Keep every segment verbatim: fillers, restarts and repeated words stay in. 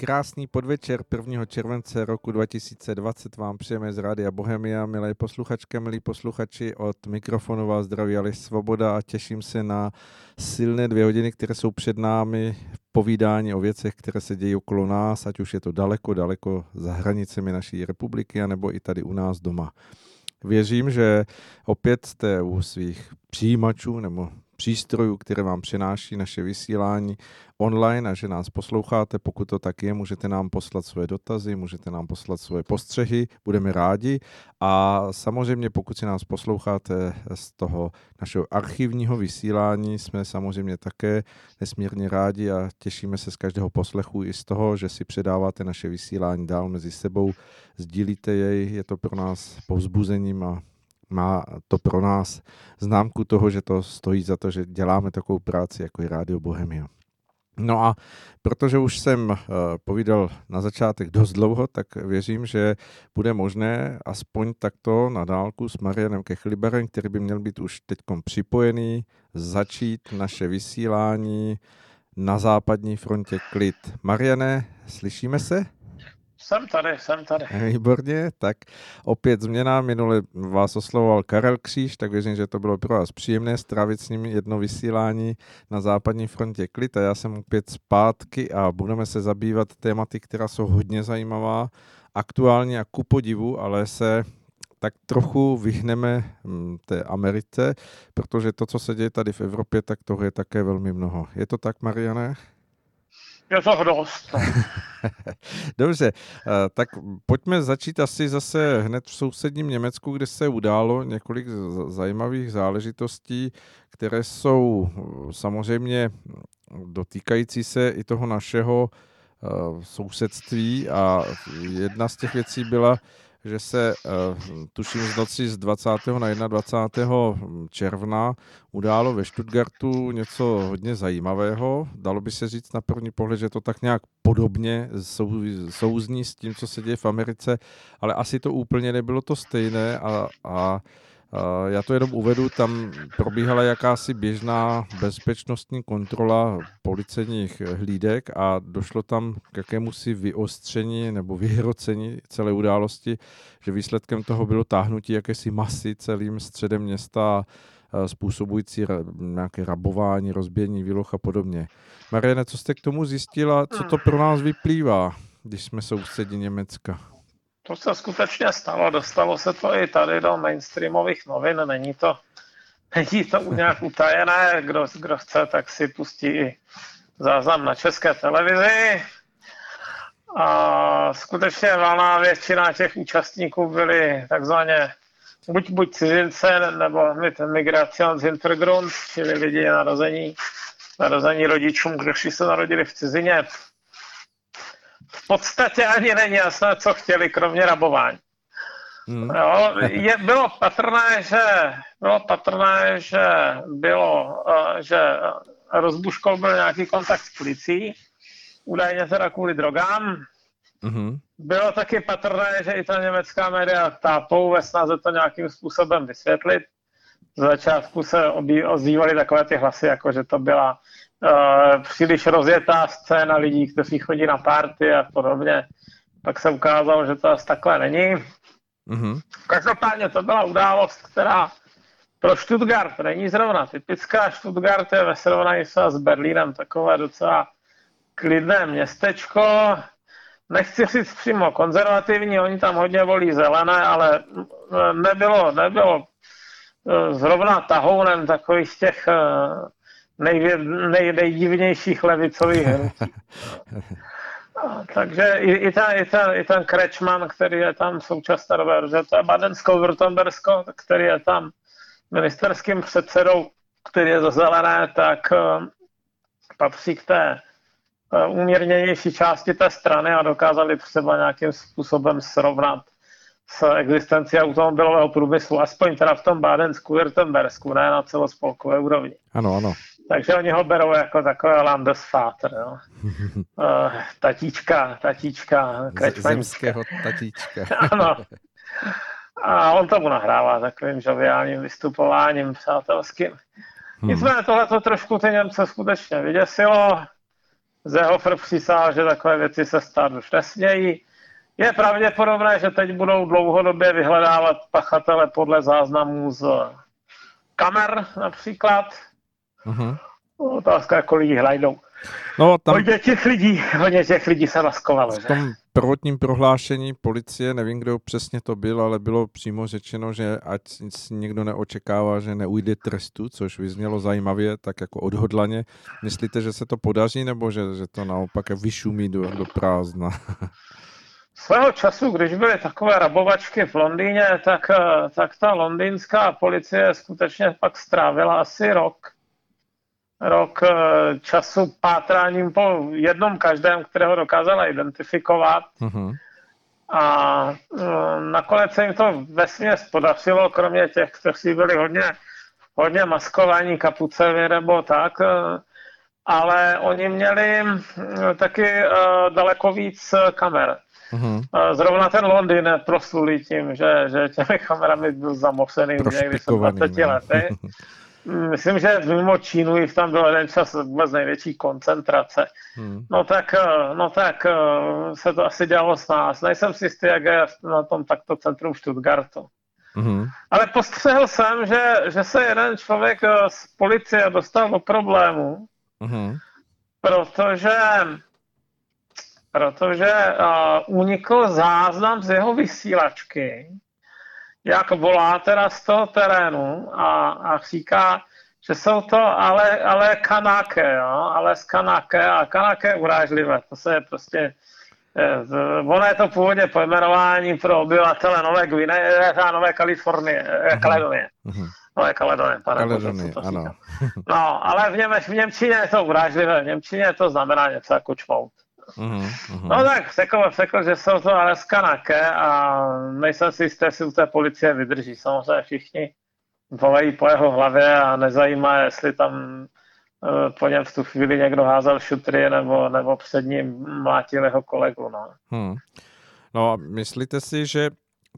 Krásný podvečer prvního července roku dva tisíce dvacet vám přejeme z Rádia Bohemia, milé posluchačky, milí posluchači, od mikrofonu vás zdraví Aleš Svoboda a těším se na silné dvě hodiny, které jsou před námi, povídání o věcech, které se dějí okolo nás, ať už je to daleko, daleko za hranicemi naší republiky, anebo i tady u nás doma. Věřím, že opět jste u svých přijímačů nebo přístrojů, které vám přináší naše vysílání online a že nás posloucháte. Pokud to tak je, můžete nám poslat své dotazy, můžete nám poslat své postřehy, budeme rádi. A samozřejmě, pokud si nás posloucháte z toho našeho archivního vysílání, jsme samozřejmě také nesmírně rádi a těšíme se z každého poslechu i z toho, že si předáváte naše vysílání dál mezi sebou, sdílíte jej, je to pro nás povzbuzením a má to pro nás známku toho, že to stojí za to, že děláme takovou práci, jako je Rádio Bohemia. No a protože už jsem povídal na začátek dost dlouho, tak věřím, že bude možné aspoň takto na dálku s Marianem Kechlibarem, který by měl být už teďkom připojený, začít naše vysílání Na západní frontě klid. Mariane, slyšíme se? Jsem tady, jsem tady. Výborně, tak opět změna. Minule vás oslovoval Karel Kříž, tak věřím, že to bylo pro vás příjemné strávit s ním jedno vysílání Na západní frontě klid a já jsem opět zpátky a budeme se zabývat tématy, která jsou hodně zajímavá, aktuální a ku podivu, ale se tak trochu vyhneme té Americe, protože to, co se děje tady v Evropě, tak toho je také velmi mnoho. Je to tak, Mariane? Je to dost. Dobře, tak pojďme začít asi zase hned v sousedním Německu, kde se událo několik zajímavých záležitostí, které jsou samozřejmě dotýkající se i toho našeho sousedství a jedna z těch věcí byla, že se tuším z noci z dvacátého na dvacátého prvního června událo ve Stuttgartu něco hodně zajímavého. Dalo by se říct na první pohled, že to tak nějak podobně souzní s tím, co se děje v Americe, ale asi to úplně nebylo to stejné a, a já to jenom uvedu, tam probíhala jakási běžná bezpečnostní kontrola policejních hlídek a došlo tam k jakémusi vyostření nebo vyhrocení celé události, že výsledkem toho bylo táhnutí jakési masy celým středem města způsobující nějaké rabování, rozbíjení výloh a podobně. Mariane, co jste k tomu zjistila, co to pro nás vyplývá, když jsme sousedi Německa? To se skutečně stalo, dostalo se to i tady do mainstreamových novin, není to, není to nějak utajené, kdo, kdo chce, tak si pustí i záznam na České televizi. A skutečně valná většina těch účastníků byly takzvaně buď, buď cizince, nebo migration z Hintergrund, čili lidi narození, narození rodičům, kteří se narodili v cizině. V podstatě ani není jasné, co chtěli, kromě rabování. Hmm. Jo, je, bylo patrné, že bylo patrné, že bylo, že rozbuškou byl nějaký kontakt s policií, údajně teda kvůli drogám. Hmm. Bylo taky patrné, že i ta německá média tápou ve snaze to nějakým způsobem vysvětlit. Z začátku se obý, ozývaly takové ty hlasy, jako že to byla Uh, příliš rozjetá scéna lidí, kteří chodí na party a podobně, tak se ukázalo, že to asi takhle není. Mm-hmm. Každopádně to byla událost, která pro Stuttgart není zrovna typická. Stuttgart je ve srovnání s Berlínem takové docela klidné městečko. Nechci říct přímo konzervativní, oni tam hodně volí zelené, ale nebylo, nebylo zrovna tahounem takových těch uh, Nejvě, nej, nejdivnějších levicových hnutí. Takže i, i, ta, i, ta, i ten Kretschmann, který je tam v současné době, že to je Badensko-Württembersko, který je tam ministerským předsedou, který je za zelené, tak uh, patří k té uh, umírněnější části té strany a dokázali třeba nějakým způsobem srovnat s existencí automobilového průmyslu, aspoň teda v tom Badensku-Württembersku, ne na celospolkové úrovni. Ano, ano. Takže oni ho berou jako takové Landesvater, no. tatíčka, tatíčka, Kretschmann. Zemského tatíčka. Ano. A on tomu nahrává takovým žoviálním vystupováním přátelským. Nicméně tohle to trošku ty Němce skutečně vyděsilo. Seehofer přísahal, že takové věci se stát už nesmějí. Je pravděpodobné, že teď budou dlouhodobě vyhledávat pachatele podle záznamů z kamer například. Uh-huh. Otázka, jako lidi hlejdou. No, tam... Hodně těch lidí, hodně těch lidí se naskovalo. V tom prvotním prohlášení policie, nevím, kdo přesně to byl, ale bylo přímo řečeno, že ať někdo neočekává, že neujde trestu, což vyznělo zajímavě, tak jako odhodlaně. Myslíte, že se to podaří, nebo že, že to naopak vyšumí do, do prázdna? Svého času, když byly takové rabovačky v Londýně, tak, tak ta londýnská policie skutečně pak strávila asi rok. Rok času pátráním po jednom každém, kterého dokázala identifikovat. Uh-huh. A nakonec se jim to vesměs podařilo, kromě těch, kteří byli hodně, hodně maskovaní kapucemi nebo tak. Ale oni měli taky daleko víc kamer. Uhum. Zrovna ten Londýn proslulý tím, že, že těmi kamerami byl zamořený někdy se dvaceti lety. Myslím, že mimo Čínu jich tam byl jeden čas vůbec největší koncentrace. Hmm. No, tak, no tak se to asi dělalo s nás. Nejsem si jistý, jak je na tom takto centrum Stuttgartu. Hmm. Ale postřehl jsem, že, že se jeden člověk z policie dostal do problému, hmm. protože... protože uh, unikl záznam z jeho vysílačky, jak volá teda z toho terénu a, a říká, že jsou to ale, ale kanáke, jo? ale z kanáke a kanáke je urážlivé. To se je prostě, je, ono je to původně pojmenování pro obyvatele Nové Guineje a Nové Kalifornie, uh-huh. Kaledonie. Uh-huh. Nové Kaledonie, pane Kaledonie, to ano. No, ale v, něm, v Němčině je to urážlivé, v Němčině to znamená něco jako čmout. Uhum, uhum. No tak řekl, řekl, že jsou to ale skanaké a nejsem si jistý, jestli u té policie vydrží. Samozřejmě všichni volají po jeho hlavě a nezajímá, jestli tam uh, po něm v tu chvíli někdo házel šutry nebo, nebo před ním mlátil jeho kolegu. No. Hmm. No a myslíte si, že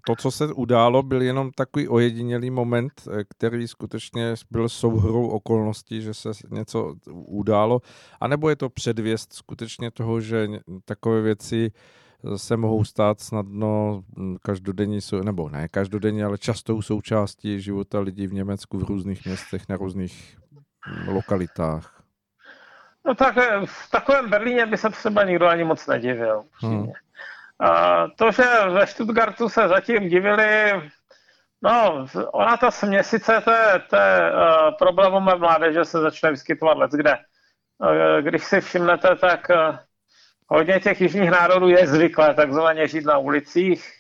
to, co se událo, byl jenom takový ojedinělý moment, který skutečně byl souhrou okolností, že se něco událo, anebo je to předvěst skutečně toho, že takové věci se mohou stát snadno každodenní, nebo ne každodenní, ale častou součástí života lidí v Německu, v různých městech, na různých lokalitách? No tak v takovém Berlíně by se třeba nikdo ani moc nedivil. Hmm. To, že ve Stuttgartu se zatím divili, no, ona ta směsice té, té uh, problémové mládeže se začne vyskytovat leckde. Uh, když si všimnete, tak uh, hodně těch jižních národů je zvyklé takzvaně žít na ulicích.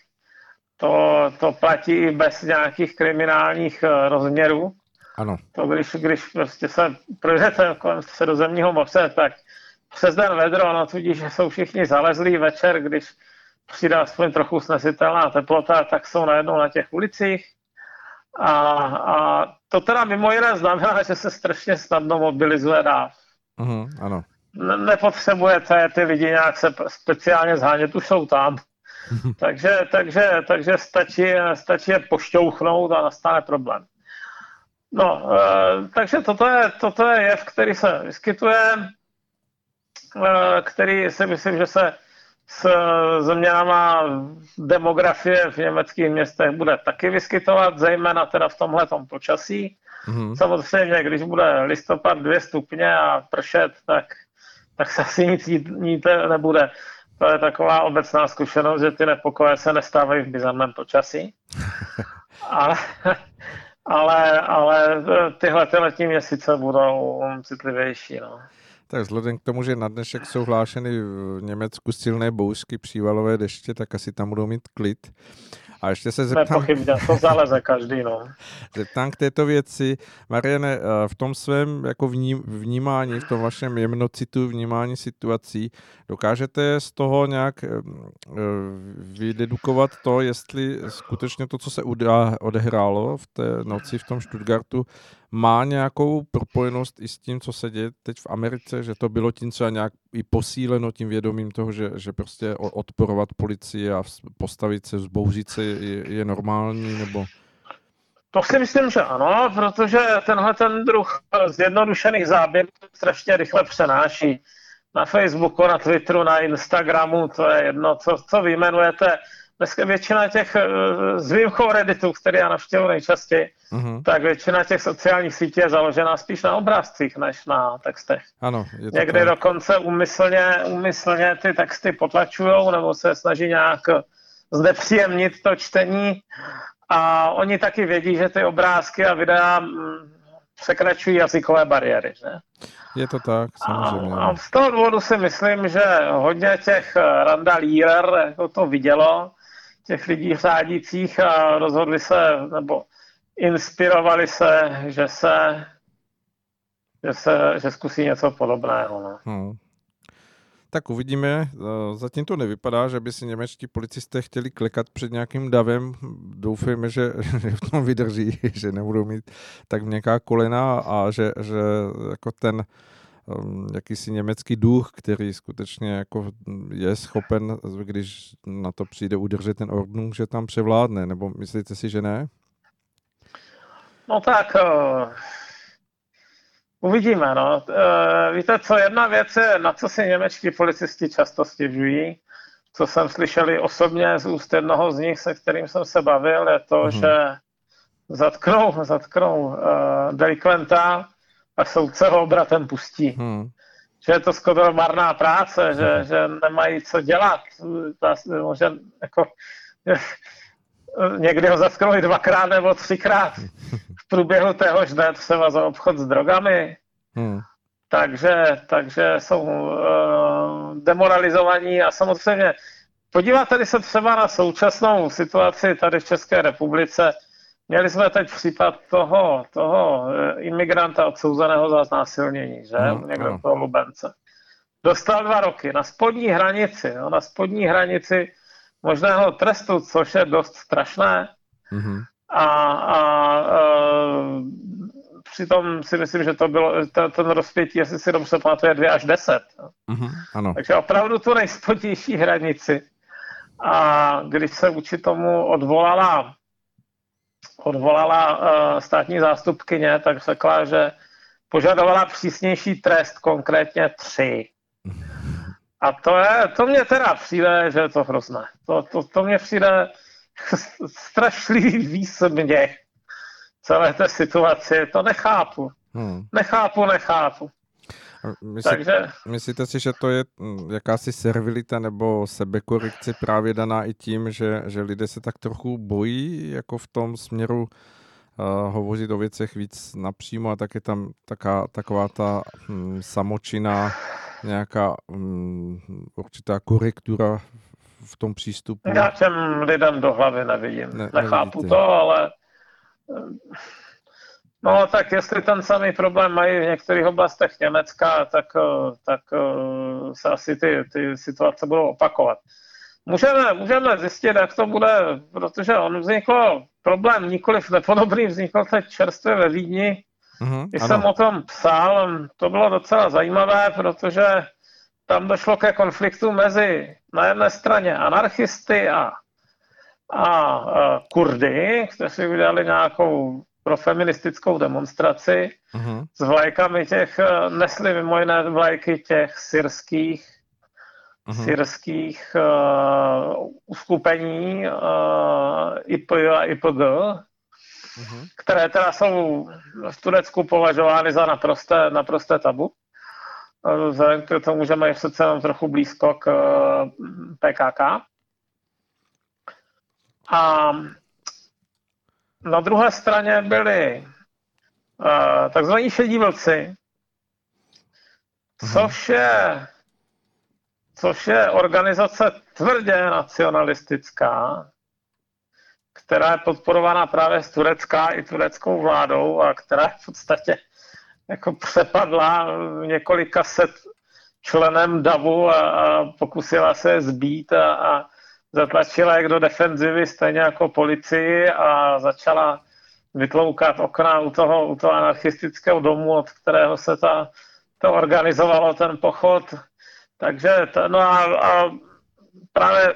To, to platí i bez nějakých kriminálních uh, rozměrů. Ano. To, když, když prostě se projdete kolem Středozemního moře, tak přes den vedro, no tudíž jsou všichni zalezlí večer, když přijde aspoň trochu snesitelná teplota, tak jsou najednou na těch ulicích. A, a to teda mimo jiné znamená, že se strašně snadno mobilizuje dáv. Uh-huh, ano. Nepotřebujete ty lidi nějak se speciálně zhánět, už jsou tam. takže takže, takže stačí, stačí je pošťouchnout a nastane problém. No, e, takže toto je, toto je jev, který se vyskytuje, e, který si myslím, že se s změnama demografie v německých městech bude taky vyskytovat, zejména teda v tomhletom počasí. Mm-hmm. Samozřejmě, když bude listopad dvě stupně a pršet, tak, tak se asi nic jít nebude. To je taková obecná zkušenost, že ty nepokoje se nestávají v bizarném počasí. ale, ale, ale tyhle ty letní měsíce budou citlivější, no. Tak vzhledem k tomu, že na dnešek jsou hlášeny v Německu silné bouřky, přívalové deště, tak asi tam budou mít klid. A ještě se zeptám... Nepochybně, to zaleze každý, no. Zeptám k této věci. Mariane, v tom svém jako vním, vnímání, v tom vašem jemnocitu vnímání situací, dokážete z toho nějak vydedukovat to, jestli skutečně to, co se odehrálo v té noci v tom Stuttgartu, má nějakou propojenost i s tím, co se děje teď v Americe, že to bylo tím, co je nějak i posíleno tím vědomím toho, že, že prostě odporovat policii a postavit se, vzbouřit se je, je normální, nebo... To si myslím, že ano, protože tenhle ten druh zjednodušených záběrů strašně rychle přenáší. na Facebooku, na Twitteru, na Instagramu, to je jedno, co, co vyjmenujete. Dneska většina těch, s výjimkou Redditu, který já navštěvuji nejčastěji, mm-hmm. tak většina těch sociálních sítí je založená spíš na obrázcích, než na textech. Ano, je to někdy tak. Dokonce umyslně, umyslně ty texty potlačujou nebo se snaží nějak znepříjemnit to čtení. A oni taky vědí, že ty obrázky a videa překračují jazykové bariéry. Ne? Je to tak, samozřejmě. A, a z toho důvodu si myslím, že hodně těch randalírer jako to vidělo, těch lidí řádících a rozhodli se, nebo inspirovali se, že se, že, se, že zkusí něco podobného. Ne? Hmm. Tak uvidíme. Zatím to nevypadá, že by si němečtí policisté chtěli klekat před nějakým davem. Doufejme, že, že v tom vydrží, že nebudou mít tak měkká kolena a že, že jako ten jakýsi německý duch, který skutečně jako je schopen, když na to přijde, udržet ten ordnung, že tam převládne. Nebo myslíte si, že ne? No tak... Uvidíme, no. Víte co, jedna věc je, na co si němečtí policisti často stěžují, co jsem slyšel osobně z úst jednoho z nich, se kterým jsem se bavil, je to, mm-hmm. že zatknou, zatknou uh, delikventa a soudce ho obratem pustí. Mm-hmm. Že je to skoro marná práce, mm-hmm. že, že nemají co dělat. Že, jako, někdy ho zatknou i dvakrát nebo třikrát. Průběhu téhož dne třeba za obchod s drogami, hmm. takže, takže jsou uh, demoralizovaní a samozřejmě podíváte-li se třeba na současnou situaci tady v České republice, měli jsme teď případ toho, toho imigranta odsouzeného za znásilnění, že? Hmm. Někdo toho Lubence. Dostal dva roky na spodní hranici, no, na spodní hranici možného trestu, což je dost strašné, hmm. A, a, a přitom si myslím, že to bylo, ten, ten rozpětí, jestli si dobře pamatuje, dvě až deset. Mm-hmm, ano. Takže opravdu tu nejspodnější hranici. A když se vůči tomu odvolala, odvolala uh, státní zástupkyně, tak řekla, že požadovala přísnější trest, konkrétně tři. A to, je, to mě teda přijde, že je to hrozné. To, to, to mě přijde... strašlivý výsměch celé té situaci, to nechápu. Hmm. Nechápu, nechápu. Myslí, Takže... Myslíte si, že to je jakási servilita nebo sebekorekce právě daná i tím, že, že lidé se tak trochu bojí jako v tom směru uh, hovořit o věcech víc napřímo a tak je tam taká, taková ta um, samočina, nějaká um, určitá korektura v tom přístupu. Já těm lidem do hlavy nevidím. Ne, Nechápu to, ale no tak jestli ten samý problém mají v některých oblastech Německa, tak, tak se asi ty, ty situace budou opakovat. Můžeme, můžeme zjistit, jak to bude, protože on vznikl problém nikoliv nepodobný, vznikl teď čerstvě ve Vídni. Mm-hmm, když jsem o tom psal, to bylo docela zajímavé, protože tam došlo ke konfliktu mezi na jedné straně anarchisty a, a Kurdy, kteří udělali nějakou profeministickou demonstraci mm-hmm. s vlajkami těch, nesli mimo jiné vlajky těch syrských, mm-hmm. syrských uh, uskupení uh, I P a I P G, mm-hmm. které teda jsou v Turecku považovány za naprosté, naprosté tabu. Vzhledem k tomu, že mají přece jenom trochu blízko k P K K. A na druhé straně byli uh, takzvaní šedí vlci, což je, což je organizace tvrdě nacionalistická, která je podporovaná právě z Turecka i tureckou vládou a která je v podstatě jako přepadla několika set členem davu a, a pokusila se je zbít a, a zatlačila je do defenzivy stejně jako policii a začala vytloukat okna u toho, u toho anarchistického domu, od kterého se ta, to organizovalo ten pochod. Takže to, no a, a právě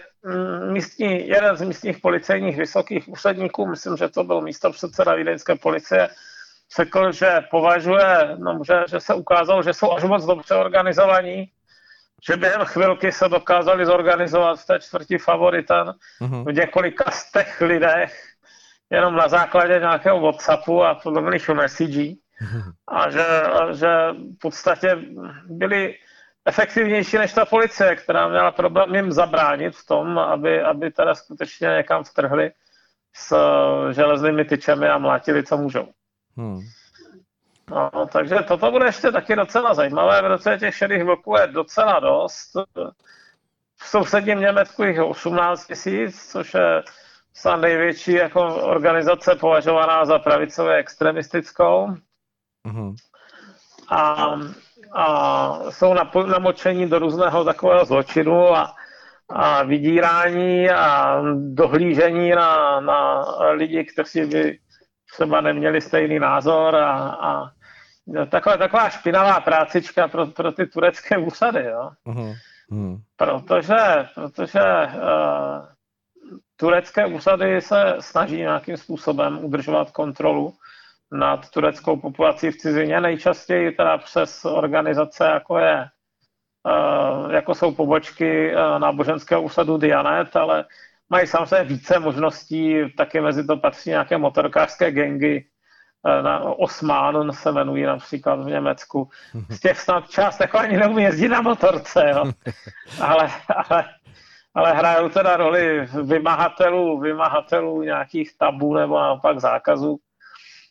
místní, jeden z místních policejních vysokých úředníků, myslím, že to byl místopředseda vídeňské policie, řekl, že považuje, no, že, že se ukázalo, že jsou až moc dobře organizovaní že během chvilky se dokázali zorganizovat v té čtvrti Favoritan v několika z těch lidech, jenom na základě nějakého WhatsAppu a podobných messagí. A že, že v podstatě byli efektivnější než ta policie, která měla problém jim zabránit v tom, aby, aby teda skutečně někam vtrhli s železnými tyčemi a mlátili, co můžou. Hmm. No, takže toto bude ještě taky docela zajímavé, protože těch šedých vlků je docela dost. V sousedním Německu jich je osmnáct tisíc, což je snad největší jako organizace považovaná za pravicově extremistickou. Hmm. A, a jsou namočení do různého takového zločinu a, a vydírání a dohlížení na, na lidi, kteří by třeba neměli stejný názor a, a taková, taková špinavá prácička pro, pro ty turecké úřady, jo. Mm-hmm. Protože, protože uh, turecké úřady se snaží nějakým způsobem udržovat kontrolu nad tureckou populací v cizině, nejčastěji teda přes organizace, jako je uh, jako jsou pobočky uh, náboženského úřadu Diyanet, ale mají samozřejmě více možností, taky mezi to patří nějaké motorkářské gangy, Osman se jmenují například v Německu. Z těch snad část jako ani neumí jezdit na motorce, jo. Ale, ale, ale hrajou teda roli vymahatelů, vymahatelů nějakých tabů nebo naopak zákazů.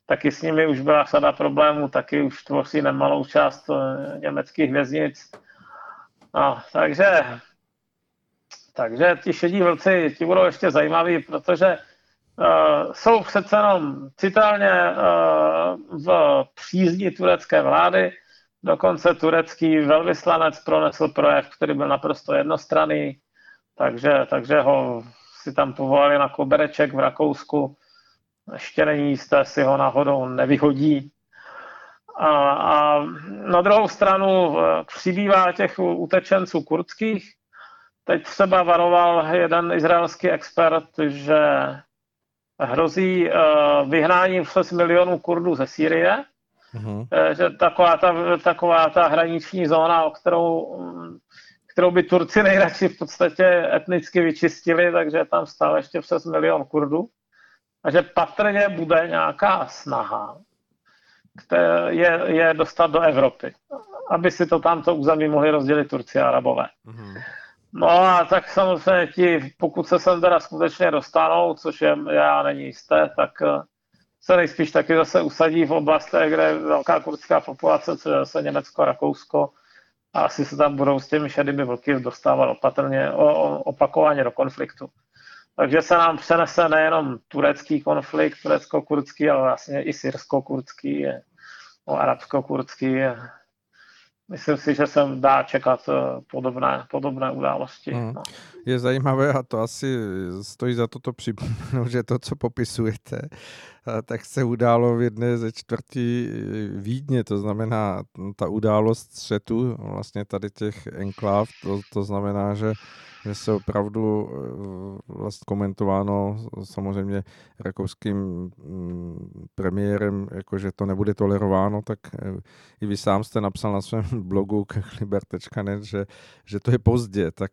Taky s nimi už byla sada problémů, taky už tvoří nemalou část německých věznic. No, takže... Takže ti šedí vlci, ti budou ještě zajímaví, protože uh, jsou přece jenom citelně uh, v přízní turecké vlády. Dokonce turecký velvyslanec pronesl projev, který byl naprosto jednostranný, takže, takže ho si tam povolali na kobereček v Rakousku. Ještě není jisté, si ho náhodou nevyhodí. A, a na druhou stranu přibývá těch utečenců kurdských. Teď třeba varoval jeden izraelský expert, že hrozí vyhnáním šest milionů Kurdů ze Sýrie, mm-hmm. že taková ta, taková ta hraniční zóna, o kterou, kterou by Turci nejradši v podstatě etnicky vyčistili, takže tam stále ještě šest milionů Kurdů. A že patrně bude nějaká snaha, které je, je dostat do Evropy, aby si to tamto území mohli rozdělit Turci a Arabové. Mm-hmm. No a tak samozřejmě ti, pokud se sem teda skutečně dostanou, což je, já není jisté, tak se nejspíš taky zase usadí v oblastech, kde je velká kurdská populace, což je zase Německo, Rakousko, a asi se tam budou s těmi šedými vlky dostávat opatrně, opakovaně do konfliktu. Takže se nám přenese nejenom turecký konflikt, turecko-kurdský, ale vlastně i syrsko-kurdský, no, arabsko-kurdský. Myslím si, že se dá čekat podobné, podobné události. Mm. No. Je zajímavé a to asi stojí za to připomenout, že to, co popisujete, tak se událo v jedné ze čtvrtí Vídně, to znamená ta událost střetu vlastně tady těch enkláv, to, to znamená, že že se opravdu vlastně komentováno samozřejmě rakouským premiérem, jakože to nebude tolerováno, tak i vy sám jste napsal na svém blogu kachliber tečka net, že, že to je pozdě, tak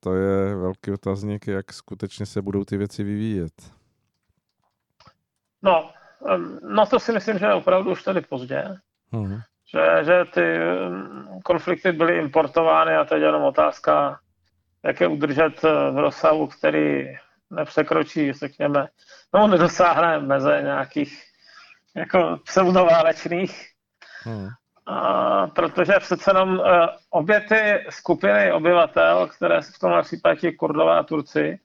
to je velký otazník, jak skutečně se budou ty věci vyvíjet. No, no to si myslím, že opravdu už tady pozdě. Hmm. Že, že ty konflikty byly importovány a teď jenom otázka, jak je udržet v rozsahu, který nepřekročí, řekněme, no nedosáhne meze nějakých jako pseudoválečných, hmm. a, protože přece jenom obě ty skupiny obyvatel, které v tomhle případě Kurdové a Turci,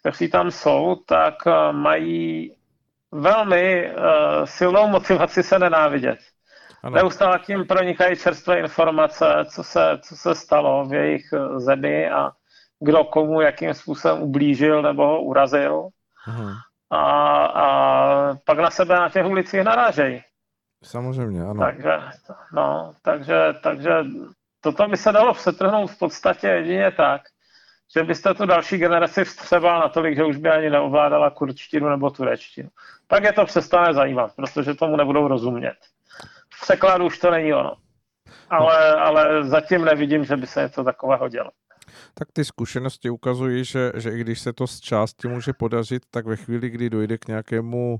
kteří tam jsou, tak mají velmi uh, silnou motivaci se nenávidět. Ano. Neustále tím pronikají čerstvé informace, co se, co se stalo v jejich zemi a kdo komu jakým způsobem ublížil nebo ho urazil. Hmm. A, a pak na sebe na těch ulicích narážejí. Samozřejmě, ano. Takže, no, takže, takže toto by se dalo přetrhnout v podstatě jedině tak, že byste tu další generaci vstřebal natolik, že už by ani neovládala kurdštinu nebo turečtinu. Tak je to přestane zajímat, protože tomu nebudou rozumět. V překladu už to není ono. ale, ale zatím nevidím, že by se něco takového dělo. Tak ty zkušenosti ukazují, že, že i když se to z části může podařit, tak ve chvíli, kdy dojde k nějakému,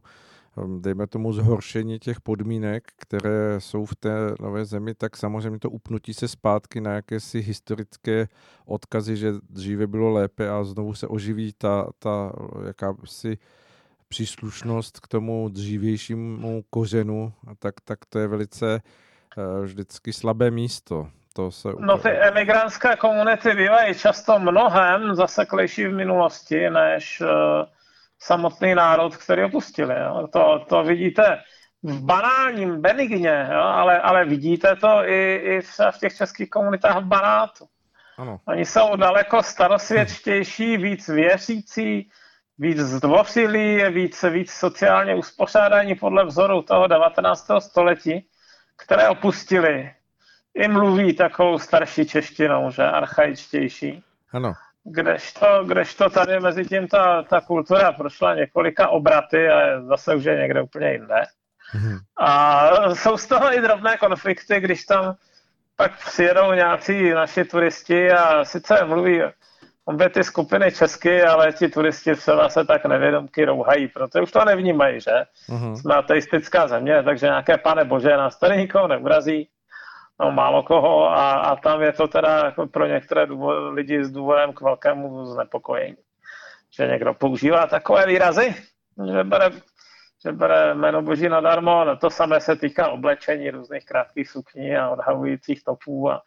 dejme tomu, zhoršení těch podmínek, které jsou v té nové zemi, tak samozřejmě to upnutí se zpátky na jakési historické odkazy, že dříve bylo lépe a znovu se oživí ta, ta jakási příslušnost k tomu dřívějšímu kořenu, tak, tak to je velice vždycky slabé místo. To se úplně... No ty emigrantské komunity bývají často mnohem zaseklejší v minulosti, než samotný národ, který opustili. To, to vidíte v banálním, benigně, jo? Ale, ale vidíte to i, i v těch českých komunitách v Banátu. Ano. Oni jsou daleko starosvětštější, víc věřící, víc zdvořilí, víc, víc sociálně uspořádání podle vzoru toho devatenáctého století, které opustili. I mluví takovou starší češtinou, že? Archaičtější. Ano. Kdežto, kdežto tady mezi tím ta, ta kultura prošla několika obraty a zase už je někde úplně jinde. Hmm. A jsou z toho i drobné konflikty, když tam pak přijedou nějací naši turisti a sice mluví obě ty skupiny česky, ale ti turisti třeba se tak nevědomky rouhají, protože už to nevnímají, že? Hmm. Jsme ateistická země, takže nějaké pane bože nás tady nikoho neurazí. No, málo koho a, a tam je to teda jako pro některé důvod, lidi s důvodem k velkému znepokojení. Že někdo používá takové výrazy, že bere, že bere jméno boží nadarmo. No, to samé se týká oblečení různých krátkých sukní a odhavujících topů, a,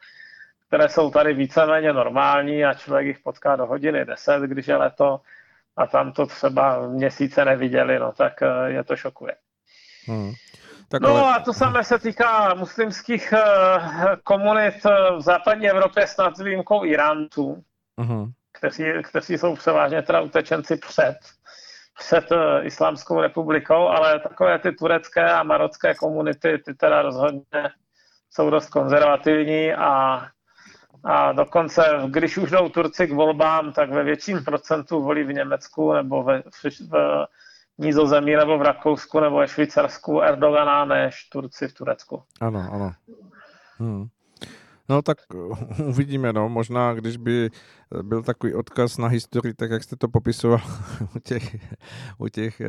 které jsou tady víceméně normální a člověk jich potká do hodiny deset, když je leto a tam to třeba měsíce neviděli, no tak je to šokuje. Hmm. Takhle. No a to samé se týká muslimských komunit v západní Evropě snad s výjimkou Iránců, uh-huh. kteří, kteří jsou převážně teda utečenci před, před Islámskou republikou, ale takové ty turecké a marocké komunity, ty teda rozhodně jsou dost konzervativní a, a dokonce, když už jdou Turci k volbám, tak ve větším procentu volí v Německu nebo ve v, Nizozemí nebo v Rakousku nebo ve Švýcarsku Erdogana než Turci v Turecku. Ano, ano. Hmm. No tak uvidíme, no. Možná, když by byl takový odkaz na historii, tak jak jste to popisoval u těch, u těch,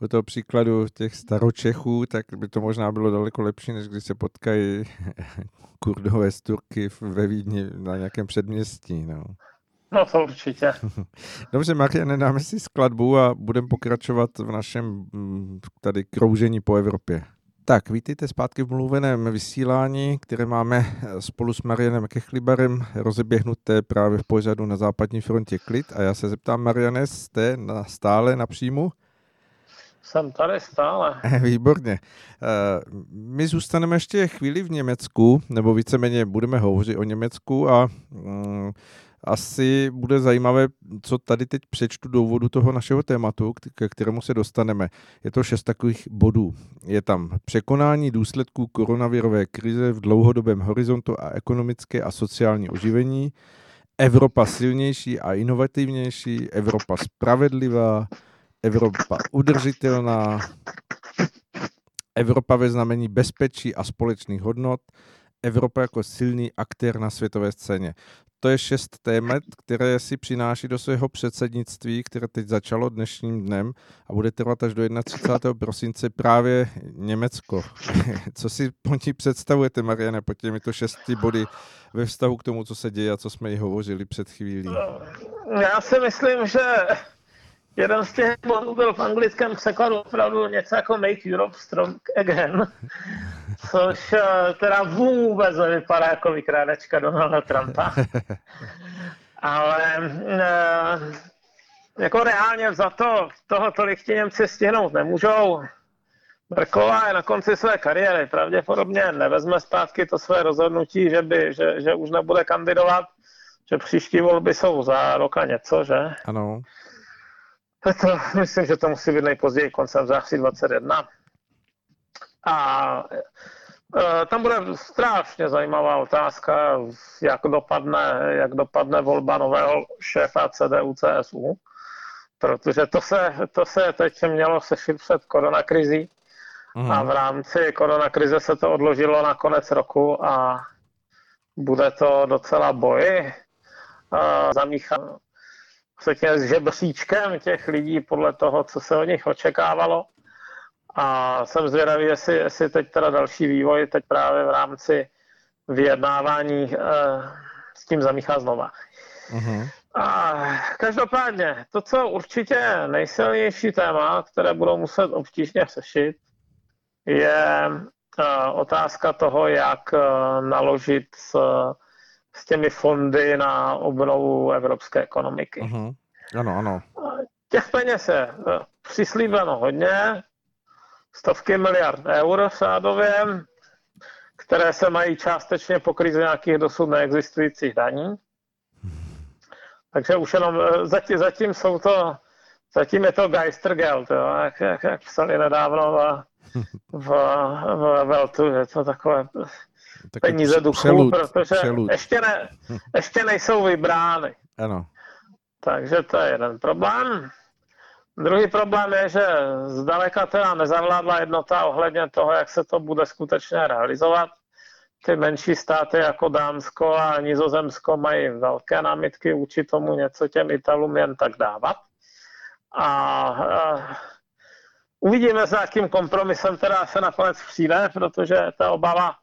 u toho příkladu těch staročechů, tak by to možná bylo daleko lepší, než když se potkají Kurdové s Turky ve Vídni na nějakém předměstí, no. No to určitě. Dobře, Mariane, dáme si skladbu a budeme pokračovat v našem tady kroužení po Evropě. Tak, vítejte zpátky v mluveném vysílání, které máme spolu s Marianem Kechlibarem rozeběhnuté právě v pořadu Na západní frontě klid. A já se zeptám, Mariane, jste na, stále na příjmu? Jsem tady stále. Výborně. My zůstaneme ještě chvíli v Německu, nebo víceméně budeme hovořit o Německu a... asi bude zajímavé, co tady teď přečtu do úvodu toho našeho tématu, k kterému se dostaneme. Je to šest takových bodů. Je tam překonání důsledků koronavirové krize v dlouhodobém horizontu a ekonomické a sociální oživení, Evropa silnější a inovativnější, Evropa spravedlivá, Evropa udržitelná, Evropa ve znamení bezpečí a společných hodnot, Evropa jako silný aktér na světové scéně. To je šest témat, které si přináší do svého předsednictví, které teď začalo dnešním dnem a bude trvat až do třicátého prvního prosince právě Německo. Co si po ní představujete, Mariane, po těmito šesti body ve vztahu k tomu, co se děje a co jsme ji hovořili před chvílí? Já si myslím, že jeden z těch bodů byl v anglickém překladu opravdu něco jako Make Europe Strong Again, což teda vůbec nevypadá jako vykrádečka Donalda Trumpa. Ale jako reálně za to toho tolik ti Němci stihnout nemůžou. Merkelová je na konci své kariéry, pravděpodobně nevezme zpátky to své rozhodnutí, že, by, že, že už nebude kandidovat, že příští volby jsou za rok a něco, že? Ano. To, myslím, že to musí být nejpozději koncem září dvacet jedna. A e, tam bude strašně zajímavá otázka, jak dopadne, jak dopadne volba nového šéfa C D U C S U, protože to se, to se teď mělo sešit před koronakrizí mm. a v rámci koronakrize se to odložilo na konec roku a bude to docela boj. Zamíchám se tě s žebříčkem těch lidí podle toho, co se od nich očekávalo. A jsem zvědavý, jestli, jestli teď teda další vývoj, teď právě v rámci vyjednávání eh, s tím zamíchá znova. Mm-hmm. A každopádně, to, co určitě nejsilnější téma, které budou muset obtížně řešit, je eh, otázka toho, jak eh, naložit s, s těmi fondy na obnovu evropské ekonomiky. Mm-hmm. Ano, ano. Těch peněz je eh, přislíbeno hodně, stovky miliard eur řádově, které se mají částečně pokrýt z nějakých dosud neexistujících daní. Takže už jenom zatím, zatím jsou to, zatím je to Geistergeld, jo, jak, jak, jak psali nedávno v, v, v Veltu, že to takové peníze duchů, protože přelud. Ještě, ne, ještě nejsou vybrány. Ano. Takže to je jeden problém. Druhý problém je, že zdaleka teda nezavládla jednota ohledně toho, jak se to bude skutečně realizovat. Ty menší státy jako Dánsko a Nizozemsko mají velké námitky vůči tomu něco těm Italům jen tak dávat. A, a uvidíme, s jakým kompromisem teda se nakonec přijde, protože ta obava,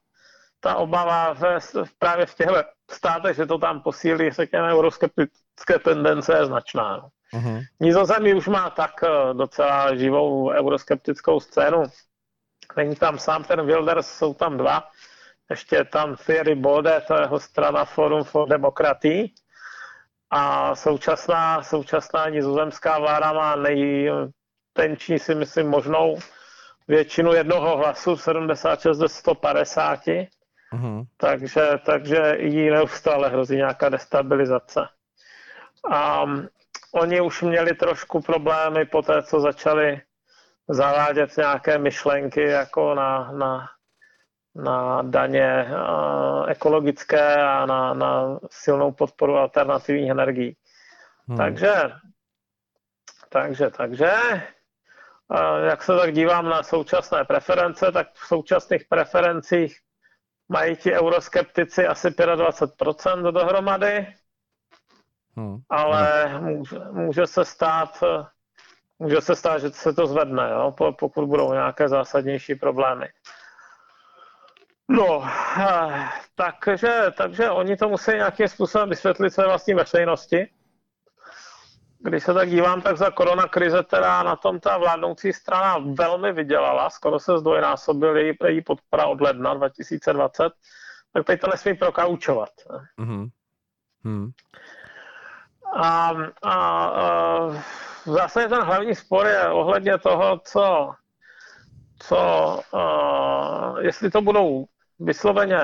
ta obava v, právě v těchto státech, že to tam posílí, řekněme, euroskeptické tendence je značná. Uhum. Nizozemí už má tak docela živou euroskeptickou scénu. Není tam sám ten Wilders, jsou tam dva. Ještě je tam Thierry Baudet, to jeho strana Forum for Democracy. A současná, současná nizozemská vláda má nejtenčí, si myslím, možnou většinu jednoho hlasu, sedmdesát šest ze sta padesáti. Uhum. Takže, takže jí neustále hrozí nějaká destabilizace. A oni už měli trošku problémy po té, co začali zavádět nějaké myšlenky jako na, na, na daně uh, ekologické a na, na silnou podporu alternativních energií. Hmm. Takže, takže, takže, uh, jak se tak dívám na současné preference, tak v současných preferencích mají ti euroskeptici asi dvacet pět procent dohromady. Hmm. Ale může, může, se stát, může se stát, že se to zvedne, jo? Pokud budou nějaké zásadnější problémy. No, takže, takže oni to musí nějakým způsobem vysvětlit své vlastní veřejnosti. Když se tak dívám, tak za koronakrize teda na tom ta vládnoucí strana velmi vydělala, skoro se zdvojnásobil její, její podpora od ledna dva tisíce dvacet, tak teď to nesmí prokaučovat. Hmm. Hmm. A, a, a v zásadě ten hlavní spor je ohledně toho, co, co a, jestli to budou vysloveně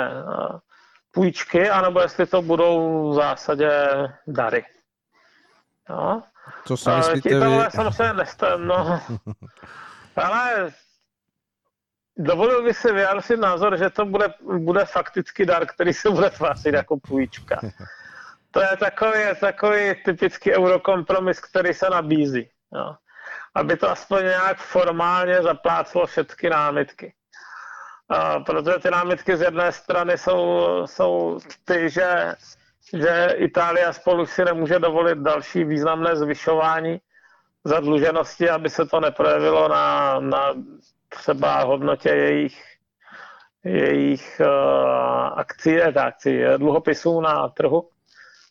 půjčky, anebo jestli to budou v zásadě dary. No. Co si myslíte vy? Tohle samozřejmě nestem, no. Ale dovolil bych si vyjádřit názor, že to bude, bude fakticky dar, který se bude tvářit jako půjčka. To je takový, takový typický eurokompromis, který se nabízí. Jo. Aby to aspoň nějak formálně zapláclo všechny námitky. A protože ty námitky z jedné strany jsou, jsou ty, že, že Itálie spolu si nemůže dovolit další významné zvyšování zadluženosti, aby se to neprojevilo na, na třeba hodnotě jejich jejich uh, akcí, akcí, dluhopisů na trhu,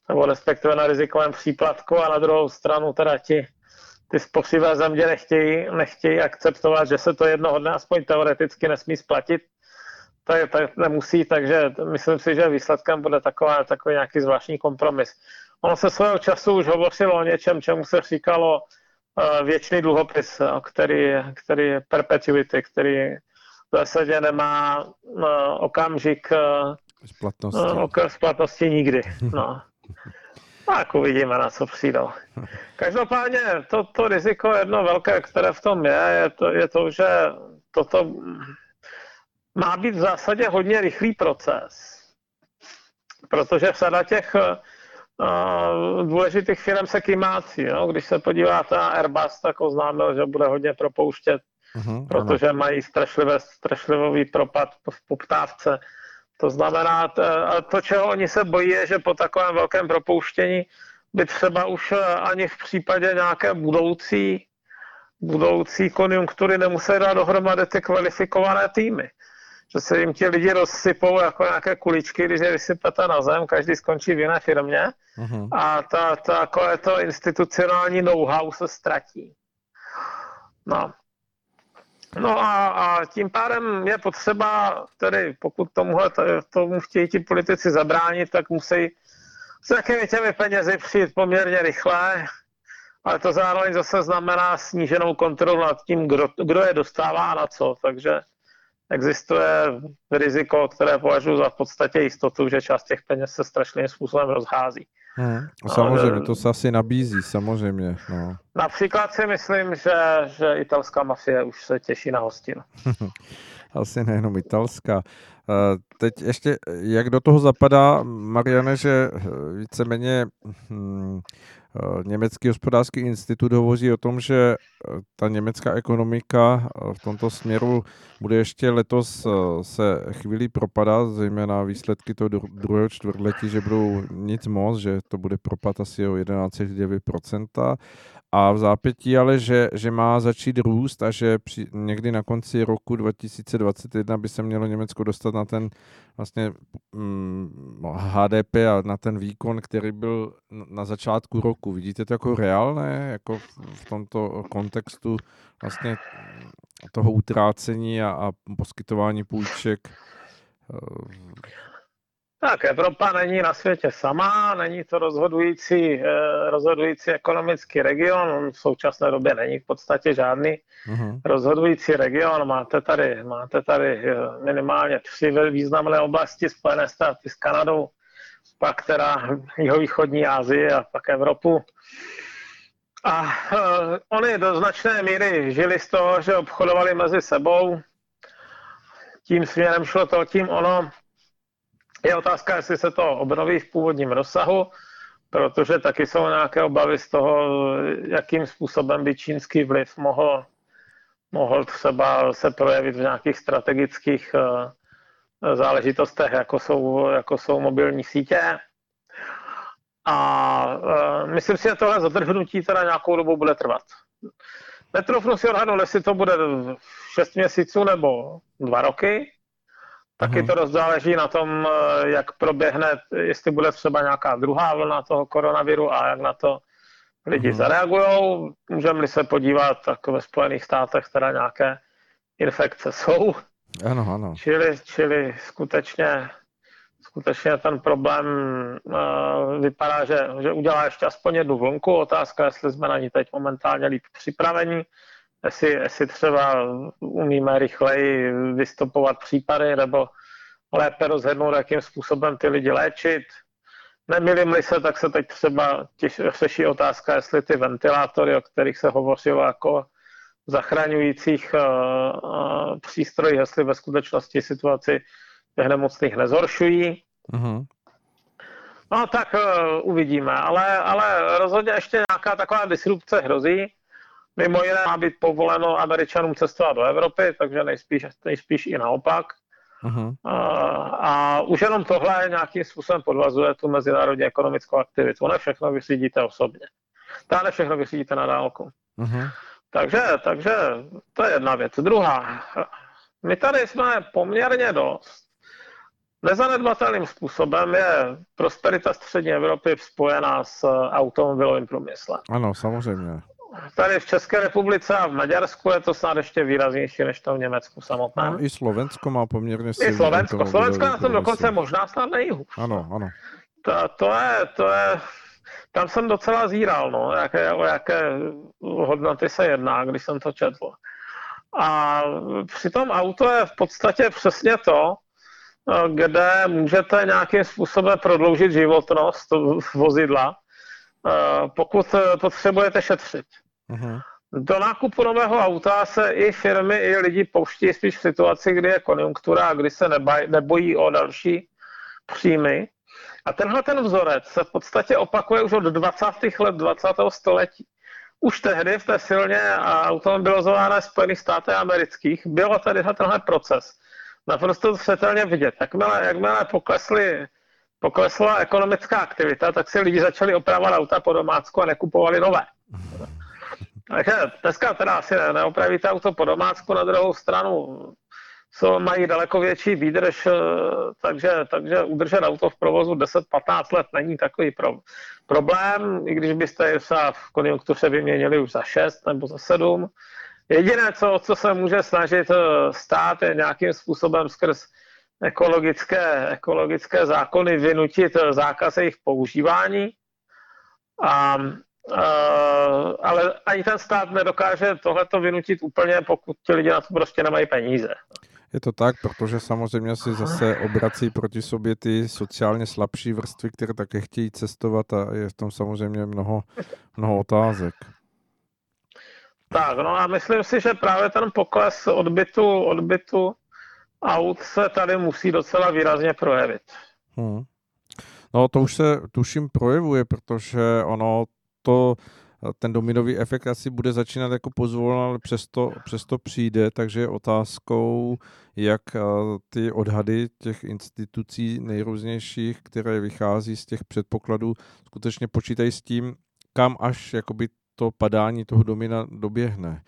nebo respektive na rizikovém příplatku, a na druhou stranu teda ti, ty spořivé země nechtějí, nechtějí akceptovat, že se to jednoho dne aspoň teoreticky nesmí splatit, tak, tak nemusí, takže myslím si, že výsledkem bude taková, takový nějaký zvláštní kompromis. Ono se svého času už hovořilo o něčem, čemu se říkalo věčný dluhopis, který, který je perpetuity, který v zásadě nemá okamžik splatnosti nikdy. No. Tak uvidíme, na co přijdou. Každopádně to, to riziko jedno velké, které v tom je, je to, je to, že toto má být v zásadě hodně rychlý proces. Protože řada těch uh, důležitých firm se kymácí. No? Když se podíváte na Airbus, tak oznámil, že bude hodně propouštět mm-hmm, protože ano. mají strašlivé, strašlivý propad v poptávce. To znamená, to, čeho oni se bojí, je, že po takovém velkém propouštění by třeba už ani v případě nějaké budoucí, budoucí konjunktury nemuseli dát dohromady ty kvalifikované týmy. Že se jim ti lidi rozsypou jako nějaké kuličky, když je vysypete na zem, každý skončí v jiné firmě mm-hmm. a ta, ta, takové to institucionální know-how se ztratí. No. No a, a tím pádem je potřeba, tedy pokud tomuhle, tomu chtějí ti politici zabránit, tak musí s nějakými těmi penězi přijít poměrně rychle, ale to zároveň zase znamená sníženou kontrolu nad tím, kdo, kdo je dostává a na co, takže existuje riziko, které považuji za v podstatě jistotu, že část těch peněz se strašným způsobem rozhází. Hmm, samozřejmě, to se asi nabízí, samozřejmě. No. Například si myslím, že, že italská mafie už se těší na hostinu. Asi nejenom italská. Teď ještě, jak do toho zapadá, Mariane, že víceméně hmm, Německý hospodářský institut hovoří o tom, že ta německá ekonomika v tomto směru bude ještě letos se chvíli propadat, zejména výsledky toho druhého čtvrtletí, že budou nic moc, že to bude propad asi o jedenáct celá devět procenta a v zápětí ale, že, že má začít růst a že při, někdy na konci roku dva tisíce dvacet jedna by se mělo Německo dostat na ten vlastně hm, H D P a na ten výkon, který byl na začátku roku. Vidíte to jako reálné, jako v tomto kontextu vlastně toho utrácení a, a poskytování půjček? Tak Evropa není na světě sama, není to rozhodující, rozhodující ekonomický region, v současné době není v podstatě žádný uh-huh. rozhodující region. Máte tady, máte tady minimálně tři významné oblasti, Spojené státy s Kanadou, pak teda jihovýchodní Asii a pak Evropu. A uh, oni do značné míry žili z toho, že obchodovali mezi sebou. Tím směrem šlo to, tím ono. Je otázka, jestli se to obnoví v původním rozsahu, protože taky jsou nějaké obavy z toho, jakým způsobem by čínský vliv mohl, mohl třeba se projevit v nějakých strategických uh, záležitostech, jako jsou, jako jsou mobilní sítě. A e, myslím si, že tohle zadrhnutí teda nějakou dobu bude trvat. Netroufnu si odhadnout, jestli to bude šest měsíců nebo dva roky. Taky hmm. to dost záleží na tom, jak proběhne, jestli bude třeba nějaká druhá vlna toho koronaviru a jak na to lidi hmm. zareagujou. Můžeme-li se podívat, tak ve Spojených státech teda nějaké infekce jsou. Ano, ano. Čili, čili skutečně, skutečně ten problém uh, vypadá, že, že udělá ještě aspoň jednu vlnku. Otázka, jestli jsme na ní teď momentálně líp připraveni, jestli, jestli třeba umíme rychleji vystopovat případy nebo lépe rozhodnout, jakým způsobem ty lidi léčit. Nemýlím-li se, tak se teď třeba těž, řeší otázka, jestli ty ventilátory, o kterých se hovořilo jako zachraňujících uh, přístrojů, jestli ve skutečnosti situaci těch nemocných nezhoršují. Uh-huh. No tak uh, uvidíme, ale, ale rozhodně ještě nějaká taková disrupce hrozí. Mimo jiné má být povoleno Američanům cestovat do Evropy, takže nejspíš, nejspíš i naopak. Uh-huh. Uh, a už jenom tohle nějakým způsobem podvazuje tu mezinárodní ekonomickou aktivitu. Ne všechno vyřídíte osobně. Ne všechno vyřídíte na dálku. Uh-huh. Takže, takže to je jedna věc. Druhá, my tady jsme poměrně dost. Nezanedbatelným způsobem je prosperita střední Evropy spojená s automobilovým průmyslem. Ano, samozřejmě. Tady v České republice a v Maďarsku je to snad ještě výraznější než to v Německu samotném. No, i Slovensko má poměrně silný. I Slovensko. Slovensko na tom dokonce možná snad nejhůř. Ano, ano. To, to je... To je... Tam jsem docela zíral, no, jaké, o jaké hodnoty se jedná, když jsem to četl. A přitom auto je v podstatě přesně to, kde můžete nějakým způsobem prodloužit životnost vozidla, pokud potřebujete šetřit. Uh-huh. Do nákupu nového auta se i firmy, i lidi pouští spíš v situaci, kdy je konjunktura a kdy se nebaj, nebojí o další příjmy. A tenhle ten vzorec se v podstatě opakuje už od dvacátých let dvacátého století. už tehdy v té silně automobilizována Spojených států amerických bylo tady tenhle proces. Naprosto zřetelně vidět. Jakmile, jakmile poklesly, poklesla ekonomická aktivita, tak si lidi začali opravovat auta po domácku a nekupovali nové. Takže dneska teda asi ne, neopravíte auto po domácku, na druhou stranu co mají daleko větší výdrž, takže, takže udržet auto v provozu deset až patnáct let není takový pro, problém, i když byste se v konjunktuře vyměnili už za šest nebo za sedm. Jediné, co, co se může snažit stát, je nějakým způsobem skrz ekologické, ekologické zákony vynutit zákaz jejich používání. A, Uh, ale ani ten stát nedokáže tohleto vynutit úplně, pokud ti lidi na to prostě nemají peníze. Je to tak, protože samozřejmě si zase obrací proti sobě ty sociálně slabší vrstvy, které také chtějí cestovat a je v tom samozřejmě mnoho, mnoho otázek. Tak, no a myslím si, že právě ten pokles odbytu, odbytu aut se tady musí docela výrazně projevit. Hmm. No to už se tuším projevuje, protože ono to, ten dominový efekt asi bude začínat jako pozvolna, ale přesto, přesto přijde, takže je otázkou, jak ty odhady těch institucí nejrůznějších, které vychází z těch předpokladů, skutečně počítají s tím, kam až jakoby to padání toho domina doběhne.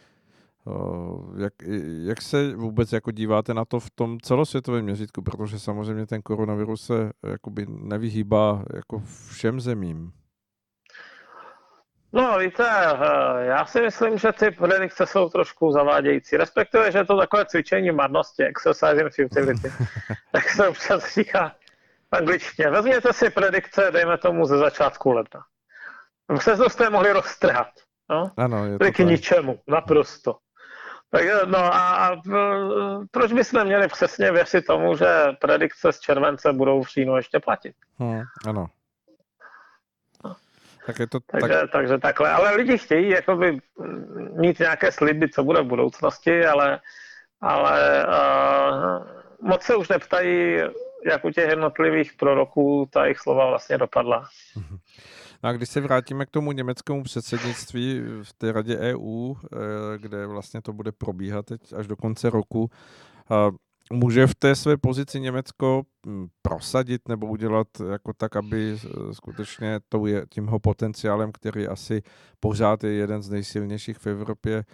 Jak, jak se vůbec jako díváte na to v tom celosvětovém měřítku, protože samozřejmě ten koronavirus se jakoby nevyhýbá jako všem zemím. No víte, já si myslím, že ty predikce jsou trošku zavádějící, respektive, že je to takové cvičení marnosti, exercise in futility, tak se občas říká v angličtině. Vezměte si predikce, dejme tomu, ze začátku ledna. Vy se to jste mohli roztrhat, no? Ano, to k ničemu, naprosto. Takže, no a, a proč bychom měli přesně věřit tomu, že predikce z července budou v říjnu ještě platit? Hmm, ano. Tak to, takže, tak... takže takhle, ale lidi chtějí jakoby mít nějaké sliby, co bude v budoucnosti, ale, ale uh, moc se už neptají, jak u těch jednotlivých proroků ta jejich slova vlastně dopadla. A když se vrátíme k tomu německému předsednictví v té radě E U, kde vlastně to bude probíhat teď až do konce roku, uh, může v té své pozici Německo prosadit nebo udělat jako tak, aby skutečně tímho potenciálem, který asi pořád je jeden z nejsilnějších v Evropě,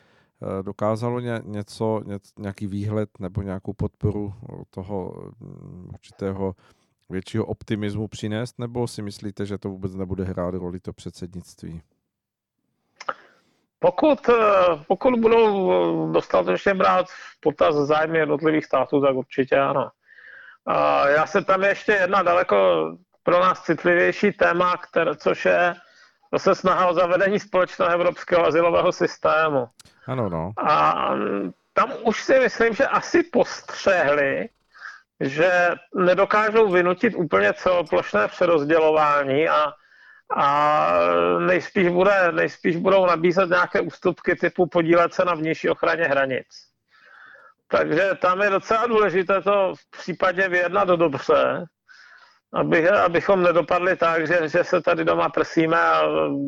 dokázalo něco, nějaký výhled nebo nějakou podporu toho určitého většího optimismu přinést, nebo si myslíte, že to vůbec nebude hrát roli to předsednictví? Pokud, pokud budou dostatečně brát v potaz zájmy jednotlivých států, tak určitě ano. A já se tam ještě jedna daleko pro nás citlivější téma, které, což je zase snaha o zavedení společného evropského azylového systému. Ano, no. A tam už si myslím, že asi postřehli, že nedokážou vynutit úplně celoplošné přerozdělování a A nejspíš, bude, nejspíš budou nabízet nějaké ústupky typu podílet se na vnější ochraně hranic. Takže tam je docela důležité to v případě vyjednat dobře, aby, abychom nedopadli tak, že, že se tady doma prsíme a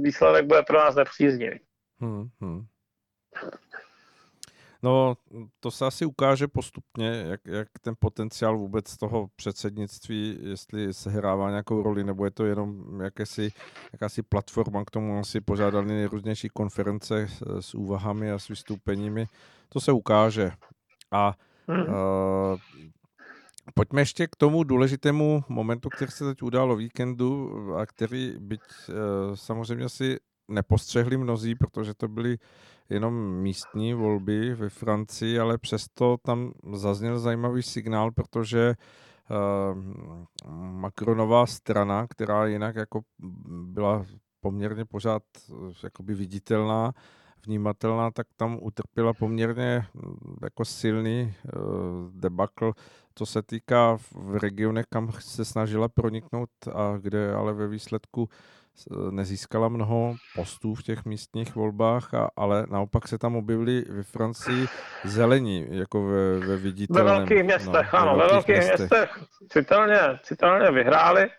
výsledek bude pro nás nepříznivý. Hmm, hmm. No, to se asi ukáže postupně, jak, jak ten potenciál vůbec toho předsednictví, jestli sehrává nějakou roli, nebo je to jenom jakési, jakási platforma, k tomu asi pořádali nejrůznější konference s úvahami a s vystoupeními. To se ukáže. A hmm. uh, pojďme ještě k tomu důležitému momentu, který se teď událo víkendu a který byť uh, samozřejmě si nepostřehli mnozí, protože to byly jenom místní volby ve Francii, ale přesto tam zazněl zajímavý signál, protože uh, Macronová strana, která jinak jako byla poměrně pořád jakoby viditelná, vnímatelná, tak tam utrpěla poměrně jako silný uh, debakl, co se týká v regionech, kam se snažila proniknout a kde ale ve výsledku nezískala mnoho postů v těch místních volbách, a, ale naopak se tam objevili ve Francii zelení, jako ve, ve viditelném. Ve velkých městech, no, ano, ve velkých městech, městech citelně, citelně vyhráli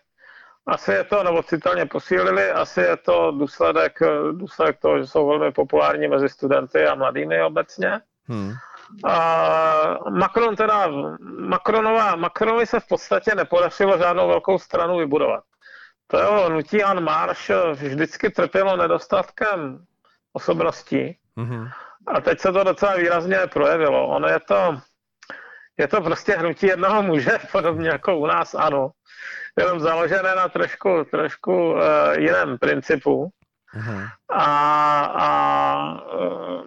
Asi je to, nebo citelně posílili, asi je to důsledek, důsledek toho, že jsou velmi populární mezi studenty a mladými obecně. Hmm. A Macron teda, Macronová, Macronovi se v podstatě nepodařilo žádnou velkou stranu vybudovat. To jeho hnutí En Marche vždycky trpělo nedostatkem osobností. Hmm. A teď se to docela výrazně projevilo. Ono je to, je to prostě hnutí jednoho muže, podobně jako u nás ANO. Jenom založené na trošku, trošku uh, jiném principu. Uh-huh. A, a uh,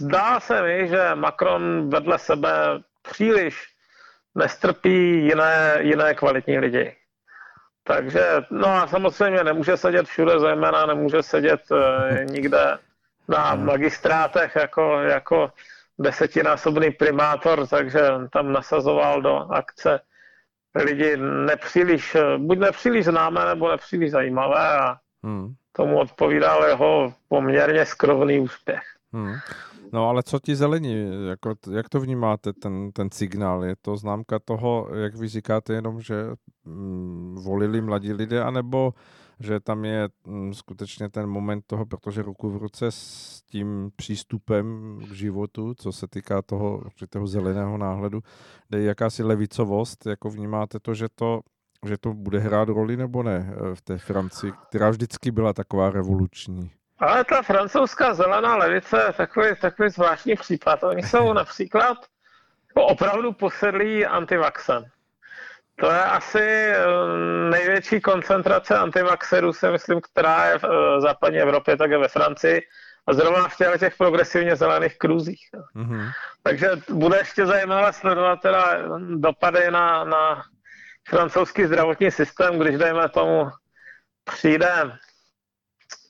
zdá se mi, že Macron vedle sebe příliš nestrpí jiné, jiné kvalitní lidi. Takže, no a samozřejmě nemůže sedět všude, zejména nemůže sedět uh, nikde na magistrátech jako, jako desetinásobný primátor, takže tam nasazoval do akce lidi nepříliš, buď nepříliš známé, nebo nepříliš zajímavé a hmm. tomu odpovídal jeho poměrně skromný úspěch. Hmm. No ale co ti zelení, jako, jak to vnímáte, ten, ten signál? Je to známka toho, jak vy říkáte, jenom, že mm, volili mladí lidé, anebo že tam je mm, skutečně ten moment toho, protože ruku v ruce s tím přístupem k životu, co se týká toho určitého zeleného náhledu, jde jakási levicovost, jako vnímáte to, že to, že to bude hrát roli nebo ne v té Francii, která vždycky byla taková revoluční? Ale ta francouzská zelená levice je takový, takový zvláštní případ. Oni jsou například opravdu posedlí antivaxem. To je asi největší koncentrace antivaxerů, si myslím, která je v západní Evropě, tak je ve Francii. A zrovna v těle těch progresivně zelených kruzích. Mm-hmm. Takže bude ještě zajímavé sledovat teda dopady na, na francouzský zdravotní systém, když dejme tomu přijde...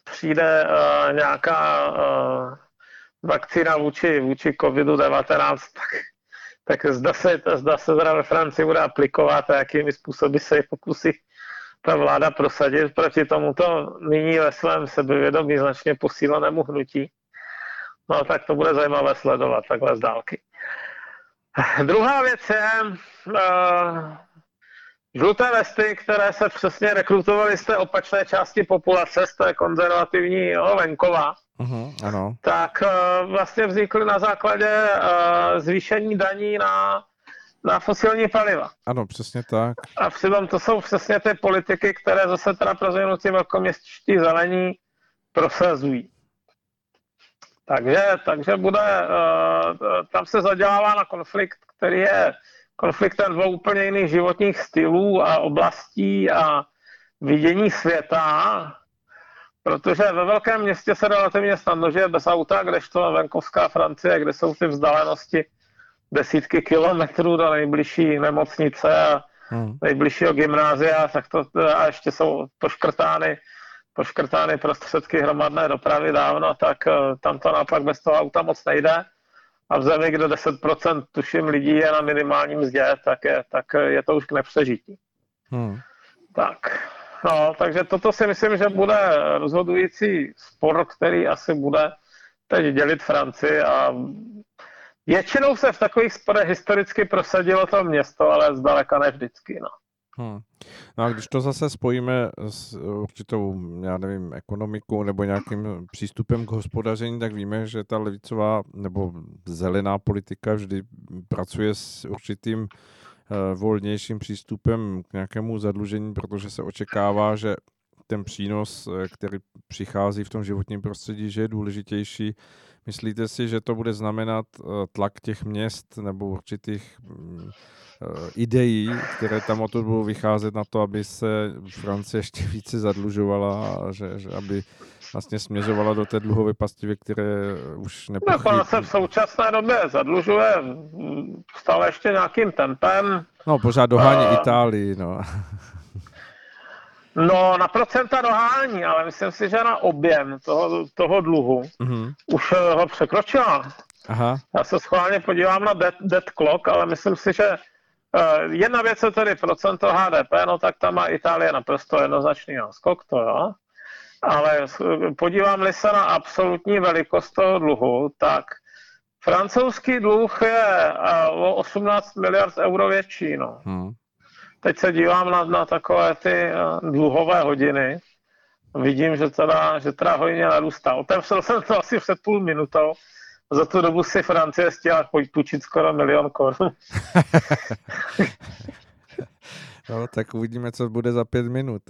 přijde uh, nějaká uh, vakcína vůči, vůči kovidu devatenáct, tak, tak zda se, zda se zda ve Francii bude aplikovat a jakými způsoby se pokusí ta vláda prosadit proti tomuto nyní ve svém sebevědomí značně posílenému hnutí. No tak to bude zajímavé sledovat takhle z dálky. Druhá věc je uh, žluté vesty, které se přesně rekrutovaly z té opačné části populace, z té konzervativního venkova, uh-huh, ano. tak uh, vlastně vznikly na základě uh, zvýšení daní na, na fosilní paliva. Ano, přesně tak. A přitom to jsou přesně ty politiky, které zase teda pro zajinutí velkoměstští zelení prosazují. Takže, takže bude, uh, tam se zadělává na konflikt, který je konfliktem dvou úplně jiných životních stylů a oblastí a vidění světa, protože ve velkém městě se relativně snadno žije bez auta, kdežto venkovská Francie, kde jsou ty vzdálenosti desítky kilometrů do nejbližší nemocnice a hmm. nejbližšího gymnázia, tak to, a ještě jsou poškrtány, poškrtány prostředky hromadné dopravy dávno, tak tam to naopak bez toho auta moc nejde. A v zemi, kde deset procent tuším lidí je na minimální mzdě, tak je, tak je to už k nepřežití. Hmm. Tak, no, takže toto si myslím, že bude rozhodující spor, který asi bude teď dělit Francii. A většinou se v takových sporech historicky prosadilo to město, ale zdaleka ne vždycky, no. Hmm. No a když to zase spojíme s určitou, já nevím, ekonomikou nebo nějakým přístupem k hospodaření, tak víme, že ta levicová nebo zelená politika vždy pracuje s určitým volnějším přístupem k nějakému zadlužení, protože se očekává, že ten přínos, který přichází v tom životním prostředí, že je důležitější. Myslíte si, že to bude znamenat tlak těch měst nebo určitých ideí, které tam odtud budou vycházet na to, aby se Francie ještě více zadlužovala a že, že aby vlastně směřovala do té dluhové pasti, ve které už nepochybí? No, ona se v současné době zadlužuje stále ještě nějakým tempem. No, pořád dohání uh... Itálii, no. No, na procenta dohání, ale myslím si, že na objem toho, toho dluhu mm-hmm. už ho překročila. Aha. Já se schválně podívám na dead, dead clock, ale myslím si, že uh, jedna věc je tedy procento H D P, no tak tam má Itálie naprosto jednoznačný skok, to jo. Ale podívám-li se na absolutní velikost toho dluhu, tak francouzský dluh je uh, o osmnáct miliard euro větší, no. Mm. teď se dívám na, na takové ty dluhové hodiny. Vidím, že teda, že teda hojně narůstá. Otevřel jsem to asi před půl minutou. Za tu dobu si Francie chtěla půjčit skoro milion korun. No, tak uvidíme, co bude za pět minut.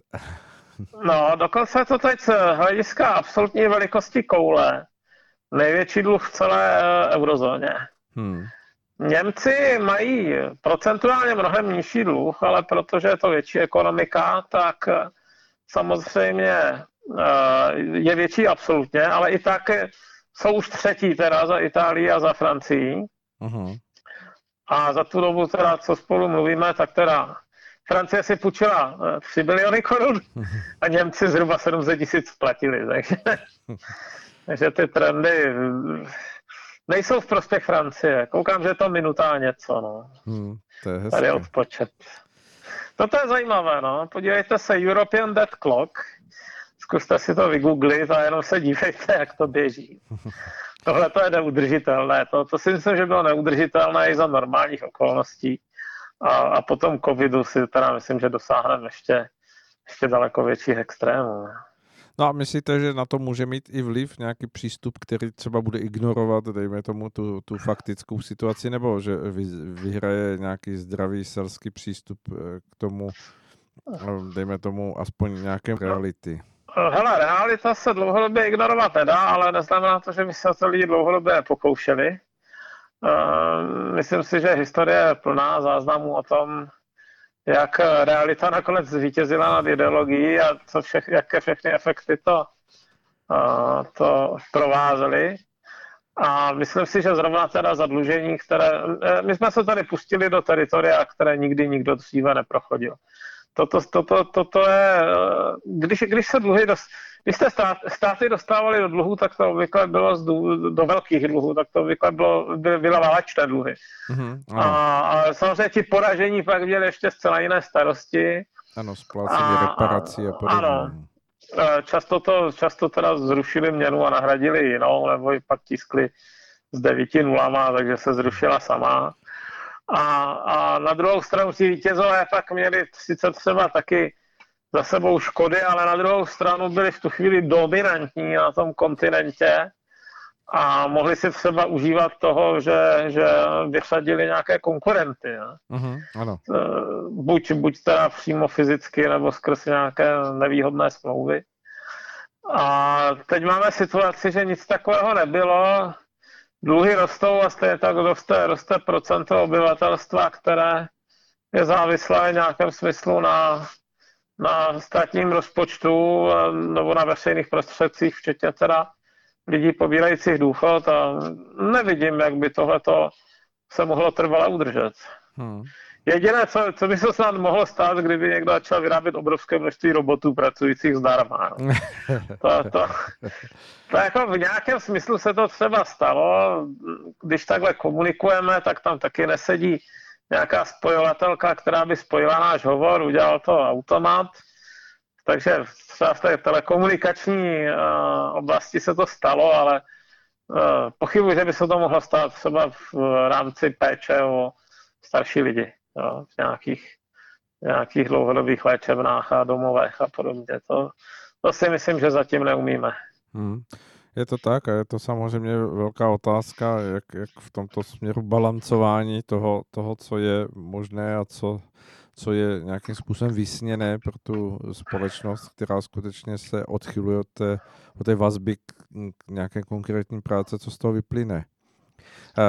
No, dokonce to teď z hlediska absolutní velikosti koule. Největší dluh v celé eurozóně. Hmm. Němci mají procentuálně mnohem nižší dluh, ale protože je to větší ekonomika, tak samozřejmě je větší absolutně, ale i tak jsou už třetí teda za Itálii a za Francii. Uh-huh. A za tu dobu teda, co spolu mluvíme, tak teda Francie si půjčila tři biliony korun a Němci zhruba sedm set tisíc splatili. Takže, takže ty trendy nejsou v prospěch Francie. Koukám, že je to minuta něco. No. Hmm, to je hezké. Tady je odpočet. Toto je zajímavé. No. Podívejte se, European Debt Clock. Zkuste si to vygooglit a jenom se dívejte, jak to běží. Tohle to je neudržitelné. To, to si myslím, že bylo neudržitelné i za normálních okolností. A, a potom covidu si teda myslím, že dosáhneme ještě, ještě daleko větších extrémů. No a myslíte, že na to může mít i vliv nějaký přístup, který třeba bude ignorovat, dejme tomu, tu, tu faktickou situaci, nebo že vy, vyhraje nějaký zdravý selský přístup k tomu, dejme tomu, aspoň nějaké reality? Hele, realita se dlouhodobě ignorovat nedá, ale neznamená to, že my se to lidi dlouhodobě pokoušeli. Myslím si, že historie je plná záznamů o tom, jak realita nakonec zvítězila nad ideologií a co všech, jaké všechny efekty to, to provázely. A myslím si, že zrovna teda zadlužení, které... My jsme se tady pustili do teritoria, které nikdy nikdo dříve neprochodil. Toto, toto, toto je... Když, když se dluhy... Dost, když jste stát, státy dostávali do dluhů, tak to obvykle bylo dů, do velkých dluhů, tak to obvykle bylo, by, byla válečné dluhy. Mm-hmm, a, a samozřejmě ti poražení pak měli ještě zcela jiné starosti. Ano, splácení reparací a podobně. Ano, často, to, často teda zrušili měnu a nahradili jinou, nebo ji pak tiskli s devíti nulama, takže se zrušila sama. A, a na druhou stranu si vítězové pak měli sice třeba taky za sebou škody, ale na druhou stranu byli v tu chvíli dominantní na tom kontinentě a mohli si třeba užívat toho, že, že vysadili nějaké konkurenty. Mm-hmm, ano. Buď, buď teda přímo fyzicky, nebo skrz nějaké nevýhodné smlouvy. A teď máme situaci, že nic takového nebylo. Dluhy rostou a stejně tak roste, roste procento obyvatelstva, které je závislé v nějakém smyslu na na státním rozpočtu nebo na veřejných prostředcích, včetně teda lidí pobírajících důchod, a nevidím, jak by tohleto se mohlo trvale udržet. Hmm. Jediné, co, co by se snad mohlo stát, kdyby někdo začal vyrábět obrovské množství robotů pracujících zdarma. To, to, to, to jako v nějakém smyslu se to třeba stalo. Když takhle komunikujeme, tak tam taky nesedí nějaká spojovatelka, která by spojila náš hovor, udělal to automat. Takže třeba v té telekomunikační uh, oblasti se to stalo, ale uh, pochybuji, že by se to mohlo stát třeba v rámci péče o starší lidi, jo, v nějakých, nějakých dlouhodobých léčebnách a domovech a podobně. To, to si myslím, že zatím neumíme. Hmm. Je to tak a je to samozřejmě velká otázka, jak, jak v tomto směru balancování toho, toho co je možné a co, co je nějakým způsobem vysněné pro tu společnost, která skutečně se odchyluje od té, od té vazby k nějaké konkrétní práce, co z toho vyplyne.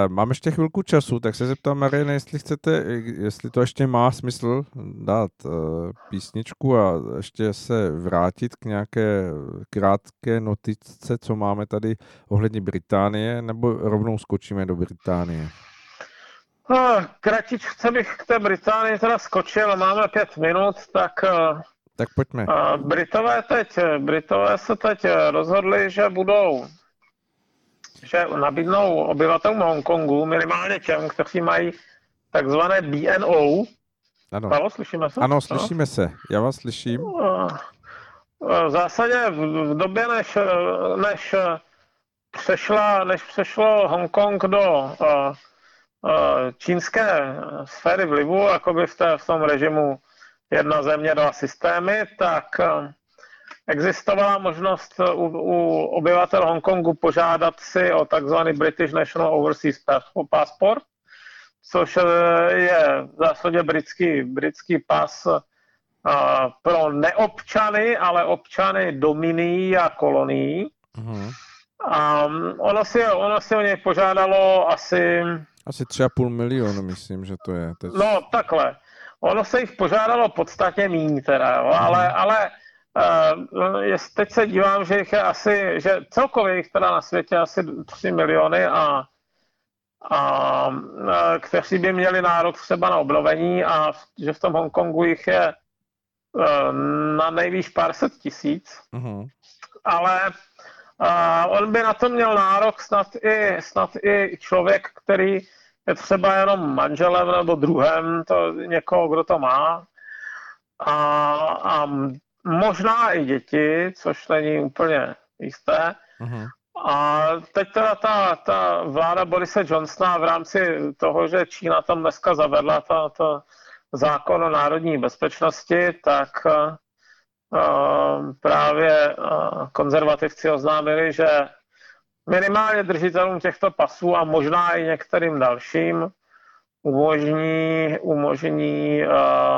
Mám ještě chvilku času, tak se zeptám, Mariane, jestli chcete, jestli to ještě má smysl dát písničku a ještě se vrátit k nějaké krátké notice, co máme tady ohledně Británie, nebo rovnou skočíme do Británie? Kratičce bych k té Británii teda skočil, máme pět minut, tak... Tak pojďme. Britové teď, Britové se teď rozhodli, že budou... že nabídnou obyvatelům Hongkongu, minimálně těm, kteří mají takzvané B N O. Ano. Palo, slyšíme se? Ano, slyšíme no? se. Já vás slyším. V zásadě v době, než, než, přešla, než přešlo Hongkong do čínské sféry vlivu, jakoby v, té, v tom režimu jedna země, dva systémy, tak existovala možnost u, u obyvatel Hongkongu požádat si o takzvaný British National Overseas Passport, což je v zásadě britský, britský pas pro neobčany, ale občany dominií a kolonií. Mm. A ono si, ono si o něj požádalo asi... Asi tři a půl milionu, myslím, že to je. Teď. No, takhle. Ono se jich požádalo podstatně míň teda, mm. ale, ale uh, teď se dívám, že jich je asi, že celkově jich teda na světě asi tři miliony a, a kteří by měli nárok třeba na obnovení a že v tom Hongkongu jich je uh, na nejvýš pár set tisíc. Mm. Ale... A on by na to měl nárok snad i, snad i člověk, který je třeba jenom manželem nebo druhem, to někoho, kdo to má. A, a možná i děti, což není úplně jisté. Uh-huh. A teď teda ta, ta vláda Borise Johnsona v rámci toho, že Čína tam dneska zavedla ta, ta zákon o národní bezpečnosti, tak... Uh, právě uh, konzervativci oznámili, že minimálně držitelům těchto pasů a možná i některým dalším umožní, umožní uh,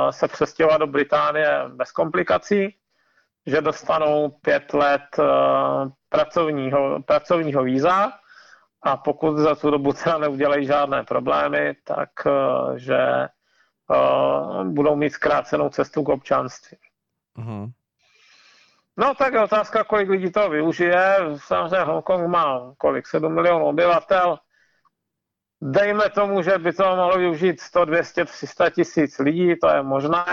se přestěhovat do Británie bez komplikací, že dostanou pět let uh, pracovního, pracovního víza a pokud za tu dobu teda neudělají žádné problémy, tak uh, že uh, budou mít zkrácenou cestu k občanství. Uh-huh. No tak je otázka, kolik lidí to využije. Samozřejmě Hongkong má kolik? sedm milionů obyvatel. Dejme tomu, že by to mohlo využít sto, dvě stě, tři sta tisíc lidí, to je možné.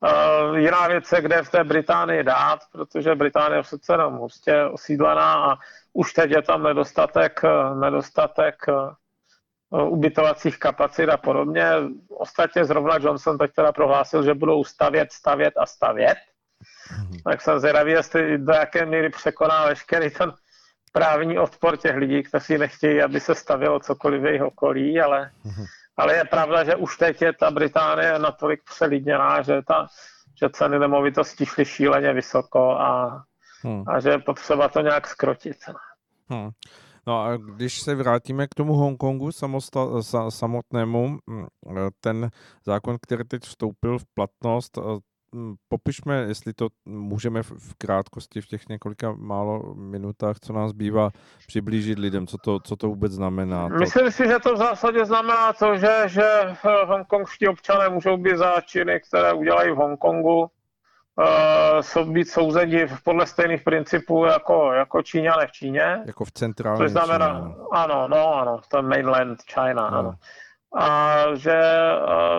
Uh, jiná věc je, kde v té Británii dát, protože Británie je přece jenom hustě osídlená a už teď je tam nedostatek, nedostatek uh, ubytovacích kapacit a podobně. Ostatně zrovna Johnson teď teda prohlásil, že budou stavět, stavět a stavět. Tak jsem zvědavý, jestli do jaké míry překoná veškerý ten právní odpor těch lidí, kteří nechtějí, aby se stavělo cokoliv v jejich okolí, ale, ale je pravda, že už teď je ta Británie natolik přelidněná, že, ta, že ceny nemovitostí šly šíleně vysoko a, hmm. a že je potřeba to nějak zkrotit. Hmm. No a když se vrátíme k tomu Hongkongu samosta, sa, samotnému, ten zákon, který teď vstoupil v platnost, popišme, jestli to můžeme v krátkosti v těch několika málo minutách, co nás bývá, přiblížit lidem, co to, co to vůbec znamená. Myslím si, že to v zásadě znamená to, že, že hongkongští občané můžou být za činy, které udělají v Hongkongu, uh, být souzeni podle stejných principů jako, jako Číňané v Číně. Jako v centrální znamená, Číně. Ano, no, ano, to je mainland China, no. Ano. A že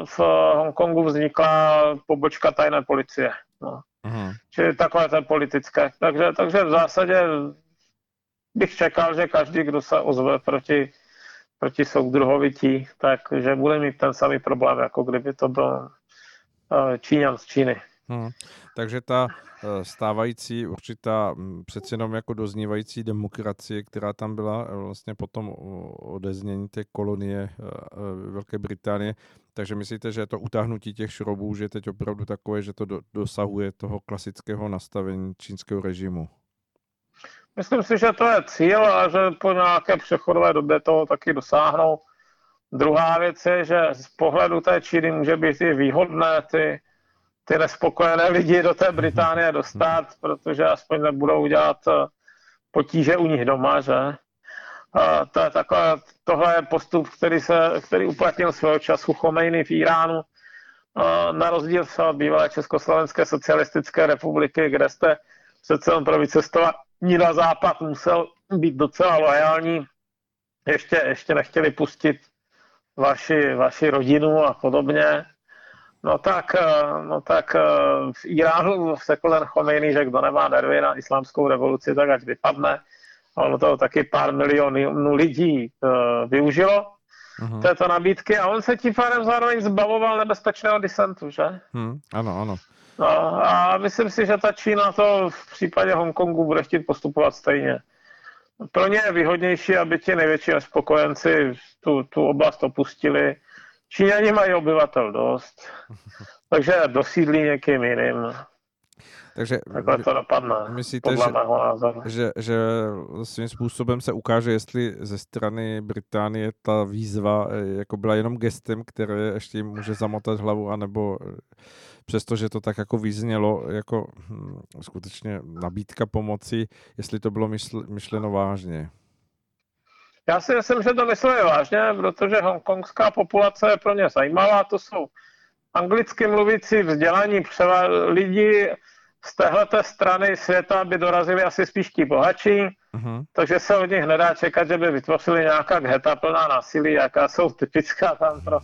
v Hongkongu vznikla pobočka tajné policie. No. Mm. Čili takové to je politické. Takže, takže v zásadě bych čekal, že každý, kdo se ozve proti, proti soudruhovití, takže bude mít ten samý problém, jako kdyby to byl Číňan z Číny. Hmm. Takže ta stávající určitá přeci jenom jako doznívající demokracie, která tam byla vlastně potom odeznění té kolonie Velké Británie, takže myslíte, že to utáhnutí těch šroubů, že je teď opravdu takové, že to dosahuje toho klasického nastavení čínského režimu? Myslím si, že to je cíl a že po nějaké přechodové době toho taky dosáhnou. Druhá věc je, že z pohledu té Číny může být i výhodné ty ty nespokojené lidi do té Británie dostat, protože aspoň nebudou dělat potíže u nich doma, že? A to je taková, tohle je postup, který, se, který uplatnil svého času Chomejny v Íránu, na rozdíl z bývalé Československé socialistické republiky, kde jste přece jen pro vycestování na západ musel být docela loajální, ještě, ještě nechtěli pustit vaši, vaši rodinu a podobně. No tak, no tak v Iránu řekl ten Chomejný, že kdo nemá nervy na islámskou revoluci, tak ať vypadne. A ono to taky pár milionů lidí využilo uh-huh. této nabídky a on se tím pádem zároveň zbavoval nebezpečného disentu, že? Hmm, ano, ano. No, a myslím si, že ta Čína to v případě Hongkongu bude chtít postupovat stejně. Pro ně je výhodnější, aby ti největší nespokojenci tu, tu oblast opustili, Číňani mají obyvatel dost, takže dosídlí někým jiným. Takže takhle to dopadne, myslíte, podle mého názoru. Že, že svým způsobem se ukáže, jestli ze strany Británie ta výzva jako byla jenom gestem, které ještě jim může zamotat hlavu, anebo přestože to tak jako vyznělo, jako hm, skutečně nabídka pomoci, jestli to bylo myšl, myšleno vážně. Já si myslím, že to mysleli vážně, protože hongkongská populace je pro ně zajímavá, to jsou anglicky mluvící vzdělaní převa- lidi z téhleté strany světa, by dorazili asi spíš ti bohatší, uh-huh. takže se od nich nedá čekat, že by vytvořili nějaká ghetta plná násilí, jaká jsou typická tam pro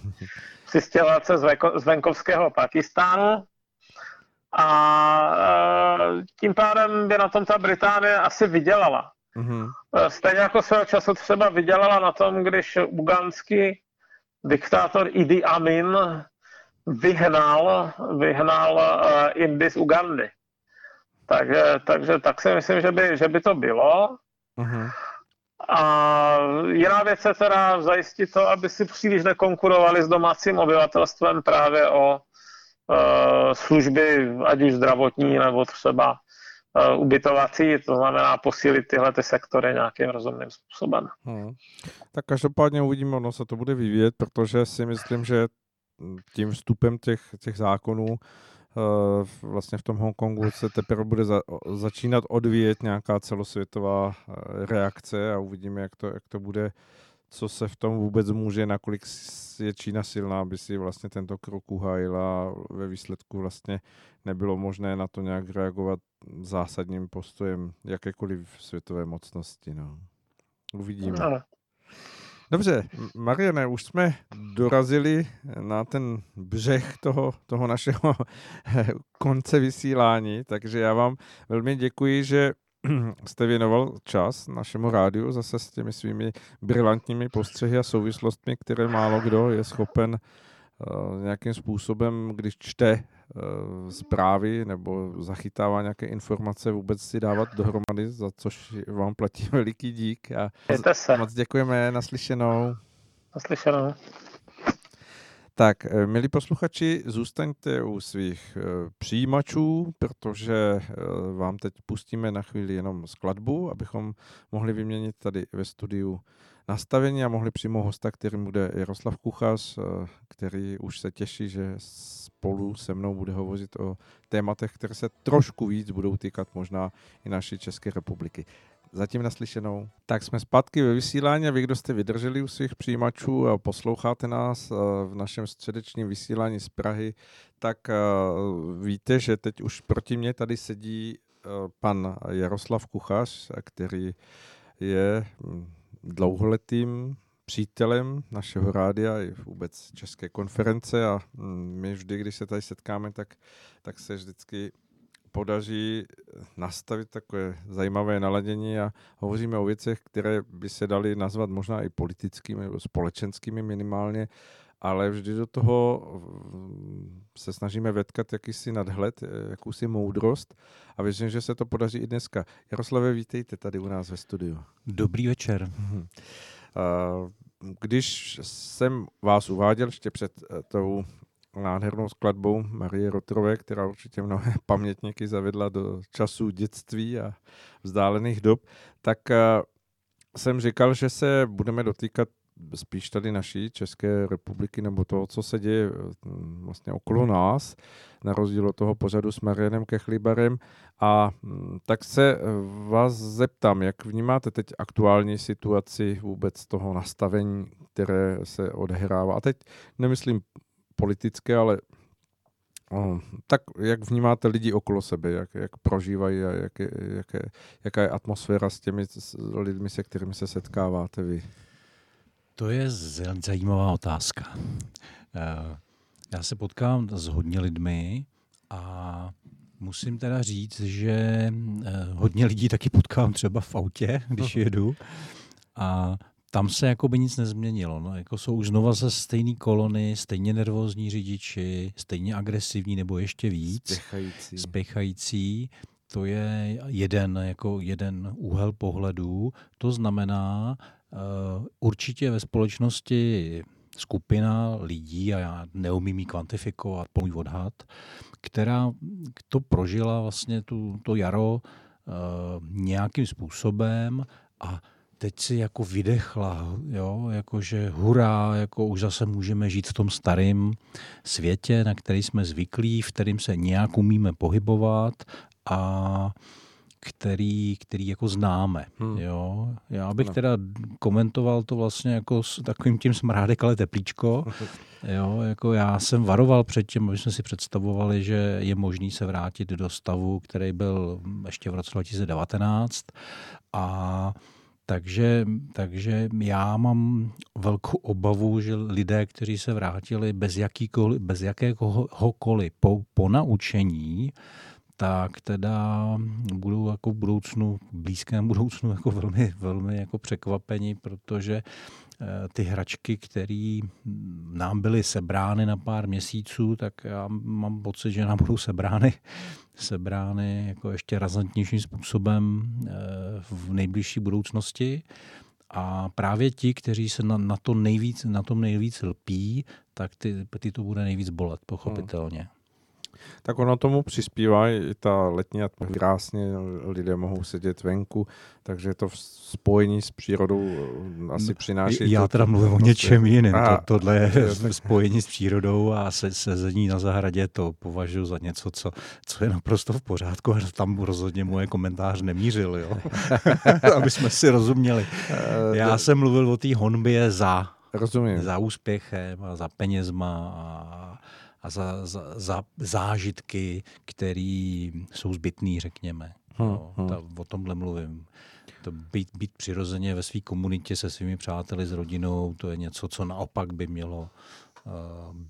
přistěhovalce z, veko- z venkovského Pakistánu. A e, tím pádem by na tom ta Británie asi vydělala. Mm-hmm. Stejně jako svého času třeba vydělala na tom, když ugandský diktátor Idi Amin vyhnal, vyhnal uh, Indy z Ugandy. Takže, takže tak si myslím, že by, že by to bylo. Mm-hmm. A jiná věc je teda zajistit to, aby si příliš nekonkurovali s domácím obyvatelstvem právě o uh, služby, ať už zdravotní nebo třeba ubytovací, to znamená posílit tyhle ty sektory nějakým rozumným způsobem. Hmm. Tak každopádně uvidíme, ono se to bude vyvíjet, protože si myslím, že tím vstupem těch, těch zákonů vlastně v tom Hongkongu se teprve bude za, začínat odvíjet nějaká celosvětová reakce a uvidíme, jak to, jak to bude, co se v tom vůbec může, nakolik je Čína silná, aby si vlastně tento krok uhájila. Ve výsledku vlastně nebylo možné na to nějak reagovat zásadním postojem jakékoliv světové mocnosti. No. Uvidíme. Dobře, Mariane, už jsme dorazili na ten břeh toho, toho našeho konce vysílání, takže já vám velmi děkuji, že jste věnoval čas našemu rádiu zase s těmi svými brilantními postřehy a souvislostmi, které málo kdo je schopen uh, nějakým způsobem, když čte uh, zprávy nebo zachytává nějaké informace, vůbec si dávat dohromady, za což vám platí veliký dík. A moc děkujeme, naslyšenou. Naslyšenou. Tak, milí posluchači, zůstaňte u svých přijímačů, protože vám teď pustíme na chvíli jenom skladbu, abychom mohli vyměnit tady ve studiu nastavení a mohli přijmout hosta, kterým bude Jaroslav Kuchař, který už se těší, že spolu se mnou bude hovořit o tématech, které se trošku víc budou týkat možná i naší České republiky. Zatím naslyšenou. Tak jsme zpátky ve vysílání a vy, kdo jste vydrželi u svých přijímačů a posloucháte nás v našem středečním vysílání z Prahy, tak víte, že teď už proti mně tady sedí pan Jaroslav Kuchař, který je dlouholetým přítelem našeho rádia i vůbec České konference a my vždy, když se tady setkáme, tak, tak se vždycky podaří nastavit takové zajímavé naladění a hovoříme o věcech, které by se daly nazvat možná i politickými, společenskými minimálně, ale vždy do toho se snažíme vetkat jakýsi nadhled, jakousi moudrost a věřím, že se to podaří i dneska. Jaroslave, vítejte tady u nás ve studiu. Dobrý večer. Když jsem vás uváděl ještě před tou nádhernou skladbou Marie Rotrové, která určitě mnohé pamětníky zavedla do času dětství a vzdálených dob, tak jsem říkal, že se budeme dotýkat spíš tady naší České republiky nebo toho, co se děje vlastně okolo nás, na rozdíl od toho pořadu s Marianem Kechlibarem. A tak se vás zeptám, jak vnímáte teď aktuální situaci vůbec toho nastavení, které se odehrává. A teď nemyslím politické, ale oh, tak jak vnímáte lidi okolo sebe, jak, jak prožívají a jak je, jak je, jaká je atmosféra s těmi s lidmi, se kterými se setkáváte vy? To je zajímavá otázka. Já se potkám s hodně lidmi a musím teda říct, že hodně lidí taky potkám třeba v autě, když jedu a tam se jako by nic nezměnilo. No, jako jsou už znova zase stejné kolony, stejně nervózní řidiči, stejně agresivní nebo ještě víc. Spěchající. Spěchající. To je jeden, jako jeden úhel pohledu. To znamená uh, určitě ve společnosti skupina lidí, a já neumím ji kvantifikovat, můj odhad, která to prožila vlastně tu, to jaro e, nějakým způsobem a teď si jako vydechla, jo, jakože hurá, jako už zase můžeme žít v tom starém světě, na který jsme zvyklí, v kterém se nějak umíme pohybovat a který, který jako známe. Hmm. Jo. Já bych teda komentoval to vlastně jako s takovým tím smrádek, ale teplíčko. Jo, jako já jsem varoval před tím, aby jsme si představovali, že je možný se vrátit do stavu, který byl ještě v roce dva tisíce devatenáct. A takže, takže já mám velkou obavu, že lidé, kteří se vrátili bez, jakýkoliv, bez jakéhokoliv po, po naučení, tak teda budou jako v budoucnu, v blízkém budoucnu jako velmi, velmi jako překvapeni, protože ty hračky, které nám byly sebrány na pár měsíců, tak já mám pocit, že nám budou sebrány, sebrány jako ještě razantnějším způsobem v nejbližší budoucnosti. A právě ti, kteří se na, na, to nejvíc, na tom nejvíc lpí, tak ty, ty to bude nejvíc bolet, pochopitelně. Hmm. Tak ono tomu přispívá i ta letní atmosféra, krásně lidé mohou sedět venku, takže to v spojení s přírodou asi přináší. Já teda mluvím o něčem jiném, to, tohle je spojení s přírodou a se, sezení na zahradě, to považuji za něco, co, co je naprosto v pořádku, ale tam rozhodně moje komentář nemířil, jo? Aby jsme si rozuměli. Já jsem mluvil o té honbě za, za úspěchem a za penězma a a za, za, za zážitky, které jsou zbytné, řekněme. Hmm, hmm. Ta, o tomhle mluvím. To být, být přirozeně ve své komunitě se svými přáteli, s rodinou, to je něco, co naopak by mělo uh,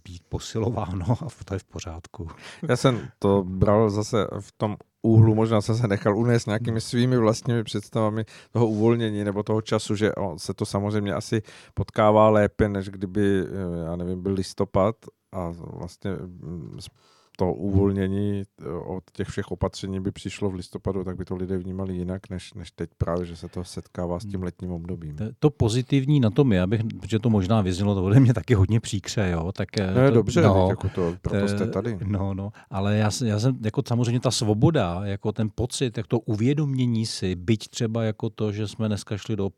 být posilováno a to je v pořádku. Já jsem to bral zase v tom úhlu, možná jsem se nechal unést nějakými svými vlastními představami toho uvolnění nebo toho času, že se to samozřejmě asi potkává lépe, než kdyby, já nevím, byl listopad, a vlastně to uvolnění od těch všech opatření by přišlo v listopadu, tak by to lidé vnímali jinak, než, než teď právě, že se to setkává s tím letním obdobím. To, to pozitivní na tom je, abych, protože to možná vyznělo, to bude mě taky hodně příkře, jo. Tak, ne, to, dobře, no, teď, jako to, proto jste tady. No, no, ale já, já jsem, jako samozřejmě ta svoboda, jako ten pocit, jak to uvědomění si, byť třeba jako to, že jsme dneska šli do,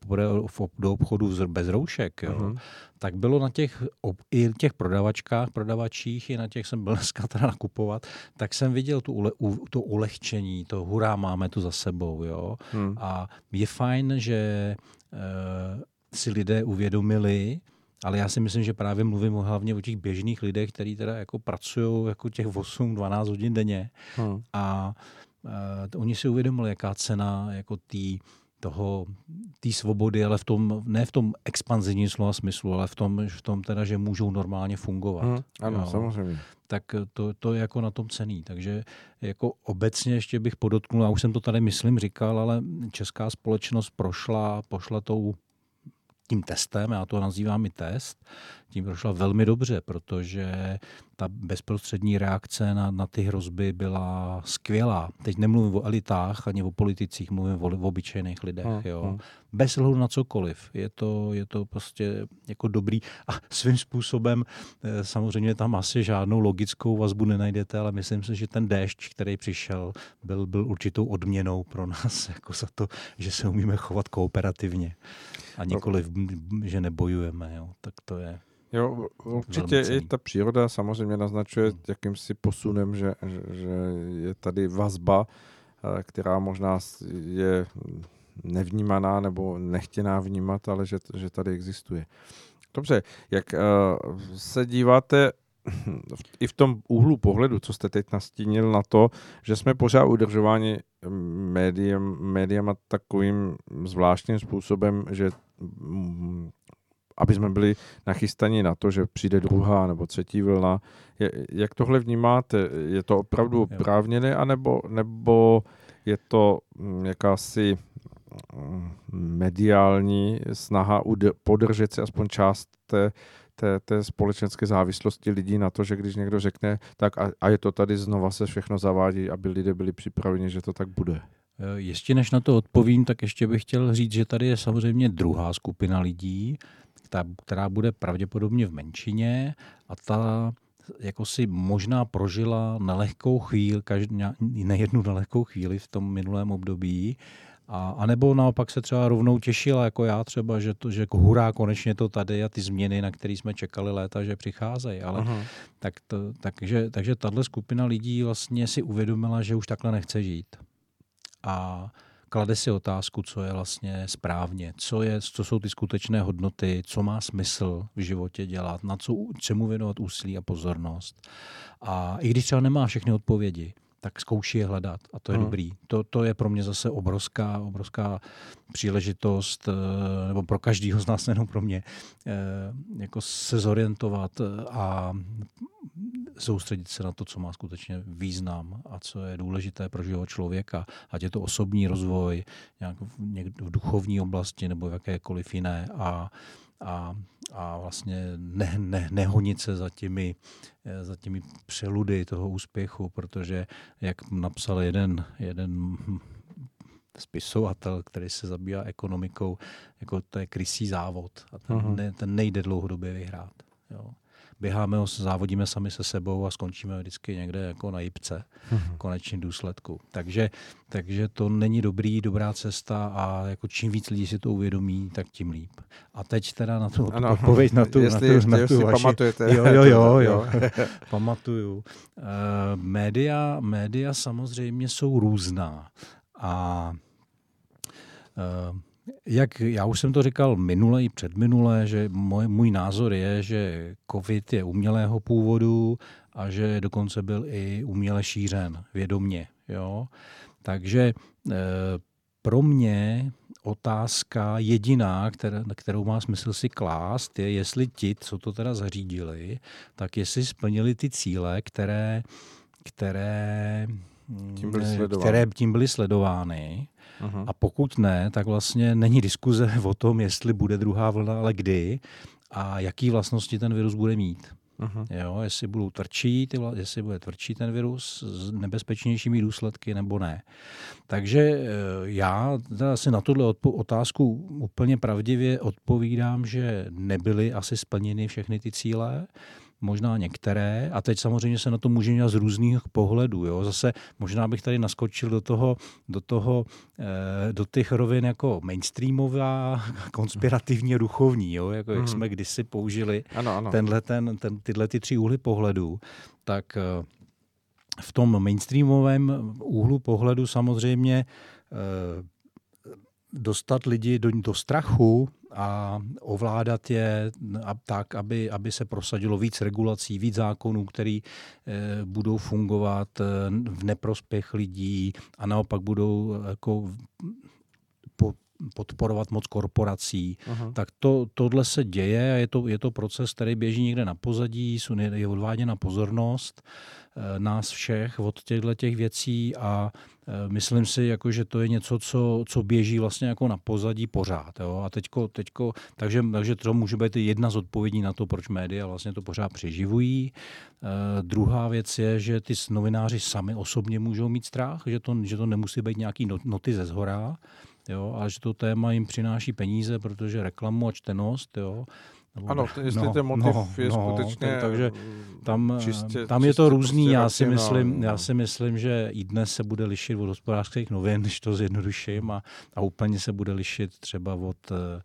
do obchodu bez roušek, jo. Uh-huh. Tak bylo na těch, i těch prodavačkách, prodavačích, i na těch jsem byl dneska teda nakupovat, tak jsem viděl tu, ule, u, to ulehčení, to hurá, máme to za sebou. Jo? Hmm. A je fajn, že e, si lidé uvědomili, ale já si myslím, že právě mluvím hlavně o těch běžných lidech, kteří teda jako pracují jako těch osm dvanáct hodin denně. Hmm. A e, oni si uvědomili, jaká cena jako tý toho, té svobody, ale v tom, ne v tom expanzivním slova smyslu, ale v tom, v tom teda, že můžou normálně fungovat. Hmm, ano, jo. Samozřejmě. Tak to, to je jako na tom cenný. Takže jako obecně ještě bych podotknul, a už jsem to tady myslím říkal, ale česká společnost prošla, pošla tou, tím testem, já to nazývám i test, tím prošla velmi dobře, protože ta bezprostřední reakce na, na ty hrozby byla skvělá. Teď nemluvím o elitách ani o politicích, mluvím o, o obyčejných lidech. Hmm, jo. Hmm. Bez hledu na cokoliv. Je to, je to prostě jako dobrý a svým způsobem samozřejmě tam asi žádnou logickou vazbu nenajdete, ale myslím si, že ten déšť, který přišel, byl, byl určitou odměnou pro nás jako za to, že se umíme chovat kooperativně a nikoliv, že nebojujeme. Jo. Tak to je. Jo, určitě i ta příroda samozřejmě naznačuje jakýmsi posunem, že, že je tady vazba, která možná je nevnímaná nebo nechtěná vnímat, ale že, že tady existuje. Dobře, jak se díváte i v tom úhlu pohledu, co jste teď nastínil na to, že jsme pořád udržováni médiem, médiama takovým zvláštním způsobem, že aby jsme byli nachystaní na to, že přijde druhá nebo třetí vlna. Je, jak tohle vnímáte? Je to opravdu oprávněné, anebo, nebo je to jakási mediální snaha podržet si aspoň část té, té, té společenské závislosti lidí na to, že když někdo řekne, tak a, a je to tady, znova se všechno zavádí, aby lidé byli připraveni, že to tak bude? Ještě než na to odpovím, tak ještě bych chtěl říct, že tady je samozřejmě druhá skupina lidí, ta, která bude pravděpodobně v menšině a ta jako si možná prožila nelehkou chvíli, nejednu nelehkou chvíli v tom minulém období, a, a nebo naopak se třeba rovnou těšila, jako já třeba, že, to, že hurá, konečně to tady a ty změny, na které jsme čekali léta, že přicházejí. Ale tak to, takže, takže tato skupina lidí vlastně si uvědomila, že už takhle nechce žít. A klade si otázku, co je vlastně správně, co, je, co jsou ty skutečné hodnoty, co má smysl v životě dělat, na co, čemu věnovat úsilí a pozornost. A i když třeba nemá všechny odpovědi, tak zkouší je hledat a to je hmm. dobrý. To, to je pro mě zase obrovská, obrovská příležitost, nebo pro každého z nás, nejenom pro mě, jako se zorientovat a soustředit se na to, co má skutečně význam a co je důležité pro život člověka. Ať je to osobní rozvoj, nějak v duchovní oblasti nebo v jakékoliv jiné a A, a vlastně ne, ne, nehonit se za těmi, za těmi přeludy toho úspěchu, protože, jak napsal jeden, jeden spisovatel, který se zabývá ekonomikou, jako to je krysí závod a ten, ne, ten nejde dlouhodobě vyhrát. Jo. Běháme ho, závodíme sami se sebou a skončíme vždycky někde jako na jipce v konečném důsledku. Takže, takže to není dobrý, dobrá cesta a jako čím víc lidí si to uvědomí, tak tím líp. A teď teda na tu ano, odpověď, na tu, jestli, na tu, na tu, na tu vaši... pamatujete. Jo, jo, jo, jo. Pamatuju. Uh, média, média samozřejmě jsou různá a uh, Jak já už jsem to říkal minule i předminule, že můj, můj názor je, že COVID je umělého původu a že dokonce byl i uměle šířen vědomě. Jo? Takže e, pro mě otázka jediná, která, kterou má smysl si klást, je, jestli ti, co to teda zařídili, tak jestli splnili ty cíle, které, které, tím, byly které tím byly sledovány. Uhum. A pokud ne, tak vlastně není diskuze o tom, jestli bude druhá vlna, ale kdy a jaký vlastnosti ten virus bude mít. Jo, jestli budou tvrdší, ty vla, jestli bude tvrdší ten virus s nebezpečnějšími důsledky nebo ne. Takže já asi na tuhle odpo- otázku úplně pravdivě odpovídám, že nebyly asi splněny všechny ty cíle, možná některé, a teď samozřejmě se na to může dělat z různých pohledů. Jo? Zase možná bych tady naskočil do toho, do toho, do těch rovin jako mainstreamová, konspirativně duchovní, jo? Jako, jak jsme kdysi použili ano, ano. Tenhle, ten, ten, tyhle ty tři úhly pohledu, tak v tom mainstreamovém úhlu pohledu samozřejmě dostat lidi do, do strachu a ovládat je tak, aby, aby se prosadilo víc regulací, víc zákonů, které eh, budou fungovat eh, v neprospěch lidí a naopak budou jako, po, podporovat moc korporací. Aha. Tak to, tohle se děje a je to, je to proces, který běží někde na pozadí, je odváděna pozornost eh, nás všech od těchto těch věcí a myslím si, jako, že to je něco, co, co běží vlastně jako na pozadí pořád. Jo? A teďko, teďko, takže, takže to může být jedna z odpovědí na to, proč média vlastně to pořád přeživují. Eh, druhá věc je, že ty novináři sami osobně můžou mít strach, že to, že to nemusí být nějaký noty ze zhora, jo? A že to téma jim přináší peníze, protože reklamu a čtenost... Jo? Ano, jestli no, ten motiv no, je no, skutečně ten, takže tam, čistě, tam je to různý, prostě já, si myslím, no. já si myslím, že i dnes se bude lišit od Hospodářských novin, když to zjednoduším, a, a úplně se bude lišit třeba od, uh,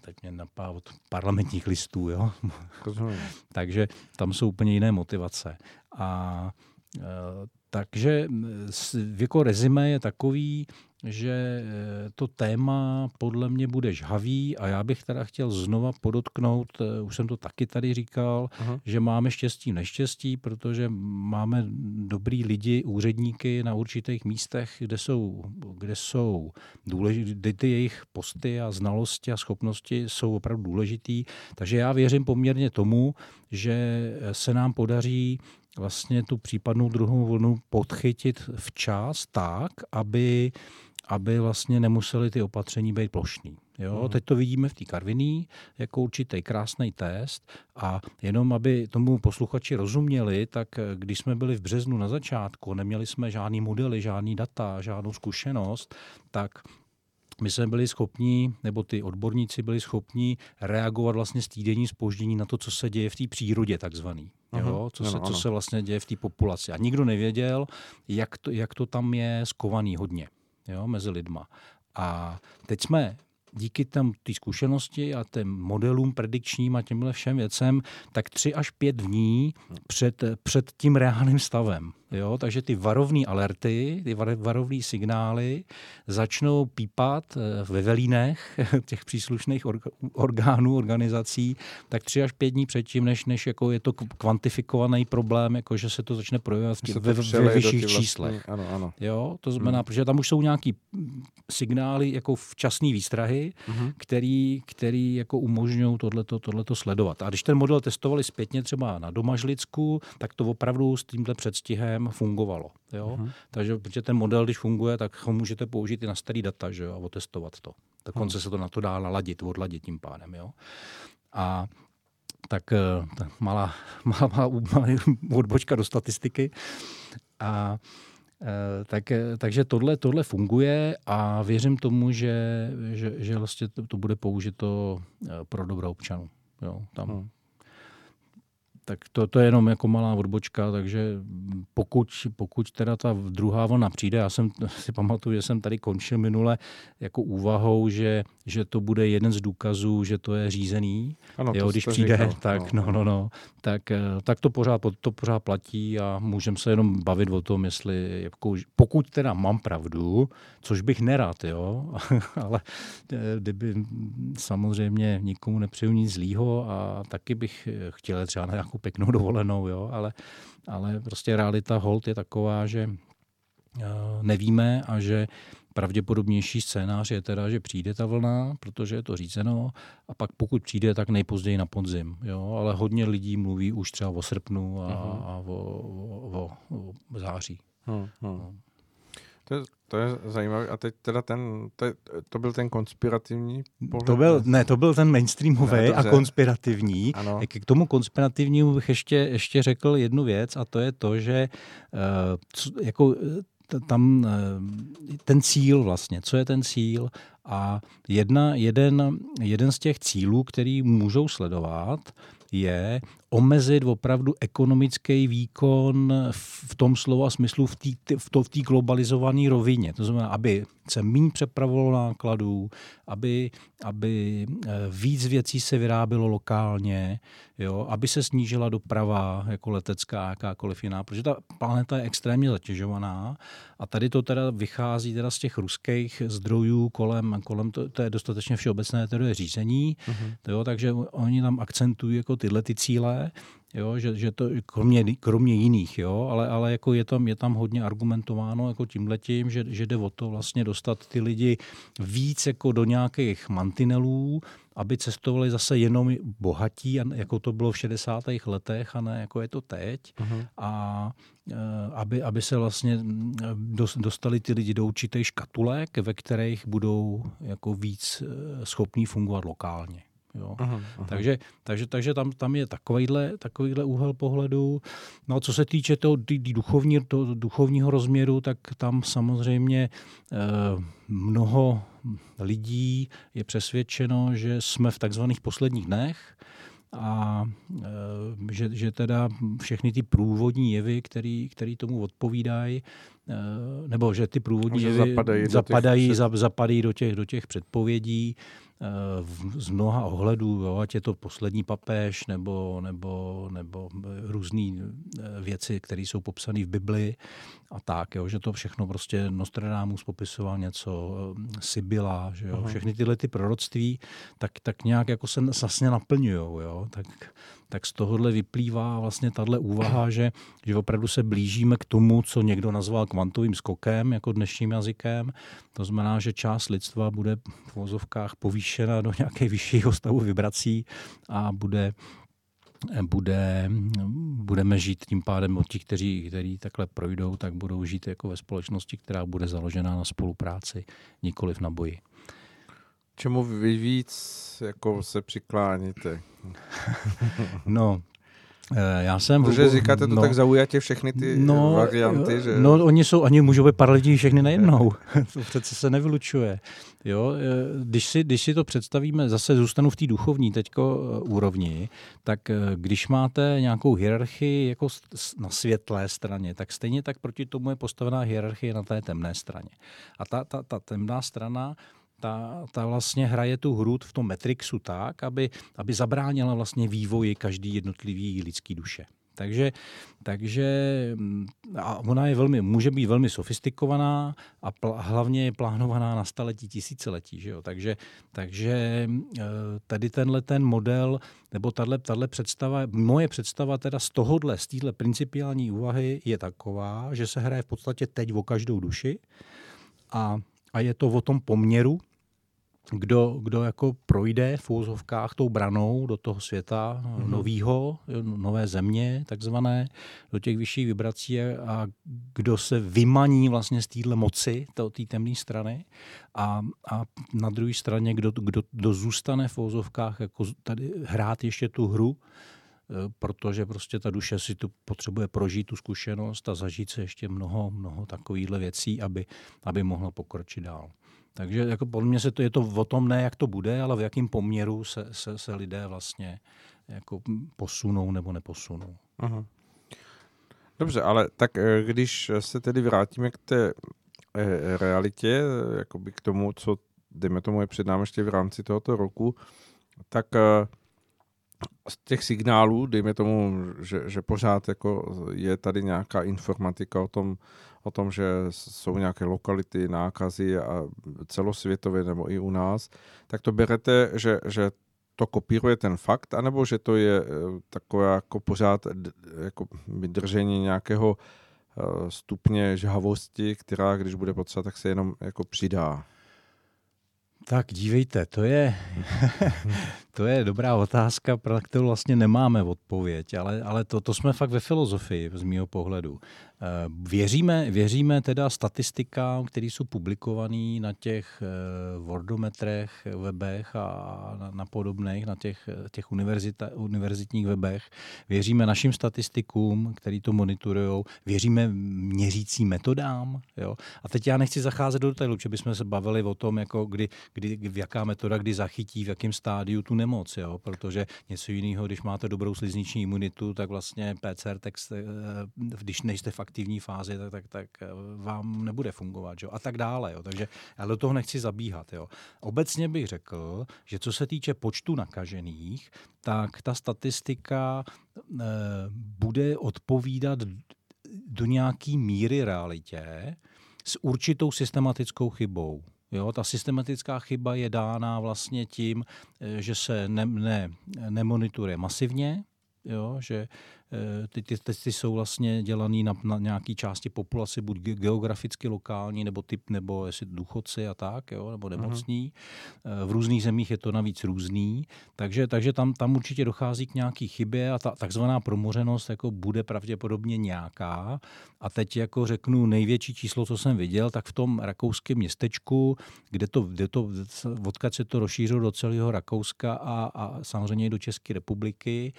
teď mě napá, od Parlamentních listů, jo. Takže tam jsou úplně jiné motivace. A uh, takže jako rezime je takový, že to téma podle mě bude žhavý a já bych teda chtěl znova podotknout, už jsem to taky tady říkal, Aha. že máme štěstí neštěstí, protože máme dobrý lidi, úředníky na určitých místech, kde jsou, kde jsou důležitý, ty jejich posty a znalosti a schopnosti jsou opravdu důležitý. Takže já věřím poměrně tomu, že se nám podaří vlastně tu případnou druhou vlnu podchytit včas tak, aby, aby vlastně nemuseli ty opatření být plošný. Jo? Mm. Teď to vidíme v té Karviné jako určitý krásný test a jenom, aby tomu posluchači rozuměli, tak když jsme byli v březnu na začátku, neměli jsme žádný modely, žádný data, žádnou zkušenost, tak my jsme byli schopni, nebo ty odborníci byli schopni reagovat vlastně s týdenní zpoždění na to, co se děje v té přírodě takzvaný. Jo, co, se, co se vlastně děje v té populaci. A nikdo nevěděl, jak to, jak to tam je skovaný hodně, jo, mezi lidma. A teď jsme díky té zkušenosti a těm modelům predikčním a těmhle všem věcem, tak tři až pět dní před, před tím reálným stavem. Jo? Takže ty varovné alerty, ty varovné signály začnou pípat ve velínech těch příslušných orgánů, organizací, tak tři až pět dní předtím, než, než jako je to kvantifikovaný problém, jako že se to začne projevovat ve, ve vyšších číslech. Ano, ano. Jo? To znamená, hmm. protože tam už jsou nějaký signály jako včasné výstrahy, hmm. který, který jako umožňují tohleto, tohleto sledovat. A když ten model testovali zpětně třeba na Domažlicku, tak to opravdu s tímhle předstihem fungovalo. Jo? Mm-hmm. Takže protože ten model, když funguje, tak ho můžete použít i na starý data, že jo, a otestovat to. Dokonce mm. se to na to dá naladit, odladit tím pádem. Jo? A tak, tak malá, malá, malá odbočka do statistiky. A tak, takže tohle, tohle funguje a věřím tomu, že, že, že vlastně to, to bude použito pro dobro občanů. Jo? Tam mm. Tak to, to je jenom jako malá odbočka, takže pokud, pokud teda ta druhá vlna přijde, já jsem, si pamatuju, že jsem tady končil minule jako úvahou, že, že to bude jeden z důkazů, že to je řízený, ano, jo, to když přijde, říkal. tak no, no, no, tak, tak to, pořád, to pořád platí a můžeme se jenom bavit o tom, jestli, jako, pokud teda mám pravdu, což bych nerad, jo, ale kdyby samozřejmě nikomu nepřeju nic zlýho a taky bych chtěl třeba na nějakou pěknou dovolenou, jo, ale, ale prostě realita hold je taková, že nevíme a že pravděpodobnější scénář je teda, že přijde ta vlna, protože je to řízeno a pak pokud přijde, tak nejpozději na podzim. Jo? Ale hodně lidí mluví už třeba o srpnu a, uh-huh. a o, o, o, o září. Uh-huh. No. To je, to je zajímavé. A teď teda ten, to, je, to byl ten konspirativní pohled? To byl, ne, to byl ten mainstreamový a konspirativní. Ano. K tomu konspirativnímu bych ještě, ještě řekl jednu věc a to je to, že uh, jako tam ten cíl vlastně, co je ten cíl a jedna, jeden, jeden z těch cílů, který můžou sledovat, je omezit opravdu ekonomický výkon v tom slova smyslu v té v v globalizované rovině. To znamená, aby se méně přepravovalo nákladů, aby, aby víc věcí se vyrábělo lokálně, jo, aby se snížila doprava jako letecká, jakákoliv jiná, protože ta planeta je extrémně zatěžovaná a tady to teda vychází teda z těch ruských zdrojů kolem, kolem to, to je dostatečně všeobecné teorie řízení, mm-hmm. jo, takže oni tam akcentují jako tyhle ty cíle, jo, že, že to, kromě, kromě jiných, jo, ale, ale jako je, tam, je tam hodně argumentováno jako tímhletím, že, že jde o to vlastně dostat ty lidi víc jako do nějakých mantinelů, aby cestovali zase jenom bohatí, jako to bylo v šedesátých letech a ne jako je to teď. Uh-huh. A aby, aby se vlastně dostali ty lidi do určitých škatulek, ve kterých budou jako víc schopní fungovat lokálně. Jo. Aha, aha. Takže, takže, takže tam, tam je takovýhle, takovýhle úhel pohledu. No a co se týče toho, tý, tý duchovní, toho duchovního rozměru, tak tam samozřejmě eh, mnoho lidí je přesvědčeno, že jsme v takzvaných posledních dnech a eh, že, že teda všechny ty průvodní jevy, který, který tomu odpovídají, nebo že ty průvodní jevy zapadají, zapadají do těch, za, zapadají do těch, do těch předpovědí v, z mnoha ohledů, jo, ať je to poslední papež nebo, nebo, nebo různé věci, které jsou popsané v Bibli a tak, jo, že to všechno prostě Nostradamus popisoval něco, Sibyla, že jo, všechny tyhle ty proroctví, tak, tak nějak jako se vlastně naplňujou, jo, tak... tak z tohohle vyplývá vlastně tahle úvaha, že, že opravdu se blížíme k tomu, co někdo nazval kvantovým skokem, jako dnešním jazykem. To znamená, že část lidstva bude v vozovkách povýšena do nějakého vyššího stavu vibrací a bude, bude, budeme žít tím pádem, ti, kteří, kteří takhle projdou, tak budou žít jako ve společnosti, která bude založená na spolupráci, nikoliv na boji. Čemu vy víc jako se přikláníte? No, Já jsem... Protože říkáte to no, tak zaujatě všechny ty no, varianty, že... No, oni jsou, ani můžou být paralelní všechny najednou. To přece se nevylučuje. Jo? Když, si, když si to představíme, zase zůstanu v té duchovní teďko úrovni, tak když máte nějakou hierarchii jako na světlé straně, tak stejně tak proti tomu je postavená hierarchie na té temné straně. A ta, ta, ta temná strana... Ta, ta vlastně hraje tu hru v tom Matrixu tak, aby, aby zabránila vlastně vývoji každý jednotlivý lidský duše. Takže, takže a ona je velmi, může být velmi sofistikovaná a pl, hlavně je plánovaná na staletí, tisíciletí. Že jo? Takže, takže tady tenhle ten model, nebo tahle představa, moje představa teda z tohohle, z téhle principiální úvahy je taková, že se hraje v podstatě teď o každou duši a, a je to o tom poměru, Kdo, kdo jako projde v úzovkách tou branou do toho světa mm-hmm. novýho, nové země takzvané, do těch vyšších vibrací a kdo se vymaní vlastně z téhle moci, té temné strany a, a na druhé straně, kdo, kdo, kdo zůstane v úzovkách jako tady hrát ještě tu hru, protože prostě ta duše si tu potřebuje prožít tu zkušenost a zažít se ještě mnoho, mnoho takovýchhle věcí, aby, aby mohla pokročit dál. Takže jako podle mě se to, je to o tom ne, jak to bude, ale v jakém poměru se, se, se lidé vlastně jako posunou nebo neposunou. Aha. Dobře, ale tak když se tedy vrátíme k té realitě, jakoby k tomu, co dejme tomu je před námi ještě v rámci tohoto roku, tak z těch signálů, dejme tomu, že, že pořád jako je tady nějaká informatika o tom, o tom, že jsou nějaké lokality, nákazy a celosvětové nebo i u nás, tak to berete, že, že to kopíruje ten fakt, anebo že to je takové jako pořád jako držení nějakého stupně žhavosti, která, když bude potřeba, tak se jenom jako přidá. Tak dívejte, to je, to je dobrá otázka, pro kterou vlastně nemáme odpověď, ale, ale to, to jsme fakt ve filozofii z mýho pohledu. Věříme, věříme teda statistikám, které jsou publikované na těch wordometrech, webech a na, na podobných, na těch, těch univerzita, univerzitních webech. Věříme našim statistikům, který to monitorují. Věříme měřící metodám. Jo? A teď já nechci zacházet do detailu, protože bychom se bavili o tom, jako kdy, kdy, jaká metoda, kdy zachytí, v jakém stádiu tu nemoc. Jo? Protože něco jiného, když máte dobrou slizniční imunitu, tak vlastně P C R, tak, když nejste fakt aktivní fázi, tak, tak, tak vám nebude fungovat, jo? A tak dále. Jo? Takže já do toho nechci zabíhat. Jo? Obecně bych řekl, že co se týče počtu nakažených, tak ta statistika eh, bude odpovídat do nějaký míry realitě s určitou systematickou chybou. Jo, ta systematická chyba je dána vlastně tím, eh, že se ne, ne, nemonitoruje masivně, jo, že ty, ty testy jsou vlastně dělaný na, na nějaké části populace, buď geograficky lokální, nebo typ, nebo jestli důchodci a tak, jo, nebo nemocní. Aha. V různých zemích je to navíc různý, takže, takže tam, tam určitě dochází k nějaký chybě a ta takzvaná promořenost jako bude pravděpodobně nějaká. A teď jako řeknu největší číslo, co jsem viděl, tak v tom rakouském městečku, kde to, kde to, odkud se to rozšířilo do celého Rakouska a, a samozřejmě i do České republiky,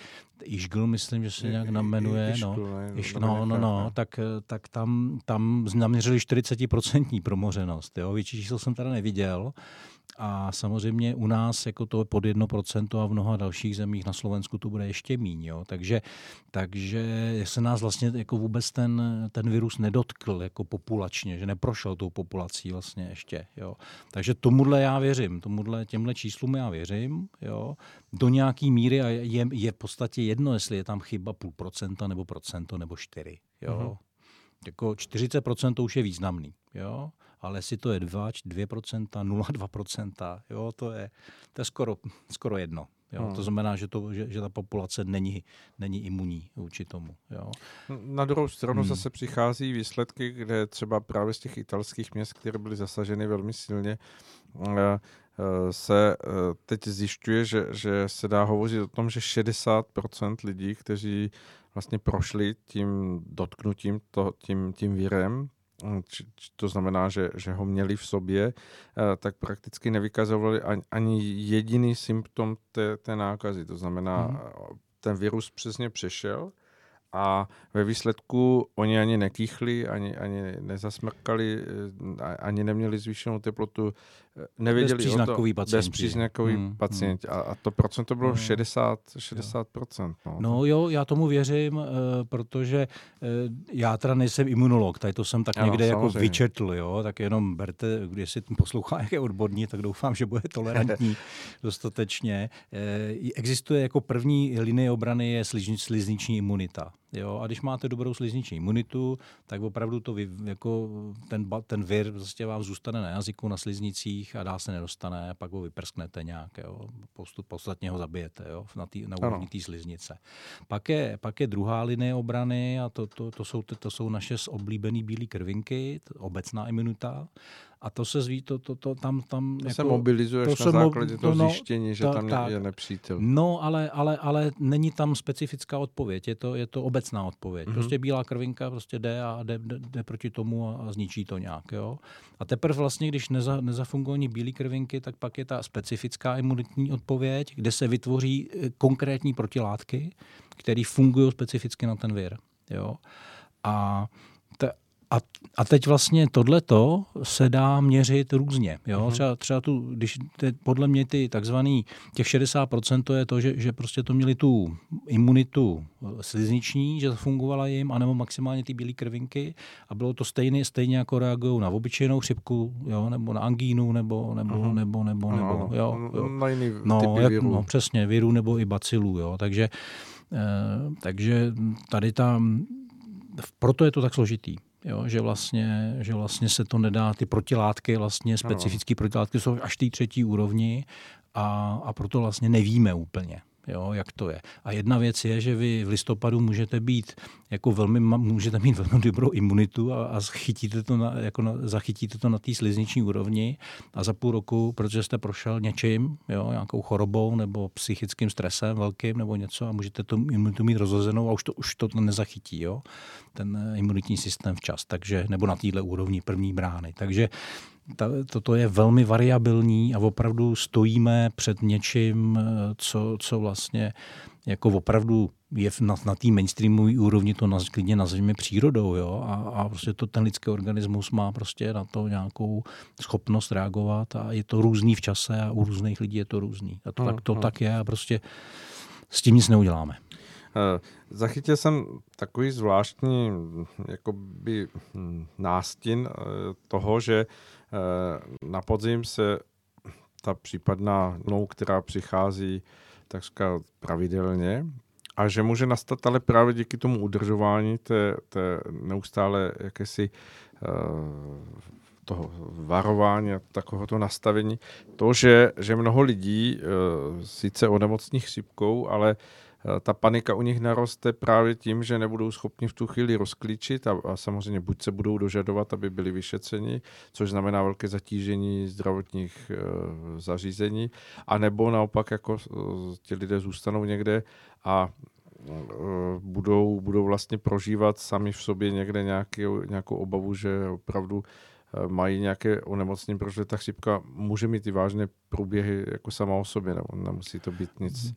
Ischgl, myslím, že se nějak jmenuje, no, no, no, no, tak, tak tam, tam naměřili čtyřicet procent promořenost, jo, větší číslo jsem teda neviděl a samozřejmě u nás jako to je pod jedno procento a v mnoha dalších zemích na Slovensku to bude ještě míň, jo, takže, takže se nás vlastně jako vůbec ten, ten virus nedotkl jako populačně, že neprošel tou populací vlastně ještě, jo, takže tomuhle já věřím, tomuhle, těmhle číslům já věřím, jo, do nějaký míry a je, je v podstatě jedno, jestli je tam chyba půl procenta nebo procento nebo čtyři. Jo? Mm-hmm. Jako čtyřicet procent to už je významný, jo? Ale jestli to je dva, dvě procenta, nula celá dva procenta, jo? To je, to je skoro, skoro jedno. Jo? Mm. To znamená, že, to, že, že ta populace není, není imunní vůči tomu. Jo? Na druhou stranu mm. zase přichází výsledky, kde třeba právě z těch italských měst, které byly zasaženy velmi silně, se teď zjišťuje, že, že se dá hovořit o tom, že šedesát procent lidí, kteří vlastně prošli tím dotknutím, to, tím, tím virem, to znamená, že, že ho měli v sobě, tak prakticky nevykazovali ani jediný symptom té, té nákazy. To znamená, hmm. ten virus přesně přešel a ve výsledku oni ani nekýchli, ani, ani nezasmrkali, ani neměli zvýšenou teplotu, nevěděli bezpříznakový o to. Pacienti. Bezpříznakový hmm, pacienti. Hmm. A, a to procento bylo hmm. šedesát procent. No. no jo, já tomu věřím, protože já teda nejsem imunolog, tady to jsem tak ano, někde samozřejmě. Jako vyčetl, jo, tak jenom berte, když si poslouchá, jak je odborní, tak doufám, že bude tolerantní dostatečně. Existuje jako první linie obrany je slizniční imunita. Jo, a když máte dobrou slizniční imunitu, tak opravdu to vy, jako ten, ten vir vlastně vám zůstane na jazyku, na sliznicích a dál se nedostane a pak ho vyprsknete nějak. Jo. Postup, podstatně ho zabijete jo, na, tý, na úrovni té sliznice. Pak je, pak je druhá linie obrany a to, to, to, jsou, to, to jsou naše oblíbené bílé krvinky, obecná imunita. A to se zví, to, to, to tam... tam to jako, se mobilizuješ to na základě mo- toho no, zjištění, že ta, tam tak. je nepřítel. No, ale, ale, ale není tam specifická odpověď, je to, je to obecná odpověď. Mm-hmm. Prostě bílá krvinka prostě jde a jde, jde, jde proti tomu a, a zničí to nějak. Jo? A teprve vlastně, když neza, nezafungují bílý krvinky, tak pak je ta specifická imunitní odpověď, kde se vytvoří konkrétní protilátky, které fungují specificky na ten vir. Jo? A... Ta, A, a teď vlastně tohleto se dá měřit různě. Jo? Třeba, třeba tu, když te, podle mě ty takzvaný, těch šedesát procent to je to, že, že prostě to měli tu imunitu slizniční, že fungovala jim, anebo maximálně ty bílé krvinky a bylo to stejné, stejně jako reagují na obyčejnou chřipku, jo? Nebo na angínu, nebo, nebo, uh-huh. nebo, nebo, nebo, nebo, jo? jo? Na jiný no, typy virů. No, přesně, virů nebo i bacilů, jo? Takže, eh, takže tady tam, proto je to tak složitý. Jo, že, vlastně, že vlastně se to nedá, ty protilátky, vlastně specifické protilátky jsou až té třetí úrovni a, a proto vlastně nevíme úplně, jo, jak to je. A jedna věc je, že vy v listopadu můžete být jako velmi, můžete mít velmi dobrou imunitu a, a chytíte to na, jako na, zachytíte to na té slizniční úrovni a za půl roku, protože jste prošel něčím, jo, nějakou chorobou nebo psychickým stresem velkým nebo něco a můžete tu imunitu mít rozhozenou a už to, už to nezachytí, jo, ten imunitní systém včas, takže, nebo na téhle úrovni první brány. Takže Ta, toto je velmi variabilní a opravdu stojíme před něčím, co, co vlastně jako opravdu je na, na té mainstreamové úrovni, to naz, klidně nazvíme přírodou. Jo? A, a prostě to, ten lidský organismus má prostě na to nějakou schopnost reagovat a je to různý v čase a u různých lidí je to různý. A to, no, tak, to no. tak je a prostě s tím nic neuděláme. Zachytil jsem takový zvláštní jakoby nástin toho, že na podzim se ta případná vlna, která přichází takřka pravidelně a že může nastat ale právě díky tomu udržování té, té neustále jakési toho varování a takového nastavení, to, že, že mnoho lidí sice onemocní chřipkou, ale ta panika u nich naroste právě tím, že nebudou schopni v tu chvíli rozklíčit a, a samozřejmě buď se budou dožadovat, aby byli vyšetřeni, což znamená velké zatížení zdravotních e, zařízení, anebo naopak jako e, ti lidé zůstanou někde a e, budou, budou vlastně prožívat sami v sobě někde nějaký, nějakou obavu, že opravdu mají nějaké onemocnění, protože ta chřipka může mít i vážné průběhy jako sama o sobě, nebo nemusí to být nic.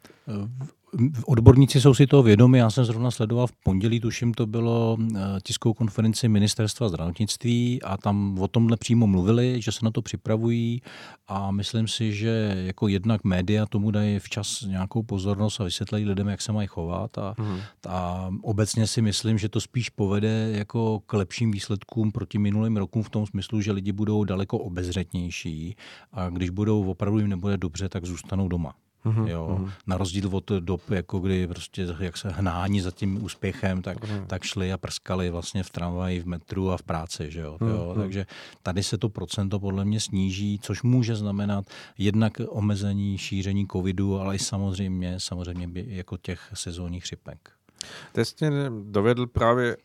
Odborníci jsou si toho vědomi, já jsem zrovna sledoval v pondělí, tuším, to bylo tiskovou konferenci Ministerstva zdravotnictví a tam o tomhle přímo mluvili, že se na to připravují a myslím si, že jako jednak média tomu dají včas nějakou pozornost a vysvětlejí lidem, jak se mají chovat a, hmm. a obecně si myslím, že to spíš povede jako k lepším výsledkům proti minulým rokům v tom smyslu, že lidi budou daleko obezřetnější a když budou opravdu jim nebude dobře, tak zůstanou doma. Uhum, jo, uhum. Na rozdíl od dob, jako kdy prostě, jak se hnání za tím úspěchem, tak, tak šli a prskali vlastně v tramvaji, v metru a v práci. Že jo? Uhum, jo? Uhum. Takže tady se to procento podle mě sníží, což může znamenat jednak omezení šíření covidu, ale i samozřejmě, samozřejmě jako těch sezónních chřipek. Teď dovedl právě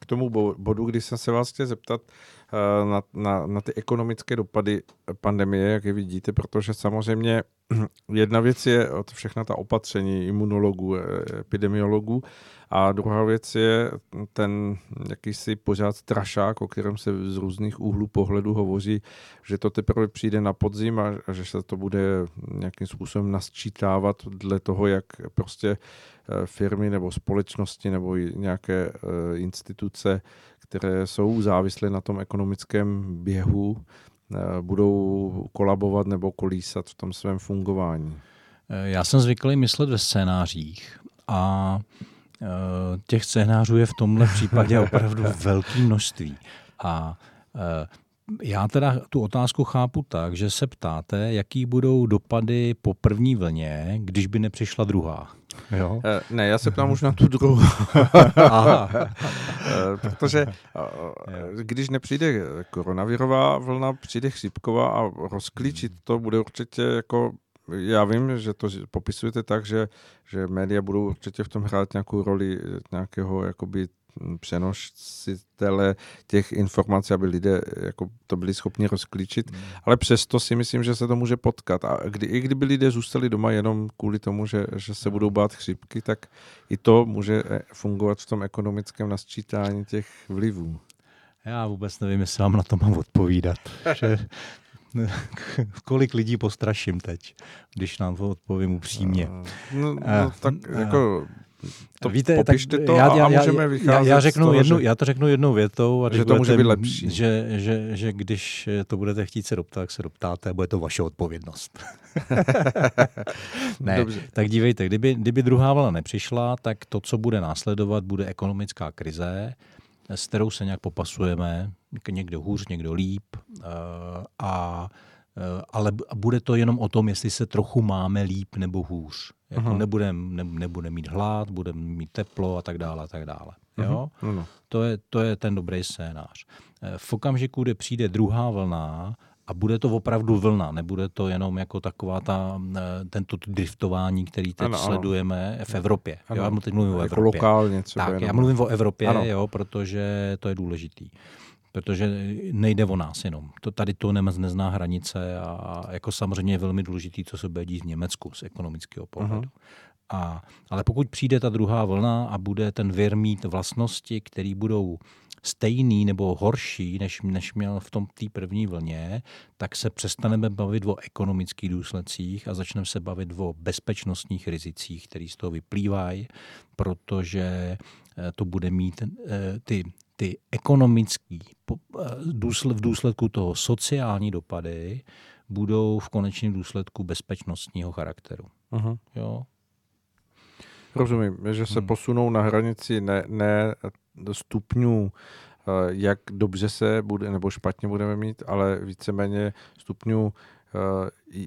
k tomu bodu, kdy jsem se vás chtěl zeptat, na, na, na ty ekonomické dopady pandemie, jak je vidíte, protože samozřejmě jedna věc je od všechna ta opatření imunologů, epidemiologů a druhá věc je ten jakýsi pořád strašák, o kterém se z různých úhlů pohledu hovoří, že to teprve přijde na podzim a, a že se to bude nějakým způsobem nasčítávat dle toho, jak prostě firmy nebo společnosti nebo nějaké instituce, které jsou závislé na tom ekonomickém běhu, budou kolabovat nebo kolísat v tom svém fungování. Já jsem zvyklý myslet ve scénářích a těch scénářů je v tomhle případě opravdu velké množství. A já teda tu otázku chápu tak, že se ptáte, jaký budou dopady po první vlně, když by nepřišla druhá. Jo? Ne, já se ptám už na tu druhou. Protože když nepřijde koronavirová vlna, přijde chřipková a rozklíčit to bude určitě jako... Já vím, že to popisujete tak, že, že média budou určitě v tom hrát nějakou roli nějakého jakoby přenositele těch informací, aby lidé jako to byli schopni rozklíčit, mm. ale přesto si myslím, že se to může potkat. A kdy, i kdyby lidé zůstali doma jenom kvůli tomu, že, že se budou bát chřipky, tak i to může fungovat v tom ekonomickém nasčítání těch vlivů. Já vůbec nevím, jestli vám na to mám odpovídat. Že... kolik lidí postraším teď, když nám to odpovím upřímně. No, no tak jako... To, víte, tak to já, já, a můžeme vycházet já, já, toho, jednu, že, já to řeknu jednou větou. A že to může být lepší. Že, že, že když to budete chtít se doptat, tak se doptáte a bude to vaše odpovědnost. Ne, dobře. Tak dívejte, kdyby, kdyby druhá vlna nepřišla, tak to, co bude následovat, bude ekonomická krize, s kterou se nějak popasujeme, někdo hůř, někdo líp, a, ale bude to jenom o tom, jestli se trochu máme líp nebo hůř. Jako nebudem, ne, nebudem mít hlad, budeme mít teplo a tak dále a tak dále. Jo? Uh-huh. To je, to je ten dobrý scénář. V okamžiku, kdy přijde druhá vlna a bude to opravdu vlna, nebude to jenom jako taková ta, tento driftování, který teď ano, sledujeme ano. v Evropě. Ano. Jo, já teď mluvím ano. o Evropě. Jako lokálně třeba. Tak, já mluvím o Evropě, jo, protože to je důležitý. Protože nejde o nás jenom. To, tady to nezná hranice a jako samozřejmě je velmi důležitý, co se bude dít v Německu z ekonomického pohledu. A, ale pokud přijde ta druhá vlna a bude ten vir mít vlastnosti, které budou stejný nebo horší, než, než měl v tom té první vlně, tak se přestaneme bavit o ekonomických důsledcích a začneme se bavit o bezpečnostních rizicích, které z toho vyplývají, protože to bude mít ty ty ekonomické v důsledku toho sociální dopady budou v konečném důsledku bezpečnostního charakteru. Uh-huh. Jo? Rozumím, že se posunou na hranici ne, ne stupňů, jak dobře se bude nebo špatně budeme mít, ale víceméně stupňů,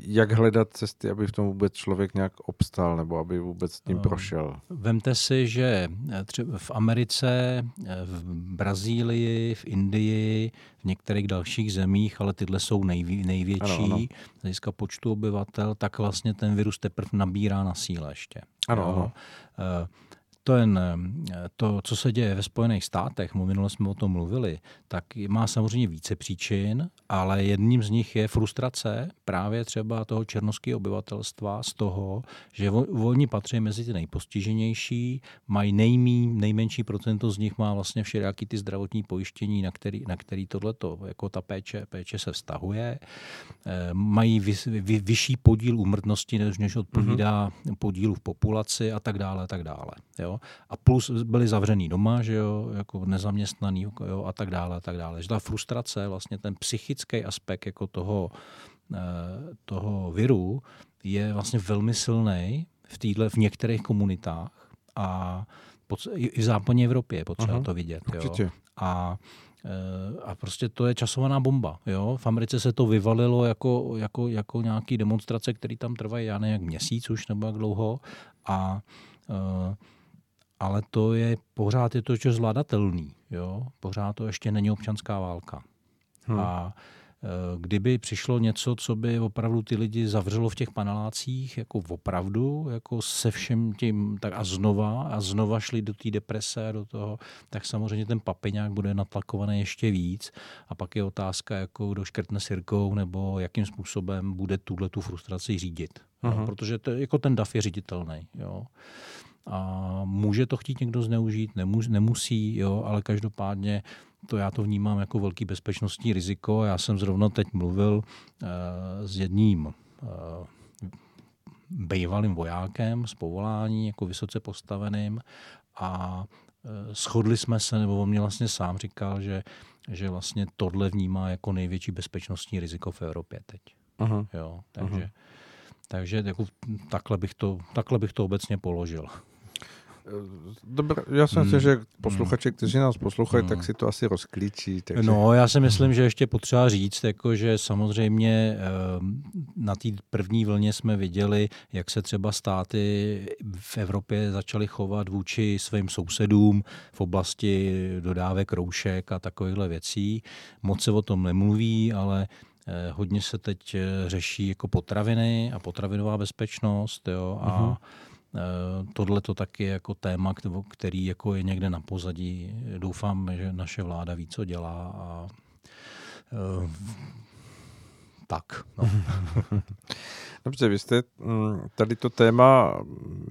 jak hledat cesty, aby v tom vůbec člověk nějak obstál nebo aby vůbec s tím prošel? Vemte si, že třeba v Americe, v Brazílii, v Indii, v některých dalších zemích, ale tyhle jsou nejvě- největší, ano, ano. z hlediska počtu obyvatel, tak vlastně ten virus teprve nabírá na síle ještě. Ano, ano. Ten, to, co se děje ve Spojených státech, minule jsme o tom mluvili, tak má samozřejmě více příčin, ale jedním z nich je frustrace právě třeba toho černoského obyvatelstva z toho, že oni patří mezi ty nejpostiženější, mají nejmí, nejmenší procento z nich má vlastně všelijaký ty zdravotní pojištění, na který, na který tohleto, jako ta péče, péče se vztahuje. Mají vy, vy, vyšší podíl úmrtnosti, než, než odpovídá mm-hmm. podílu v populaci a tak dále, a tak dále. Jo? A plus byli zavřený doma, že jo, jako nezaměstnaný, jo, a tak dále a tak dále. Že ta frustrace, vlastně ten psychický aspekt jako toho toho viru je vlastně velmi silný v týhle v některých komunitách a i v západní Evropě je potřeba Aha, to vidět, jo. A a prostě to je časovaná bomba, jo. V Americe se to vyvalilo jako jako jako nějaký demonstrace, které tam trvají já nejak měsíc už nebo jak dlouho a ale to je, pořád je to ještě zvládatelný, jo? Pořád to ještě není občanská válka. Hmm. A kdyby přišlo něco, co by opravdu ty lidi zavřelo v těch panelácích, jako opravdu, jako se všem tím, tak a znova, a znova šli do té deprese a do toho, tak samozřejmě ten papiňák bude natlakovaný ještě víc. A pak je otázka, jako kdo škrtne sirkou, nebo jakým způsobem bude tuhle tu frustraci řídit. Uh-huh. No, protože to, jako ten dav je říditelný, jo. A může to chtít někdo zneužít, nemusí, jo, ale každopádně to já to vnímám jako velký bezpečnostní riziko. Já jsem zrovna teď mluvil uh, s jedním uh, bývalým vojákem z povolání, jako vysoce postaveným, a uh, shodli jsme se, nebo on mě vlastně sám říkal, že, že vlastně tohle vnímá jako největší bezpečnostní riziko v Evropě teď. Uh-huh. Jo, takže uh-huh. takže jako, takhle, bych to, takhle bych to obecně položil. Dobře, já si myslím, hmm. že posluchači, kteří nás poslouchají, hmm. tak si to asi rozklíčí. Takže... No, já si myslím, že ještě potřeba říct, jako, že samozřejmě na té první vlně jsme viděli, jak se třeba státy v Evropě začaly chovat vůči svým sousedům v oblasti dodávek roušek a takovýchhle věcí. Moc se o tom nemluví, ale hodně se teď řeší jako potraviny a potravinová bezpečnost, jo, a hmm. tohle to taky jako téma, který jako je někde na pozadí. Doufám, že naše vláda ví, co dělá. A, uh, tak. No. Dobře, vy jste tady to téma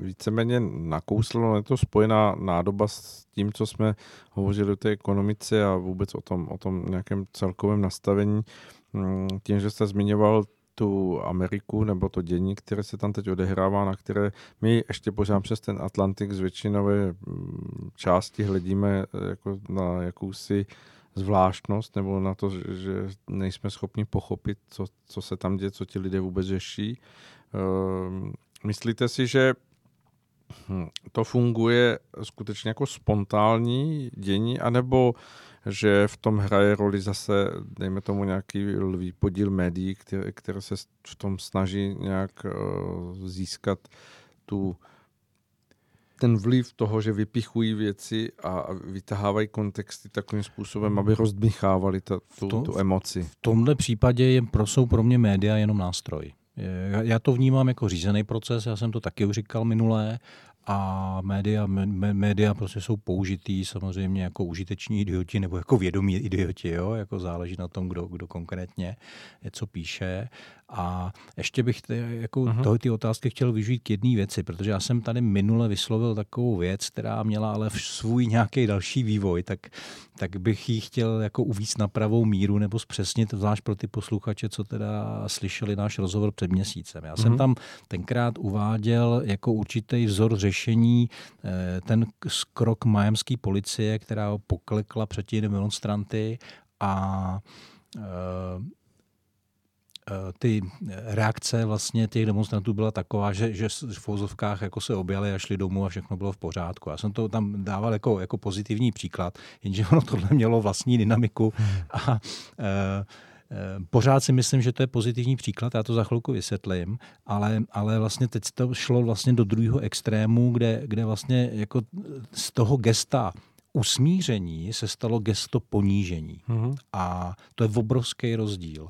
víceméně nakousl, ale je to spojená nádoba s tím, co jsme hovořili o té ekonomice a vůbec o tom, o tom nějakém celkovém nastavení. Tím, že jste zmiňoval tu Ameriku nebo to dění, které se tam teď odehrává, na které my ještě pořád přes ten Atlantik z většinové části hledíme jako na jakousi zvláštnost nebo na to, že nejsme schopni pochopit, co, co se tam děje, co ti lidé vůbec řeší. Myslíte si, že to funguje skutečně jako spontánní dění, anebo že v tom hraje roli zase, dejme tomu, nějaký lví podíl médií, které, které se v tom snaží nějak uh, získat tu, ten vliv toho, že vypichují věci a vytahávají kontexty takovým způsobem, aby rozdmychávali ta, tu, to, tu emoci. V tomhle případě je, jsou pro mě média jenom nástroj. Já to vnímám jako řízený proces, já jsem to taky už říkal minulé, a média, mé, média prostě jsou použitý samozřejmě jako užiteční idioti nebo jako vědomí idioti, jo? Jako záleží na tom, kdo, kdo konkrétně je, co píše. A ještě bych ty, jako uh-huh. ty otázky chtěl využít k jedné věci, protože já jsem tady minule vyslovil takovou věc, která měla ale svůj nějaký další vývoj, tak, tak bych ji chtěl jako uvíct na pravou míru nebo zpřesnit, zvlášť pro ty posluchače, co teda slyšeli náš rozhovor před měsícem. Já uh-huh. jsem tam tenkrát uváděl jako určitý vzor řešení ten krok miamské policie, která poklekla před těmi demonstranty a ty reakce vlastně těch demonstrantů byla taková, že, že v fouzovkách jako se objali a šli domů a všechno bylo v pořádku. Já jsem to tam dával jako, jako pozitivní příklad, jenže ono tohle mělo vlastní dynamiku a e, pořád si myslím, že to je pozitivní příklad, já to za chvilku vysvětlím, ale, ale vlastně teď to šlo vlastně do druhého extrému, kde, kde vlastně jako z toho gesta usmíření se stalo gesto ponížení. Mm-hmm. A to je obrovský rozdíl.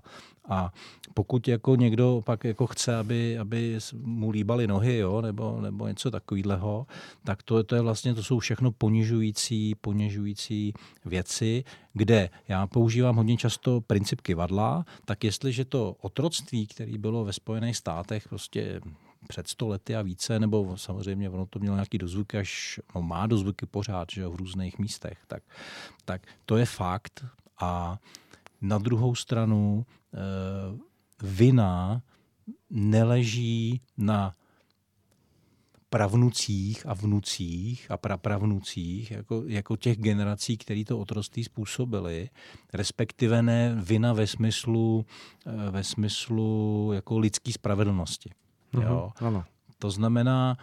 A pokud jako někdo pak jako chce, aby, aby mu líbaly nohy, jo, nebo, nebo něco takového, tak to, to, je vlastně, to jsou všechno ponižující, ponižující věci, kde já používám hodně často princip kyvadla, tak jestliže to otroctví, které bylo ve Spojených státech prostě před sto lety a více, nebo samozřejmě ono to mělo nějaký dozvuk, až no má dozvuky pořád, že jo, v různých místech, tak, tak to je fakt. A na druhou stranu e, vina neleží na pravnucích a vnucích a prapravnucích jako, jako těch generací, které to otroství způsobily, respektive ne vina ve smyslu, e, ve smyslu jako lidské spravedlnosti. Jo. Mm-hmm, to znamená,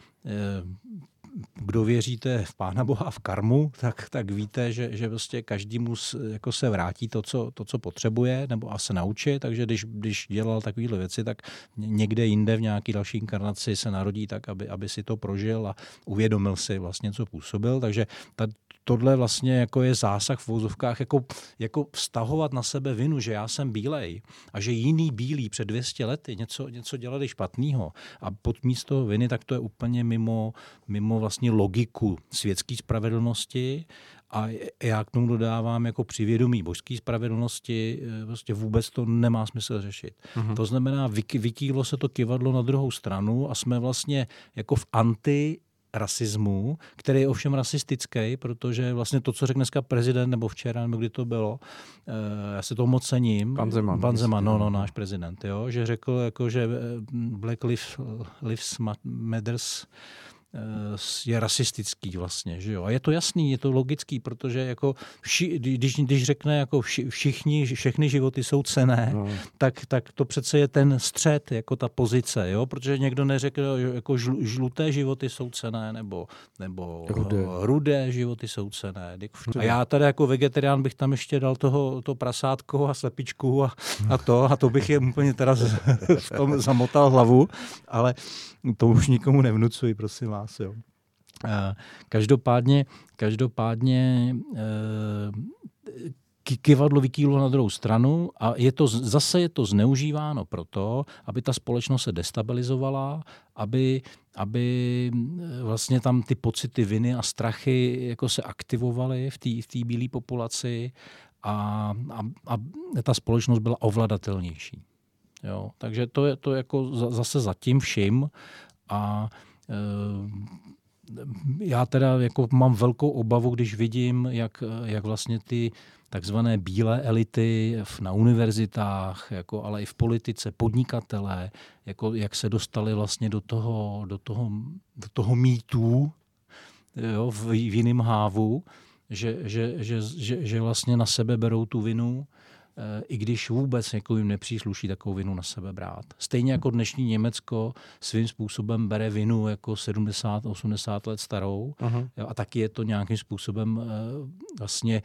kdo věříte v Pána Boha a v karmu, tak, tak víte, že, že vlastně každému jako se vrátí to co, to, co potřebuje, nebo a se naučí, takže když, když dělal takovéhle věci, tak někde jinde v nějaké další inkarnaci se narodí tak, aby, aby si to prožil a uvědomil si vlastně, co působil. Takže ta, tohle vlastně jako je zásah v vozovkách, jako, jako vztahovat na sebe vinu, že já jsem bílej a že jiný bílý před dvě stě lety něco, něco dělali špatného a pod místo viny, tak to je úplně mimo, mimo vlastně logiku světské spravedlnosti. A já k tomu dodávám jako přivědomí božské spravedlnosti, prostě vůbec to nemá smysl řešit. Mm-hmm. To znamená, vykývlo se to kyvadlo na druhou stranu a jsme vlastně jako v anti rasismu, který je ovšem rasistický, protože vlastně to, co řekl dneska prezident, nebo včera, nebo kdy to bylo, já si toho moc cením. Pan Zeman. Pan Zeman, no, no, náš prezident, jo, že řekl, jako, že Black Lives Matters je rasistický vlastně, že jo. A je to jasný, je to logický, protože jako vši, když, když řekne jako vši, všichni, všechny životy jsou cenné, no. tak, tak to přece je ten střed, jako ta pozice, jo, protože někdo neřekl, že jako žluté životy jsou cenné, nebo, nebo rudé. rudé životy jsou cenné. A já tady jako vegetarián bych tam ještě dal toho, to prasátko a slepičku a, a to, a to bych je úplně teda z, v tom zamotal hlavu, ale to už nikomu nevnucuji, prosím vás. Jo. Každopádně, každopádně kyvadlo vykývlo na druhou stranu a je to, zase je to zneužíváno proto, aby ta společnost se destabilizovala, aby, aby vlastně tam ty pocity viny a strachy jako se aktivovaly v té v té bílé populaci a, a, a ta společnost byla ovladatelnější. Jo. Takže to je to jako zase za tím vším a já teda jako mám velkou obavu, když vidím, jak, jak vlastně ty takzvané bílé elity na univerzitách, jako, ale i v politice, podnikatelé, jako, jak se dostali vlastně do toho, do toho, do toho mýtu jo, v, v jiném hávu, že, že, že, že, že vlastně na sebe berou tu vinu, i když vůbec jako jim nepřísluší takovou vinu na sebe brát. Stejně jako dnešní Německo svým způsobem bere vinu jako sedmdesát osmdesát let starou uh-huh. a taky je to nějakým způsobem vlastně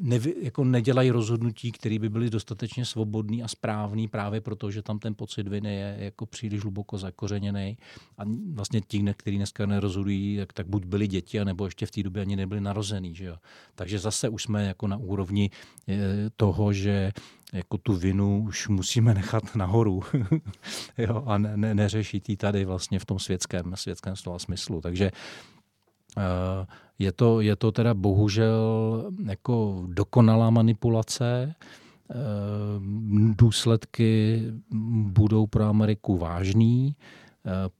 nevy, jako nedělají rozhodnutí, které by byly dostatečně svobodný a správný právě proto, že tam ten pocit viny je jako příliš hluboko zakořeněný. A vlastně ti, kteří dneska nerozhodují, tak, tak buď byli děti, anebo ještě v té době ani nebyli narozený. Že jo? Takže zase už jsme jako na úrovni eh, toho, že jako tu vinu už musíme nechat nahoru jo? a ne, ne, neřešit ji tady vlastně v tom světském, světském slova smyslu. Takže eh, Je to, je to teda bohužel jako dokonalá manipulace. Důsledky budou pro Ameriku vážný,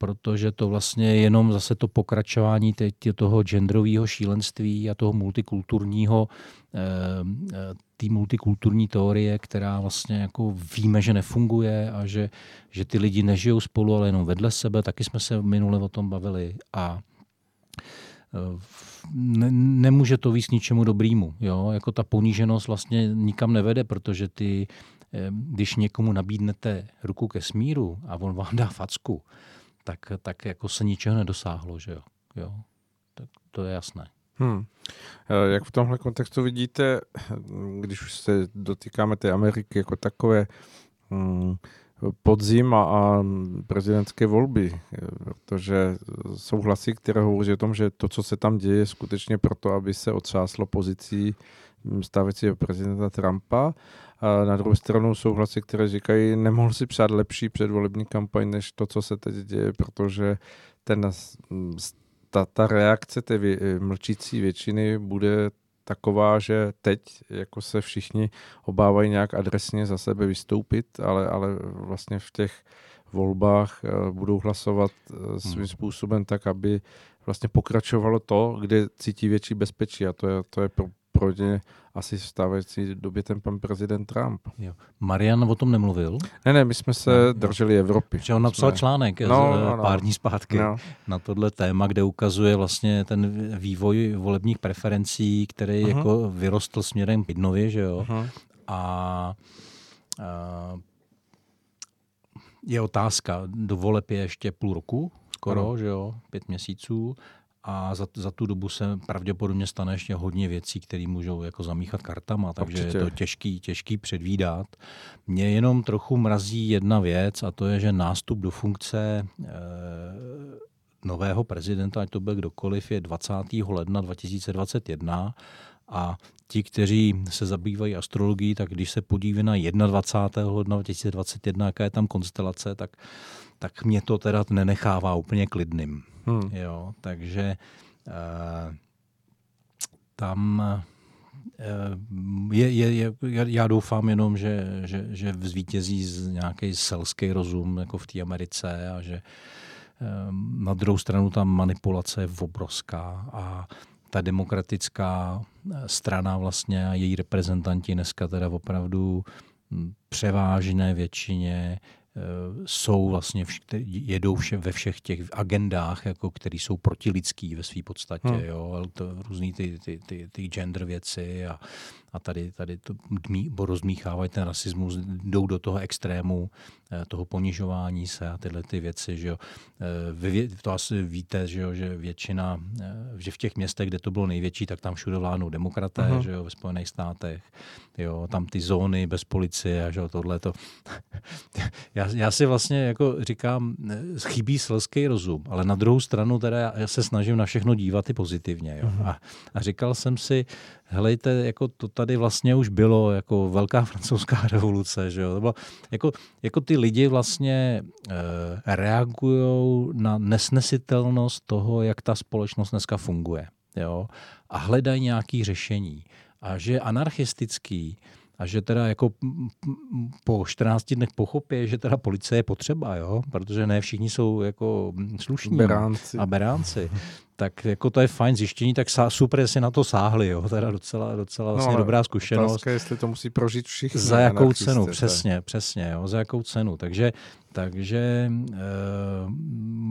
protože to vlastně jenom zase to pokračování teď toho genderového šílenství a toho multikulturního, té multikulturní teorie, která vlastně jako víme, že nefunguje a že, že ty lidi nežijou spolu, ale jenom vedle sebe. Taky jsme se minule o tom bavili a Ne, nemůže to víc ničemu dobrýmu. Jo? Jako ta poníženost vlastně nikam nevede, protože ty, když někomu nabídnete ruku ke smíru a on vám dá facku, tak, tak jako se ničeho nedosáhlo. Že jo? Jo? Tak to je jasné. Hmm. Jak v tomhle kontextu vidíte, když už se dotýkáme té Ameriky jako takové, hmm, podzim a, a prezidentské volby, protože jsou hlasy, které hovoří o tom, že to, co se tam děje, je skutečně proto, aby se otřáslo pozicí stávajícího prezidenta Trumpa. A na druhou stranu jsou hlasy, které říkají, nemohl si přát lepší předvolební kampaň, než to, co se teď děje, protože ten, ta, ta reakce té vě, mlčící většiny bude taková, že teď jako se všichni obávají nějak adresně za sebe vystoupit, ale, ale vlastně v těch volbách budou hlasovat svým způsobem tak, aby vlastně pokračovalo to, kde cítí větší bezpečí a to je, to je pro, pro ně asi v stávající době ten pan prezident Trump. Jo. Marian o tom nemluvil? Ne, ne, my jsme se ne, drželi Evropy. Že on napsal jsme... článek no, z, no, no. pár dní zpátky no. na tohle téma, kde ukazuje vlastně ten vývoj volebních preferencí, který uh-huh. jako vyrostl směrem Bidenovi, že jo? Uh-huh. A, a je otázka, do voleb je ještě půl roku, skoro, uh-huh. že jo? Pět měsíců. A za, za tu dobu se pravděpodobně stane ještě hodně věcí, které můžou jako zamíchat kartama, takže Určitě. je to těžký, těžký předvídat. Mě jenom trochu mrazí jedna věc a to je, že nástup do funkce eh, nového prezidenta, ať to byl kdokoliv, je dvacátého ledna dva tisíce dvacet jedna a ti, kteří se zabývají astrologií, tak když se podívají na dvacátého prvního ledna dva tisíce dvacet jedna, jaká je tam konstelace, tak, tak mě to teda nenechává úplně klidným. Hmm. Jo, takže eh, tam... Je, je, je, já doufám jenom, že, že, že zvítězí nějaký selský rozum jako v té Americe a že na druhou stranu ta manipulace je obrovská a ta demokratická strana vlastně a její reprezentanti dneska teda opravdu převážné většině jsou vlastně, jedou vše, ve všech těch agendách, jako, které jsou protilidský ve své podstatě. Hmm. Jo, to, různý ty, ty, ty, ty gender věci a, a tady, tady to dmí, rozmíchávají ten rasismus, jdou do toho extrému, toho ponižování se a tyhle ty věci. Že jo. Vy to asi víte, že, jo, že většina, že v těch městech, kde to bylo největší, tak tam všude vládnou demokraté, hmm. že jo, ve Spojených státech. Jo, tam ty zóny bez policie a tohle to. Já, já si vlastně jako říkám, chybí selský rozum, ale na druhou stranu teda já, já se snažím na všechno dívat i pozitivně. Jo? Mm-hmm. A, a říkal jsem si, helejte, jako to tady vlastně už bylo, jako velká francouzská revoluce. Že jo? To bylo, jako, jako ty lidi vlastně e, reagujou na nesnesitelnost toho, jak ta společnost dneska funguje. Jo? A hledají nějaké řešení. A že anarchistický a že teda jako po čtrnácti dnech pochopí, že teda policie je potřeba, jo, protože ne všichni jsou jako slušní beránci. a beránci. Tak jako to je fajn zjištění, tak super, si na to sáhli, jo, teda docela, docela vlastně no, dobrá zkušenost. Otázka, jestli to musí prožít všichni. Za jakou cenu, přesně, přesně, jo, za jakou cenu. Takže, takže e,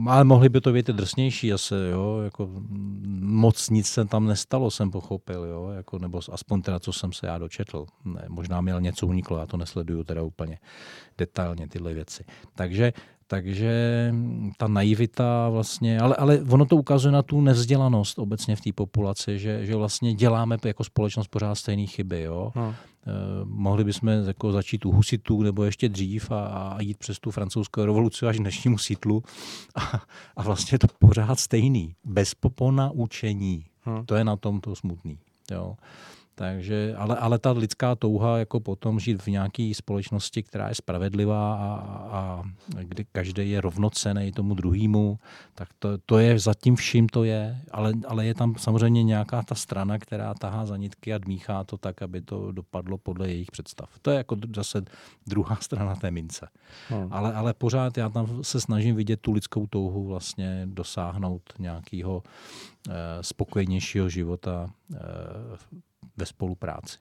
ale mohli by to být drsnější asi, jo, jako moc nic se tam nestalo, jsem pochopil, jo, jako, nebo aspoň teda, co jsem se já dočetl. Ne, možná mi něco uniklo, já to nesleduju teda úplně detailně tyhle věci. Takže Takže ta naivita vlastně, ale, ale ono to ukazuje na tu nevzdělanost obecně v té populaci, že, že vlastně děláme jako společnost pořád stejné chyby. Jo? Hmm. Eh, mohli bychom jako začít u husitů nebo ještě dřív a, a jít přes tu francouzskou revoluci až k dnešnímu sítlu a, a vlastně to pořád stejný. Bez popona učení. Hmm. To je na tom to smutný. Jo? Takže, ale, ale ta lidská touha jako potom žít v nějaké společnosti, která je spravedlivá a, a kdy každý je rovnocenný tomu druhému, tak to, to je zatím vším to je, ale, ale je tam samozřejmě nějaká ta strana, která tahá za nitky a dmíchá to tak, aby to dopadlo podle jejich představ. To je jako zase druhá strana té mince. Hmm. Ale, ale pořád já tam se snažím vidět tu lidskou touhu vlastně dosáhnout nějakého eh, spokojenějšího života eh, ve spolupráci.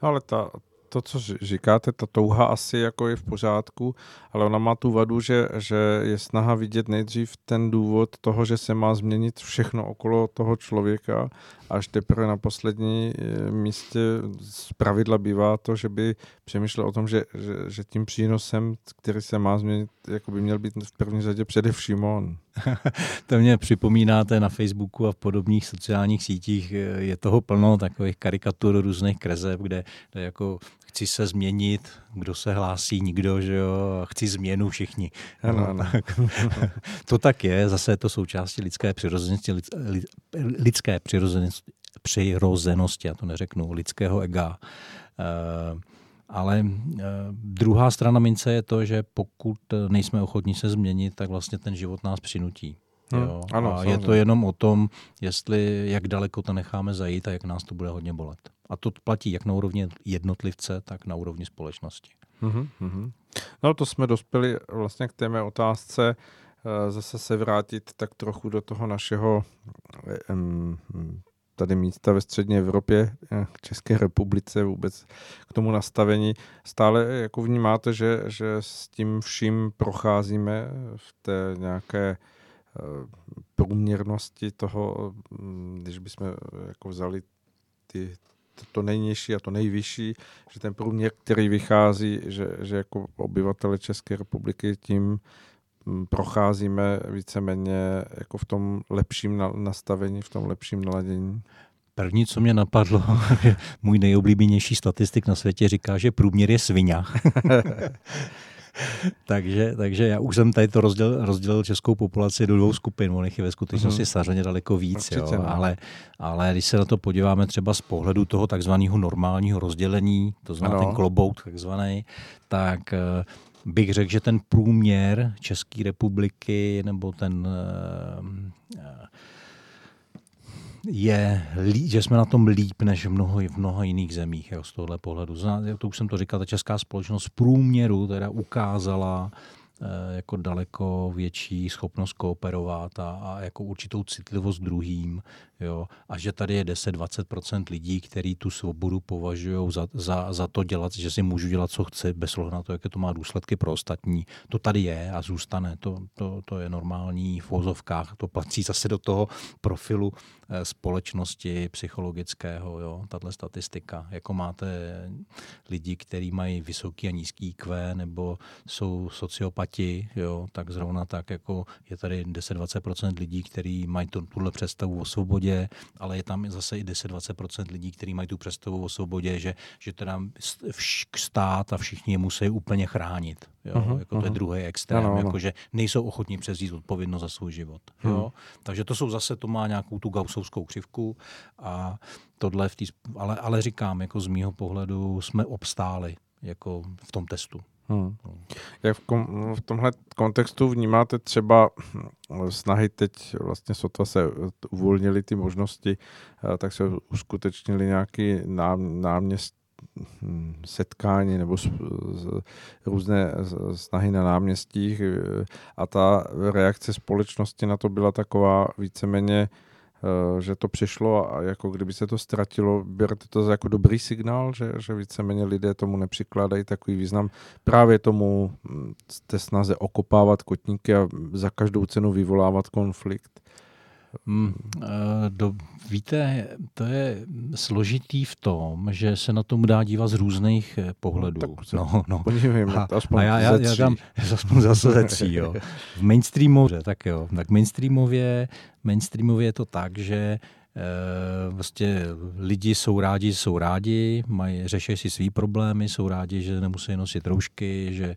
Ale ta, to, co říkáte, ta touha asi jako je v pořádku, ale ona má tu vadu, že, že je snaha vidět nejdřív ten důvod toho, že se má změnit všechno okolo toho člověka, až teprve na poslední místě zpravidla bývá to, že by přemýšlel o tom, že, že, že tím přínosem, který se má změnit, jako by měl být v první řadě především on. To mě připomínáte na Facebooku a v podobných sociálních sítích je toho plno takových karikatur různých kreseb, kde, kde jako chci se změnit, kdo se hlásí, nikdo, že jo, chci změnu všichni. Ano, ano. To tak je, zase je to součástí lidské přirozenosti, lidské přirozenosti, přirozenosti, já to neřeknu, lidského ega. Uh, Ale druhá strana mince je to, že pokud nejsme ochotní se změnit, tak vlastně ten život nás přinutí. Hmm, jo? Ano, a je to jenom o tom, jestli jak daleko to necháme zajít a jak nás to bude hodně bolet. A to platí jak na úrovni jednotlivce, tak na úrovni společnosti. Hmm, hmm. No to jsme dospěli vlastně k té mé otázce, zase se vrátit tak trochu do toho našeho um, tady místa ve střední Evropě, k České republice, vůbec k tomu nastavení. Stále jako vnímáte, že, že s tím vším procházíme v té nějaké průměrnosti toho, když bychom jako vzali ty, to nejnižší a to nejvyšší, že ten průměr, který vychází, že, že jako obyvatele České republiky tím procházíme víceméně jako v tom lepším nastavení, v tom lepším naladění? První, co mě napadlo, můj nejoblíbenější statistik na světě říká, že průměr je sviňák. takže, takže já už jsem tady to rozdělil, rozdělil českou populaci do dvou skupin, on jich je ve skutečnosti samozřejmě daleko víc, jo, ale, ale když se na to podíváme třeba z pohledu toho takzvaného normálního rozdělení, to znamená ten klobout takzvaný, tak bych řekl, že ten průměr České republiky nebo ten... je, že jsme na tom líp než v mnoho, v mnoha jiných zemích, jo, z tohohle pohledu. Zná, to už jsem to říkal, ta česká společnost v průměru teda ukázala eh, jako daleko větší schopnost kooperovat a, a jako určitou citlivost druhým. Jo, a že tady je deset až dvacet procent lidí, kteří tu svobodu považují za, za, za to dělat, že si můžu dělat, co chci, bez ohledu na to, jaké to má důsledky pro ostatní. To tady je a zůstane. To, to, to je normální v vozovkách. To patří zase do toho profilu eh, společnosti psychologického. Jo, tato statistika. Jako máte lidi, kteří mají vysoký a nízký í kvé nebo jsou sociopati, jo, tak zrovna tak jako je tady deset až dvacet procent lidí, kteří mají tuhle představu o svobodě, ale je tam zase i deset až dvacet procent lidí, kteří mají tu představu o svobodě, že, že teda stát a všichni je musí úplně chránit. Jo? Uh-huh, jako to uh-huh. je druhý extrém, ano, jako, že nejsou ochotní převzít odpovědnost za svůj život. Uh-huh. Jo? Takže to jsou zase, to má nějakou tu gaussovskou křivku a tohle, v tý, ale, ale říkám, jako z mýho pohledu jsme obstáli jako v tom testu. Hmm. Jak v, kom, v tomhle kontextu vnímáte třeba snahy teď, vlastně sotva se uvolnily ty možnosti, tak se uskutečnili nějaké náměst, setkání nebo různé snahy na náměstích a ta reakce společnosti na to byla taková víceméně, že to přišlo a jako kdyby se to ztratilo, berete to za jako dobrý signál, že, že víceméně lidé tomu nepřikládají takový význam. Právě tomu té snaze okopávat kotníky a za každou cenu vyvolávat konflikt. Mm, do, víte, to je složitý v tom, že se na tom dá dívat z různých pohledů. No, tak se no, no. Podívejme, a, aspoň a já, já, já dám aspoň zase ze tří. Jo. V mainstreamově, tak jo, tak mainstreamově, mainstreamově je to tak, že Uh, vlastně lidi jsou rádi, jsou rádi, mají, řeší si svý problémy, jsou rádi, že nemusí nosit roušky, že,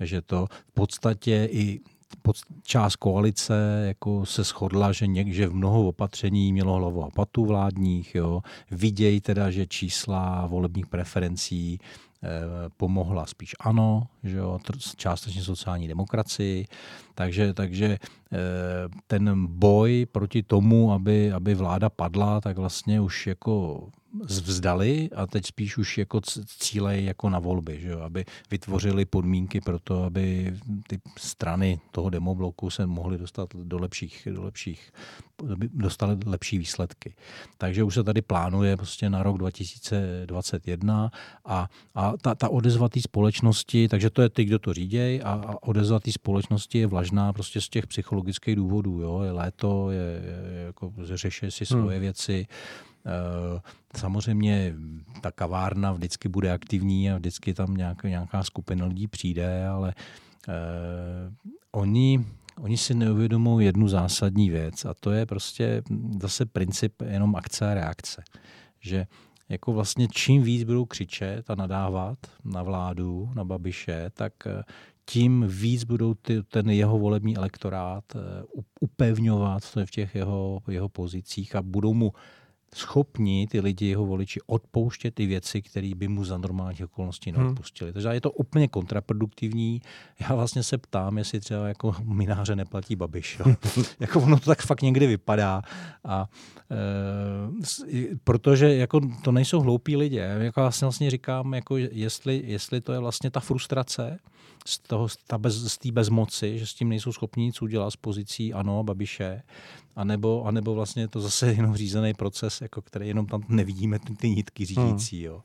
že to v podstatě i pod, část koalice jako se shodla, že, něk, že v mnoho opatření mělo hlavu a patu vládních. Jo. Vidějí teda, že čísla volebních preferencí pomohla spíš ANO, že jo, částečně sociální demokracii, takže, takže ten boj proti tomu, aby, aby vláda padla, tak vlastně už jako zvzdali a teď spíš už jako cílej jako na volby, že jo, aby vytvořili podmínky pro to, aby ty strany toho demobloku se mohly dostat do lepších, do lepších dostali lepší výsledky. Takže už se tady plánuje prostě na rok dva tisíce dvacet jedna a, a ta, ta odezva té společnosti, takže to je ty, kdo to říděj a, a odezva té společnosti je vlažná prostě z těch psychologických důvodů, jo, je léto, je, je jako řeší si svoje hmm. věci. Samozřejmě ta kavárna vždycky bude aktivní a vždycky tam nějaká, nějaká skupina lidí přijde, ale eh, oni, oni si neuvědomují jednu zásadní věc a to je prostě zase princip jenom akce a reakce. Že jako vlastně čím víc budou křičet a nadávat na vládu, na Babiše, tak tím víc budou ty, ten jeho volební elektorát upevňovat v těch jeho, jeho pozicích a budou mu schopni ty lidi, jeho voliči, odpouštět ty věci, které by mu za normálních okolností neodpustili. Hmm. Takže je to úplně kontraproduktivní. Já vlastně se ptám, jestli třeba jako mináře neplatí Babiš. Jako ono to tak fakt někdy vypadá. A, e, protože jako to nejsou hloupí lidé. Jako já si vlastně říkám, jako jestli, jestli to je vlastně ta frustrace z toho, ta bez, z té bezmoci, že s tím nejsou schopni nic udělat z pozicí ANO, Babiše, anebo, anebo vlastně to zase jenom řízený proces, jako který jenom tam nevidíme ty, ty nitky řídící, jo.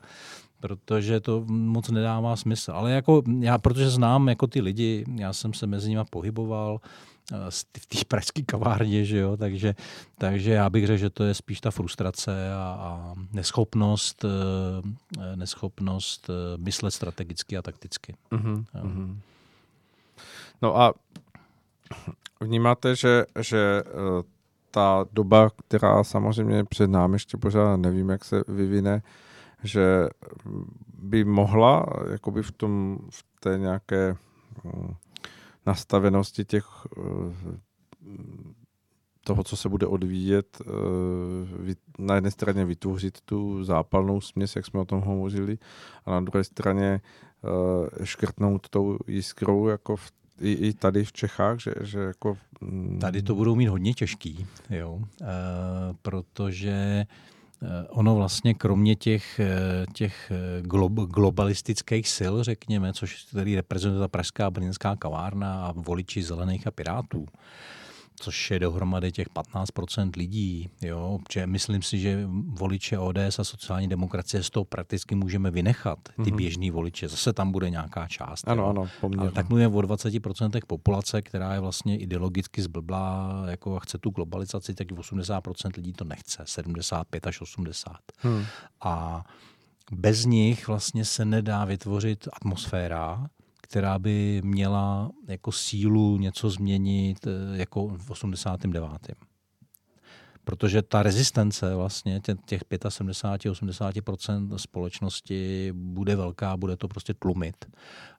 Protože to moc nedává smysl. Ale jako já, protože znám jako ty lidi, já jsem se mezi nimi pohyboval v té pražské kavárně, že jo, takže, takže já bych řekl, že to je spíš ta frustrace a, a neschopnost, neschopnost myslet strategicky a takticky. Mm-hmm. Mm-hmm. No a vnímáte, že, že ta doba, která samozřejmě před námi ještě pořád nevím, jak se vyvine, že by mohla jakoby v tom v té nějaké nastavenosti těch toho, co se bude odvíjet, na jedné straně vytvořit tu zápalnou směs, jak jsme o tom hovořili, a na druhé straně škrtnout tou jiskrou jako v, i, i tady v Čechách. Že, že jako... Tady to budou mít hodně těžký, jo? E, protože ono vlastně kromě těch, těch glo- globalistických sil, řekněme, což tady reprezentuje ta pražská brněnská kavárna a voliči Zelených a Pirátů, což je dohromady těch patnáct procent lidí. Jo? Myslím si, že voliče O D S a sociální demokracie z toho prakticky můžeme vynechat, ty mm-hmm. běžný voliče. Zase tam bude nějaká část. Ano, jo? ano, poměrně. Ale tak mluvíme o dvacet procent populace, která je vlastně ideologicky zblblá, jako chce tu globalizaci, tak osmdesát procent lidí to nechce, sedmdesát pět až osmdesát. Hmm. A bez nich vlastně se nedá vytvořit atmosféra, která by měla jako sílu něco změnit jako v osmdesátém devátém Protože ta rezistence vlastně těch sedmdesát pět až osmdesát procent společnosti bude velká, bude to prostě tlumit.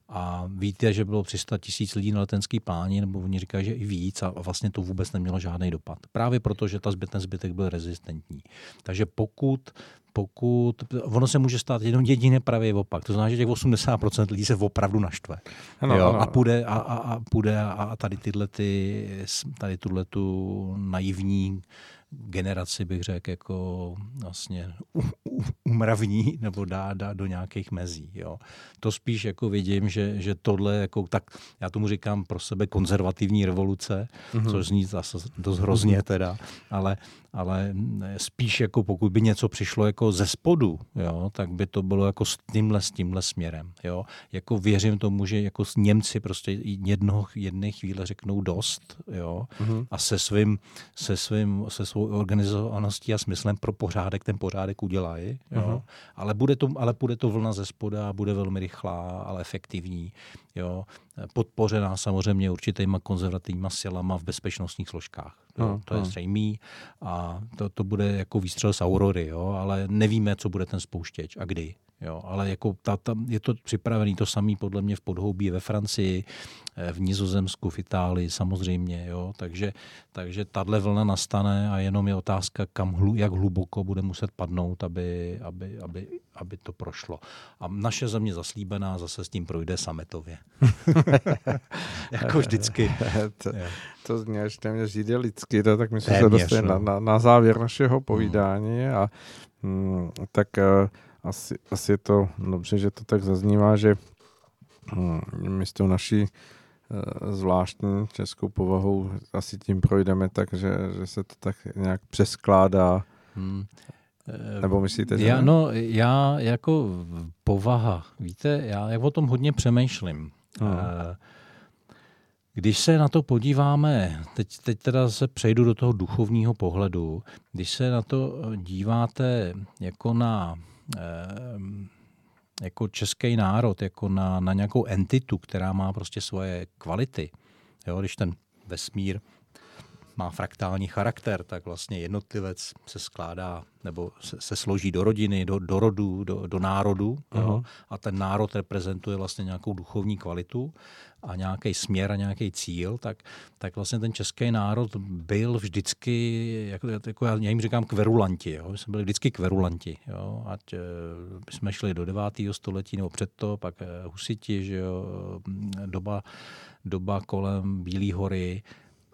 A víte, že bylo tři sta tisíc lidí na Letenský pláni, nebo oni říkají, že i víc, a vlastně to vůbec nemělo žádný dopad. Právě proto, že ta zbytek, zbytek byl rezistentní. Takže pokud, pokud, ono se může stát jenom jediné pravý opak. To znamená, že těch osmdesát procent lidí se opravdu naštve. Ano, jo, ano. A půjde a, a, a, půjde a tady tyhle ty, tady tu naivní generaci, bych řekl, jako vlastně umravní nebo dá, dá do nějakých mezí. Jo. To spíš jako vidím, že, že tohle, jako, tak já tomu říkám pro sebe konzervativní revoluce, mm-hmm. což zní zase dost hrozně teda, ale, ale spíš jako pokud by něco přišlo jako ze spodu, jo, tak by to bylo jako s tímhle, s tímhle směrem. Jo. Jako věřím tomu, že jako Němci prostě jednoho, jedné chvíle řeknou dost, jo, mm-hmm. a se svým, se svým, se svou organizovaností a smyslem pro pořádek ten pořádek udělají. Uh-huh. Ale, bude to, ale bude to vlna ze spoda, bude velmi rychlá, ale efektivní. Jo. Podpořená samozřejmě určitýma konzervativníma silama v bezpečnostních složkách. Uh-huh. To je zřejmý a to, to bude jako výstřel z aurory, jo, ale nevíme, co bude ten spouštěč a kdy. Jo, ale jako ta, ta, je to připravený to samý podle mě v podhoubí ve Francii, v Nizozemsku, v Itálii samozřejmě. Jo, takže, takže tahle vlna nastane a jenom je otázka, kam hlu, jak hluboko bude muset padnout, aby, aby, aby, aby to prošlo. A naše země zaslíbená zase s tím projde sametově. Jako vždycky. to to zní až téměř idealicky, tak my jsme se dostali na, na, na závěr našeho povídání. Hmm. A, mm, tak... Asi, asi je to dobře, že to tak zaznívá, že my s tou naší zvláštní českou povahou asi tím projdeme tak, že, že se to tak nějak přeskládá. Hmm. Nebo myslíte, že já, ne? No, já jako povaha, víte, já, já o tom hodně přemýšlím. Hmm. Když se na to podíváme, teď, teď teda se přejdu do toho duchovního pohledu, když se na to díváte jako na jako český národ, jako na, na nějakou entitu, která má prostě svoje kvality. Jo, když ten vesmír má fraktální charakter, tak vlastně jednotlivec se skládá nebo se, se složí do rodiny, do, do rodu, do, do národu. Uh-huh. Jo, a ten národ reprezentuje vlastně nějakou duchovní kvalitu a nějaký směr a nějaký cíl, tak, tak vlastně ten český národ byl vždycky, jako, jako já jim říkám, kverulanti. Jo? My jsme byli vždycky kverulanti. Jo? Ať jsme šli do devátého století nebo před to, pak husiti, že jo? Doba, doba kolem Bílý hory.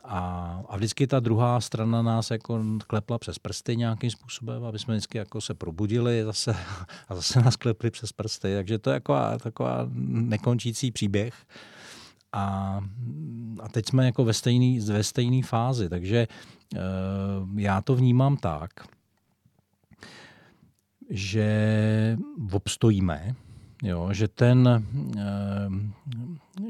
A, a vždycky ta druhá strana nás jako klepla přes prsty nějakým způsobem, aby jsme vždycky jako se probudili zase, a zase nás klepli přes prsty. Takže to je jako taková nekončící příběh. A, a teď jsme jako ve stejný, ve stejný fázi, takže e, já to vnímám tak, že obstojíme, jo, že, ten,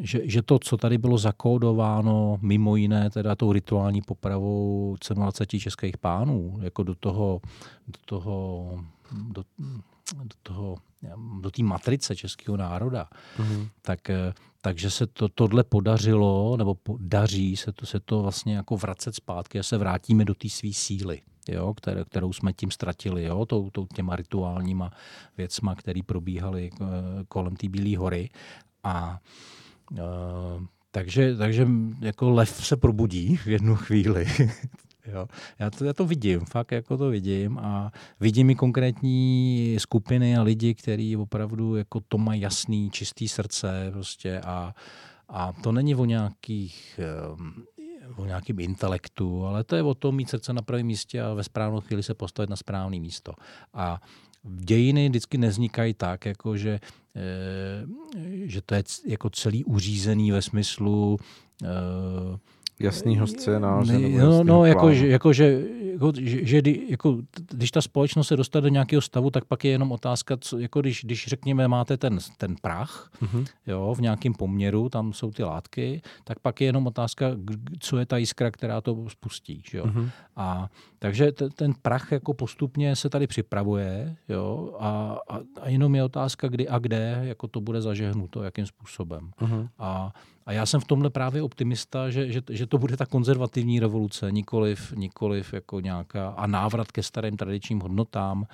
že, že to, co tady bylo zakódováno, mimo jiné teda tou rituální popravou sedmadvaceti českých pánů, jako do toho, do toho, do, do toho, do té matrice českého národa, mm-hmm. tak, takže se to, tohle podařilo, nebo daří se to, se to vlastně jako vracet zpátky a se vrátíme do té své síly. Jo, které, kterou jsme tím ztratili, jo, tou, tou těma rituálníma věcma, které probíhaly kolem té Bílé hory. A Uh, takže, takže jako lev se probudí v jednu chvíli. Jo. Já, to, já to vidím, fakt jako to vidím a vidím i konkrétní skupiny a lidi, kteří opravdu jako to mají jasný, čistý srdce prostě a, a to není o nějakých um, o nějakém intelektu, ale to je o tom mít srdce na pravém místě a ve správnou chvíli se postavit na správné místo. A dějiny vždycky nevznikají tak, jako že, e, že to je jako celý uřízený ve smyslu e, jasnýho scénáře. Ne, no, no jako, že, jako, že, jako, že jako, když ta společnost se dostane do nějakého stavu, tak pak je jenom otázka, co, jako když, když řekněme, máte ten, ten prach, mm-hmm. jo, v nějakém poměru, tam jsou ty látky, tak pak je jenom otázka, co je ta jiskra, která to spustí. Jo? Mm-hmm. A, takže t- ten prach jako postupně se tady připravuje, jo? A, a, a jenom je otázka, kdy a kde jako to bude zažehnuto, jakým způsobem. Mm-hmm. A A já jsem v tomhle právě optimista, že, že, že to bude ta konzervativní revoluce, nikoliv, nikoliv jako nějaká a návrat ke starým tradičním hodnotám,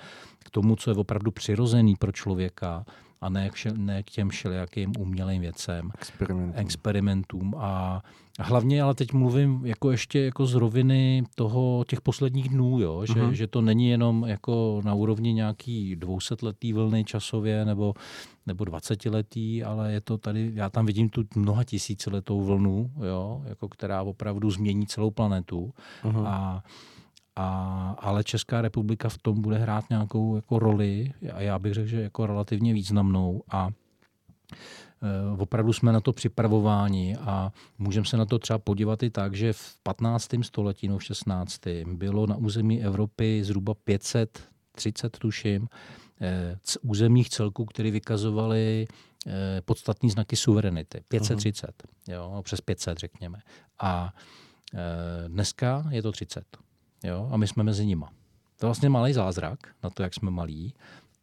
k tomu, co je opravdu přirozený pro člověka a ne, ne k těm všelijakým umělým věcem, experimentům. experimentům. A hlavně, ale teď mluvím jako ještě jako z roviny toho, těch posledních dnů, jo? Že, uh-huh. že to není jenom jako na úrovni nějaký dvousetletý vlny časově nebo, nebo dvacetiletý, ale je to tady, já tam vidím tu mnoha tisíciletou vlnu, jo? Jako, která opravdu změní celou planetu. Uh-huh. A A, ale Česká republika v tom bude hrát nějakou jako roli a já bych řekl, že jako relativně významnou a e, opravdu jsme na to připravováni a můžeme se na to třeba podívat i tak, že v patnáctém století, no v šestnáctém bylo na území Evropy zhruba pět set třicet, tuším, e, c- územních celků, které vykazovaly e, podstatní znaky suverenity. pět set třicet, uh-huh. jo, přes pět set řekněme. A e, dneska je to třicet. Jo, a my jsme mezi nima. To je vlastně malý zázrak na to, jak jsme malí.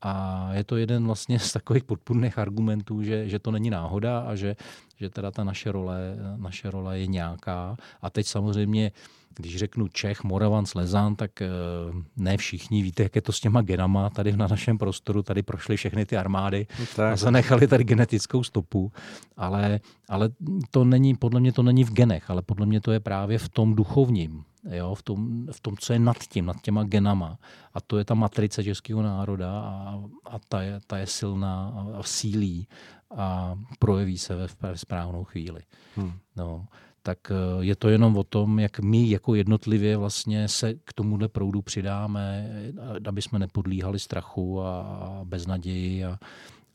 A je to jeden vlastně z takových podpůrných argumentů, že, že to není náhoda a že, že teda ta naše role, naše role je nějaká. A teď samozřejmě, když řeknu Čech, Moravan, Slezán, tak ne všichni víte, jak je to s těma genama. Tady na našem prostoru tady prošly všechny ty armády no a zanechali tady genetickou stopu. Ale, ale to není, podle mě to není v genech, ale podle mě to je právě v tom duchovním. Jo, v tom, v tom, co je nad tím, nad těma genama. A to je ta matrice českého národa a, a ta, je, ta je silná a, a sílí a projeví se ve, ve správnou chvíli. Hmm. No, tak je to jenom o tom, jak my jako jednotlivě vlastně se k tomuhle proudu přidáme, aby jsme nepodlíhali strachu a, a beznaději a,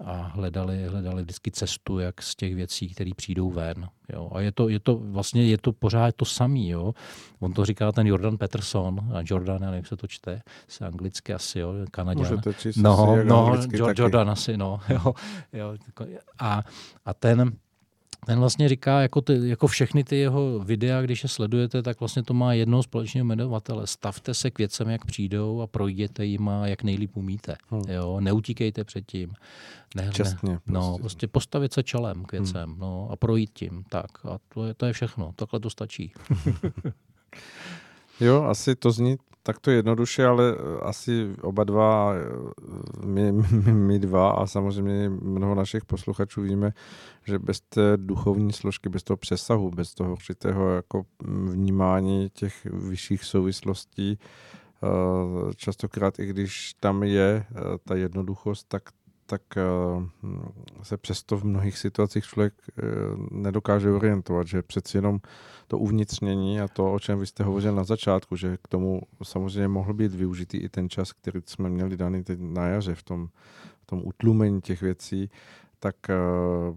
a hledali, hledali vždycky cestu, jak z těch věcí, které přijdou ven. Jo. A je to, je to vlastně je to pořád to samý. Jo. On to říká ten Jordan Peterson, a Jordan, nevím, jak se to čte, se anglicky asi, jo, Kanaďan. Můžete číst no, jak no, anglicky taky. Jordan asi, no. Jo, jo, a, a ten... Ten vlastně říká, jako, ty, jako všechny ty jeho videa, když je sledujete, tak vlastně to má jednoho společného jmenovatele. Stavte se k věcem, jak přijdou a projděte jim a jak nejlíp umíte. Hmm. Jo? Neutíkejte před tím. Ne, Častně, ne. No, prostě. prostě postavit se čelem k věcem hmm. no, a projít tím. Tak. A to je, to je všechno. Takhle to stačí. Jo, asi to zní takto jednoduše, ale asi oba dva, my, my, my dva a samozřejmě mnoho našich posluchačů víme, že bez té duchovní složky, bez toho přesahu, bez toho určitého jako vnímání těch vyšších souvislostí, častokrát i když tam je ta jednoduchost, tak tak se přesto v mnohých situacích člověk nedokáže orientovat, že přeci jenom to uvnitřnění a to, o čem vy jste hovořil na začátku, že k tomu samozřejmě mohl být využitý i ten čas, který jsme měli daný teď na jaře v tom, v tom utlumení těch věcí, tak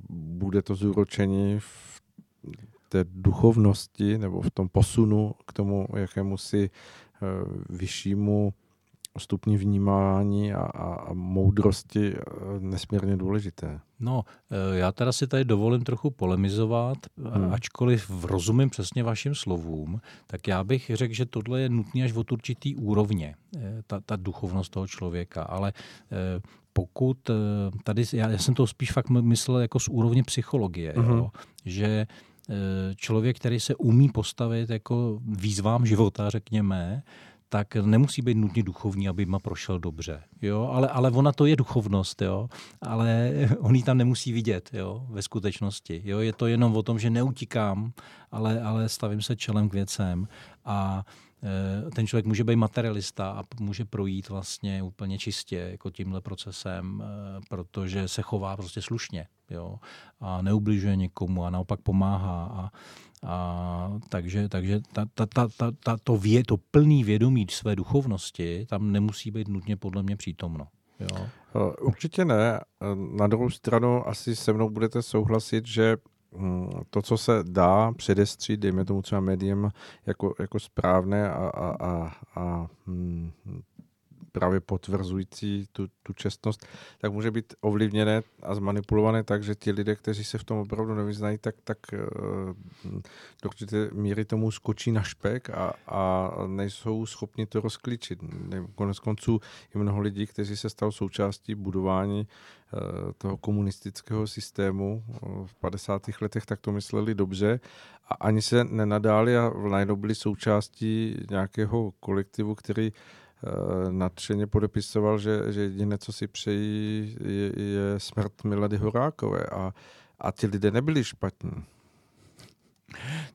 bude to zúročení v té duchovnosti nebo v tom posunu k tomu jakémusi vyššímu stupni vnímání a, a, a moudrosti nesmírně důležité. No, já teda si tady dovolím trochu polemizovat, hmm. ačkoliv rozumím přesně vašim slovům, tak já bych řekl, že tohle je nutné až od určitý úrovně, ta, ta duchovnost toho člověka, ale pokud tady, já, já jsem to spíš fakt myslel jako z úrovně psychologie, hmm. jo, že člověk, který se umí postavit jako výzvám života, řekněme, tak nemusí být nutně duchovní, aby jim prošel dobře. Jo? Ale, ale ona to je duchovnost, jo? Ale on ji tam nemusí vidět, jo? Ve skutečnosti. Jo? Je to jenom o tom, že neutíkám, ale, ale stavím se čelem k věcem. A ten člověk může být materialista a může projít vlastně úplně čistě jako tímhle procesem, protože se chová prostě slušně, jo, a neubližuje někomu a naopak pomáhá a, a takže takže ta, ta, ta, ta, ta, to, vě, to plný vědomí své duchovnosti tam nemusí být nutně podle mě přítomno. Jo. Určitě ne. Na druhou stranu asi se mnou budete souhlasit, že to, co se dá předestřít, dejme tomu třeba médium, jako, jako správné a, a, a, a hm, právě potvrzující tu, tu čestnost, tak může být ovlivněné a zmanipulované tak, že ti lidé, kteří se v tom opravdu nevyznají, tak, tak do určité míry tomu skočí na špek a, a nejsou schopni to rozklíčit. Konec konců i mnoho lidí, kteří se stalo součástí budování toho komunistického systému v padesátých letech, tak to mysleli dobře a ani se nenadáli a najednou byli součástí nějakého kolektivu, který nadšeně podepisoval, že, že jediné, co si přejí, je, je smrt Milady Horákové a, a ti lidé nebyli špatní.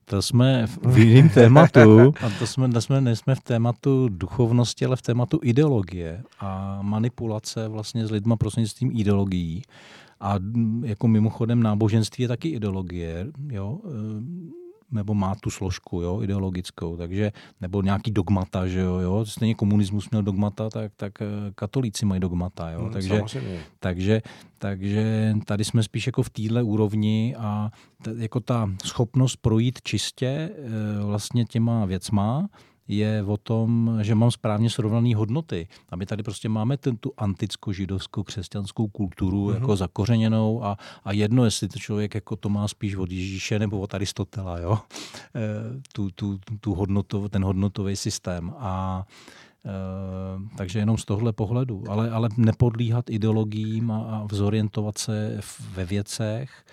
To jsme v jiném tématu, a to jsme, to jsme, nejsme v tématu duchovnosti, ale v tématu ideologie a manipulace vlastně s lidma prostřednictvím ideologií. A jako mimochodem náboženství je taky ideologie, jo, nebo má tu složku, jo, ideologickou, takže nebo nějaký dogmata, že jo, jo, stejně komunismus měl dogmata, tak tak katolíci mají dogmata, jo, hmm, takže takže takže tady jsme spíš jako v téhle úrovni a t- jako ta schopnost projít čistě e, vlastně těma věcma je o tom, že mám správně srovnané hodnoty. A my tady prostě máme ten, tu anticko-židovskou křesťanskou kulturu, mm-hmm, jako zakořeněnou a, a jedno, jestli to člověk jako to má spíš od Ježíše nebo od Aristotela, jo? E, tu, tu, tu hodnotov, ten hodnotový systém. A e, takže jenom z tohle pohledu. Ale, ale nepodlíhat ideologiím a, a vzorientovat se ve věcech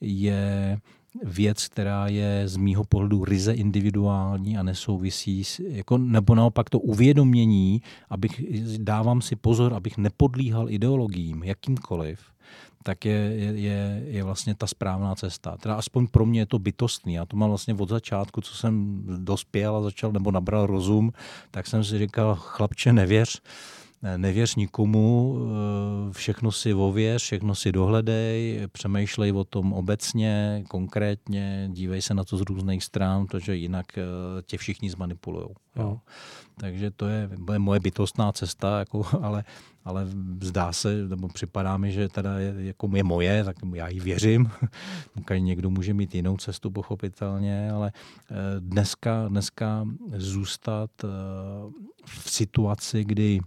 je věc, která je z mýho pohledu ryze individuální a nesouvisí, jako, nebo naopak to uvědomění, abych, dávám si pozor, abych nepodlíhal ideologiím jakýmkoliv, tak je, je, je vlastně ta správná cesta. Teda aspoň pro mě je to bytostný. Já to mám vlastně od začátku, co jsem dospěl a začal nebo nabral rozum, tak jsem si říkal, chlapče, nevěř, Nevěř nikomu, všechno si ověř, všechno si dohledej, přemýšlej o tom obecně, konkrétně, dívej se na to z různých stran, protože jinak tě všichni zmanipulujou. No. Takže to je moje bytostná cesta, jako, ale, ale zdá se, nebo připadá mi, že teda je, jako je moje, tak já jí věřím. Někdo může mít jinou cestu, pochopitelně, ale dneska, dneska zůstat v situaci, kdy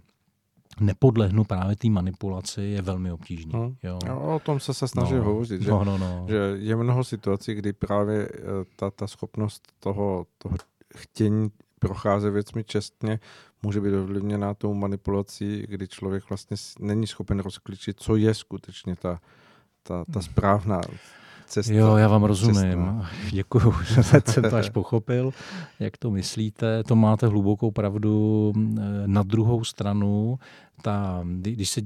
nepodlehnu právě té manipulaci, je velmi obtížný. Hmm. Jo. O tom se, se snažím no. hovořit, že, no, no, no. že je mnoho situací, kdy právě ta, ta schopnost toho, toho chtění procházet věcmi čestně může být ovlivněná tou manipulací, kdy člověk vlastně není schopen rozklíčit, co je skutečně ta, ta, ta správná cesta. Jo, já vám rozumím. Děkuju, že jsem to až pochopil, jak to myslíte. To máte hlubokou pravdu. Na druhou stranu, ta, když se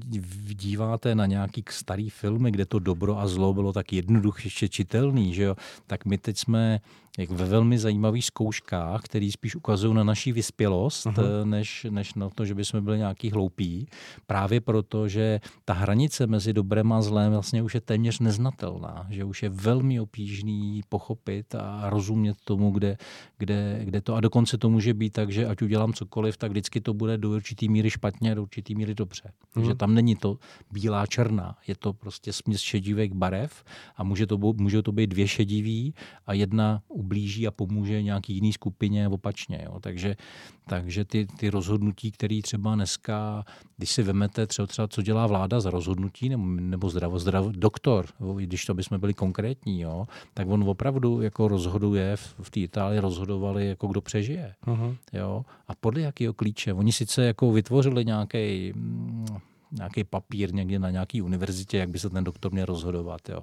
díváte na nějaký starý filmy, kde to dobro a zlo bylo tak jednoduše čitelný, že jo, tak my teď jsme jak ve velmi zajímavých zkouškách, které spíš ukazují na naši vyspělost, uh-huh. než, než na to, že bychom byli nějaký hloupí. Právě proto, že ta hranice mezi dobrem a zlem vlastně už je téměř neznatelná, že už je velmi obtížný pochopit a rozumět tomu, kde, kde, kde to. A dokonce to může být tak, že ať udělám cokoliv, tak vždycky to bude do určitý míry špatně, do určitý míry dobře. Takže tam není to bílá černá, je to prostě směs šedivých barev a může to, může to být dvě šedivý a jedna ublíží a pomůže nějaký jiný skupině opačně. Jo. Takže, takže ty, ty rozhodnutí, které třeba dneska, když si vemete třeba, třeba co dělá vláda za rozhodnutí nebo, nebo zdravo, zdravo, doktor, když to bychom byli konkrétní, jo, tak on opravdu jako rozhoduje, v, v té Itálii rozhodovali, jako kdo přežije. Uh-huh. Jo. A podle jakého klíče. Oni sice jako vytvořili nějaký nějaký papír někde na nějaký univerzitě, jak by se ten doktor měl rozhodovat, jo.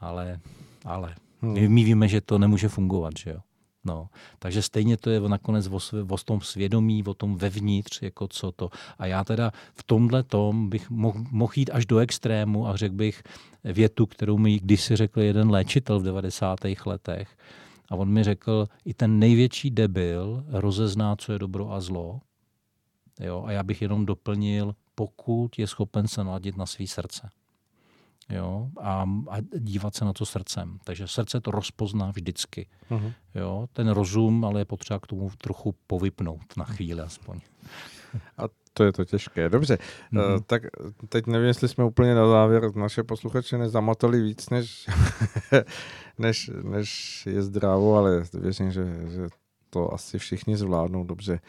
Ale, ale. Hmm. My víme, že to nemůže fungovat, že jo. No. Takže stejně to je nakonec o, o tom svědomí, o tom vevnitř, jako co to. A já teda v tomhle tom bych mohl moh jít až do extrému a řekl bych větu, kterou mi kdysi řekl jeden léčitel v devadesátých letech. A on mi řekl, i ten největší debil rozezná, co je dobro a zlo. Jo? A já bych jenom doplnil, pokud je schopen se naladit na svý srdce. Jo? A, a dívat se na to srdcem. Takže srdce to rozpozná vždycky. Uh-huh. Jo? Ten rozum, ale je potřeba k tomu trochu povypnout na chvíli aspoň. A to je to těžké. Dobře. Mm-hmm. Uh, tak teď nevím, jestli jsme úplně na závěr naše posluchače nezamatali víc, než, než, než je zdrávo, ale věřím, že, že to asi všichni zvládnou dobře.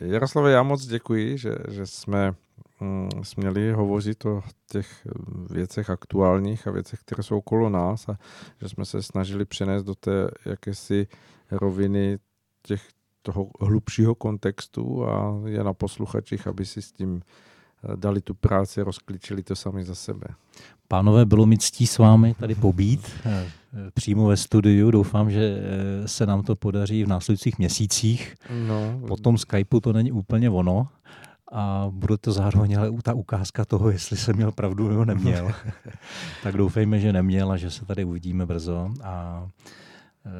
Jaroslave, já moc děkuji, že, že jsme mm, směli hovořit o těch věcech aktuálních a věcech, které jsou okolo nás a že jsme se snažili přenést do té jakési roviny těch toho hlubšího kontextu a je na posluchačích, aby si s tím dali tu práci, rozklíčili to sami za sebe. Pánové, bylo mi ctí s vámi tady pobít přímo ve studiu. Doufám, že se nám to podaří v následujících měsících. No. Po tom Skypeu to není úplně ono a bude to zároveň ale ta ukázka toho, jestli jsem měl pravdu nebo neměl. Tak doufejme, že neměl a že se tady uvidíme brzo. A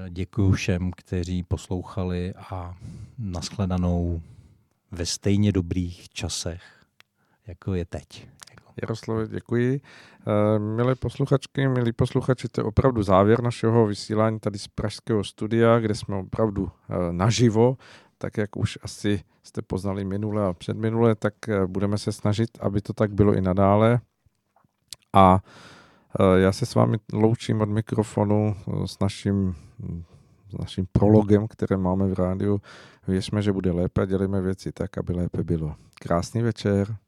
děkuji všem, kteří poslouchali a nashledanou ve stejně dobrých časech, jako je teď. Jaroslave, děkuji. Milé posluchačky, milí posluchači, to je opravdu závěr našeho vysílání tady z pražského studia, kde jsme opravdu naživo, tak jak už asi jste poznali minule a předminule, tak budeme se snažit, aby to tak bylo i nadále. A já se s vámi loučím od mikrofonu s naším, s naším prologem, které máme v rádiu. Věřme, že bude lépe a dělíme věci tak, aby lépe bylo. Krásný večer.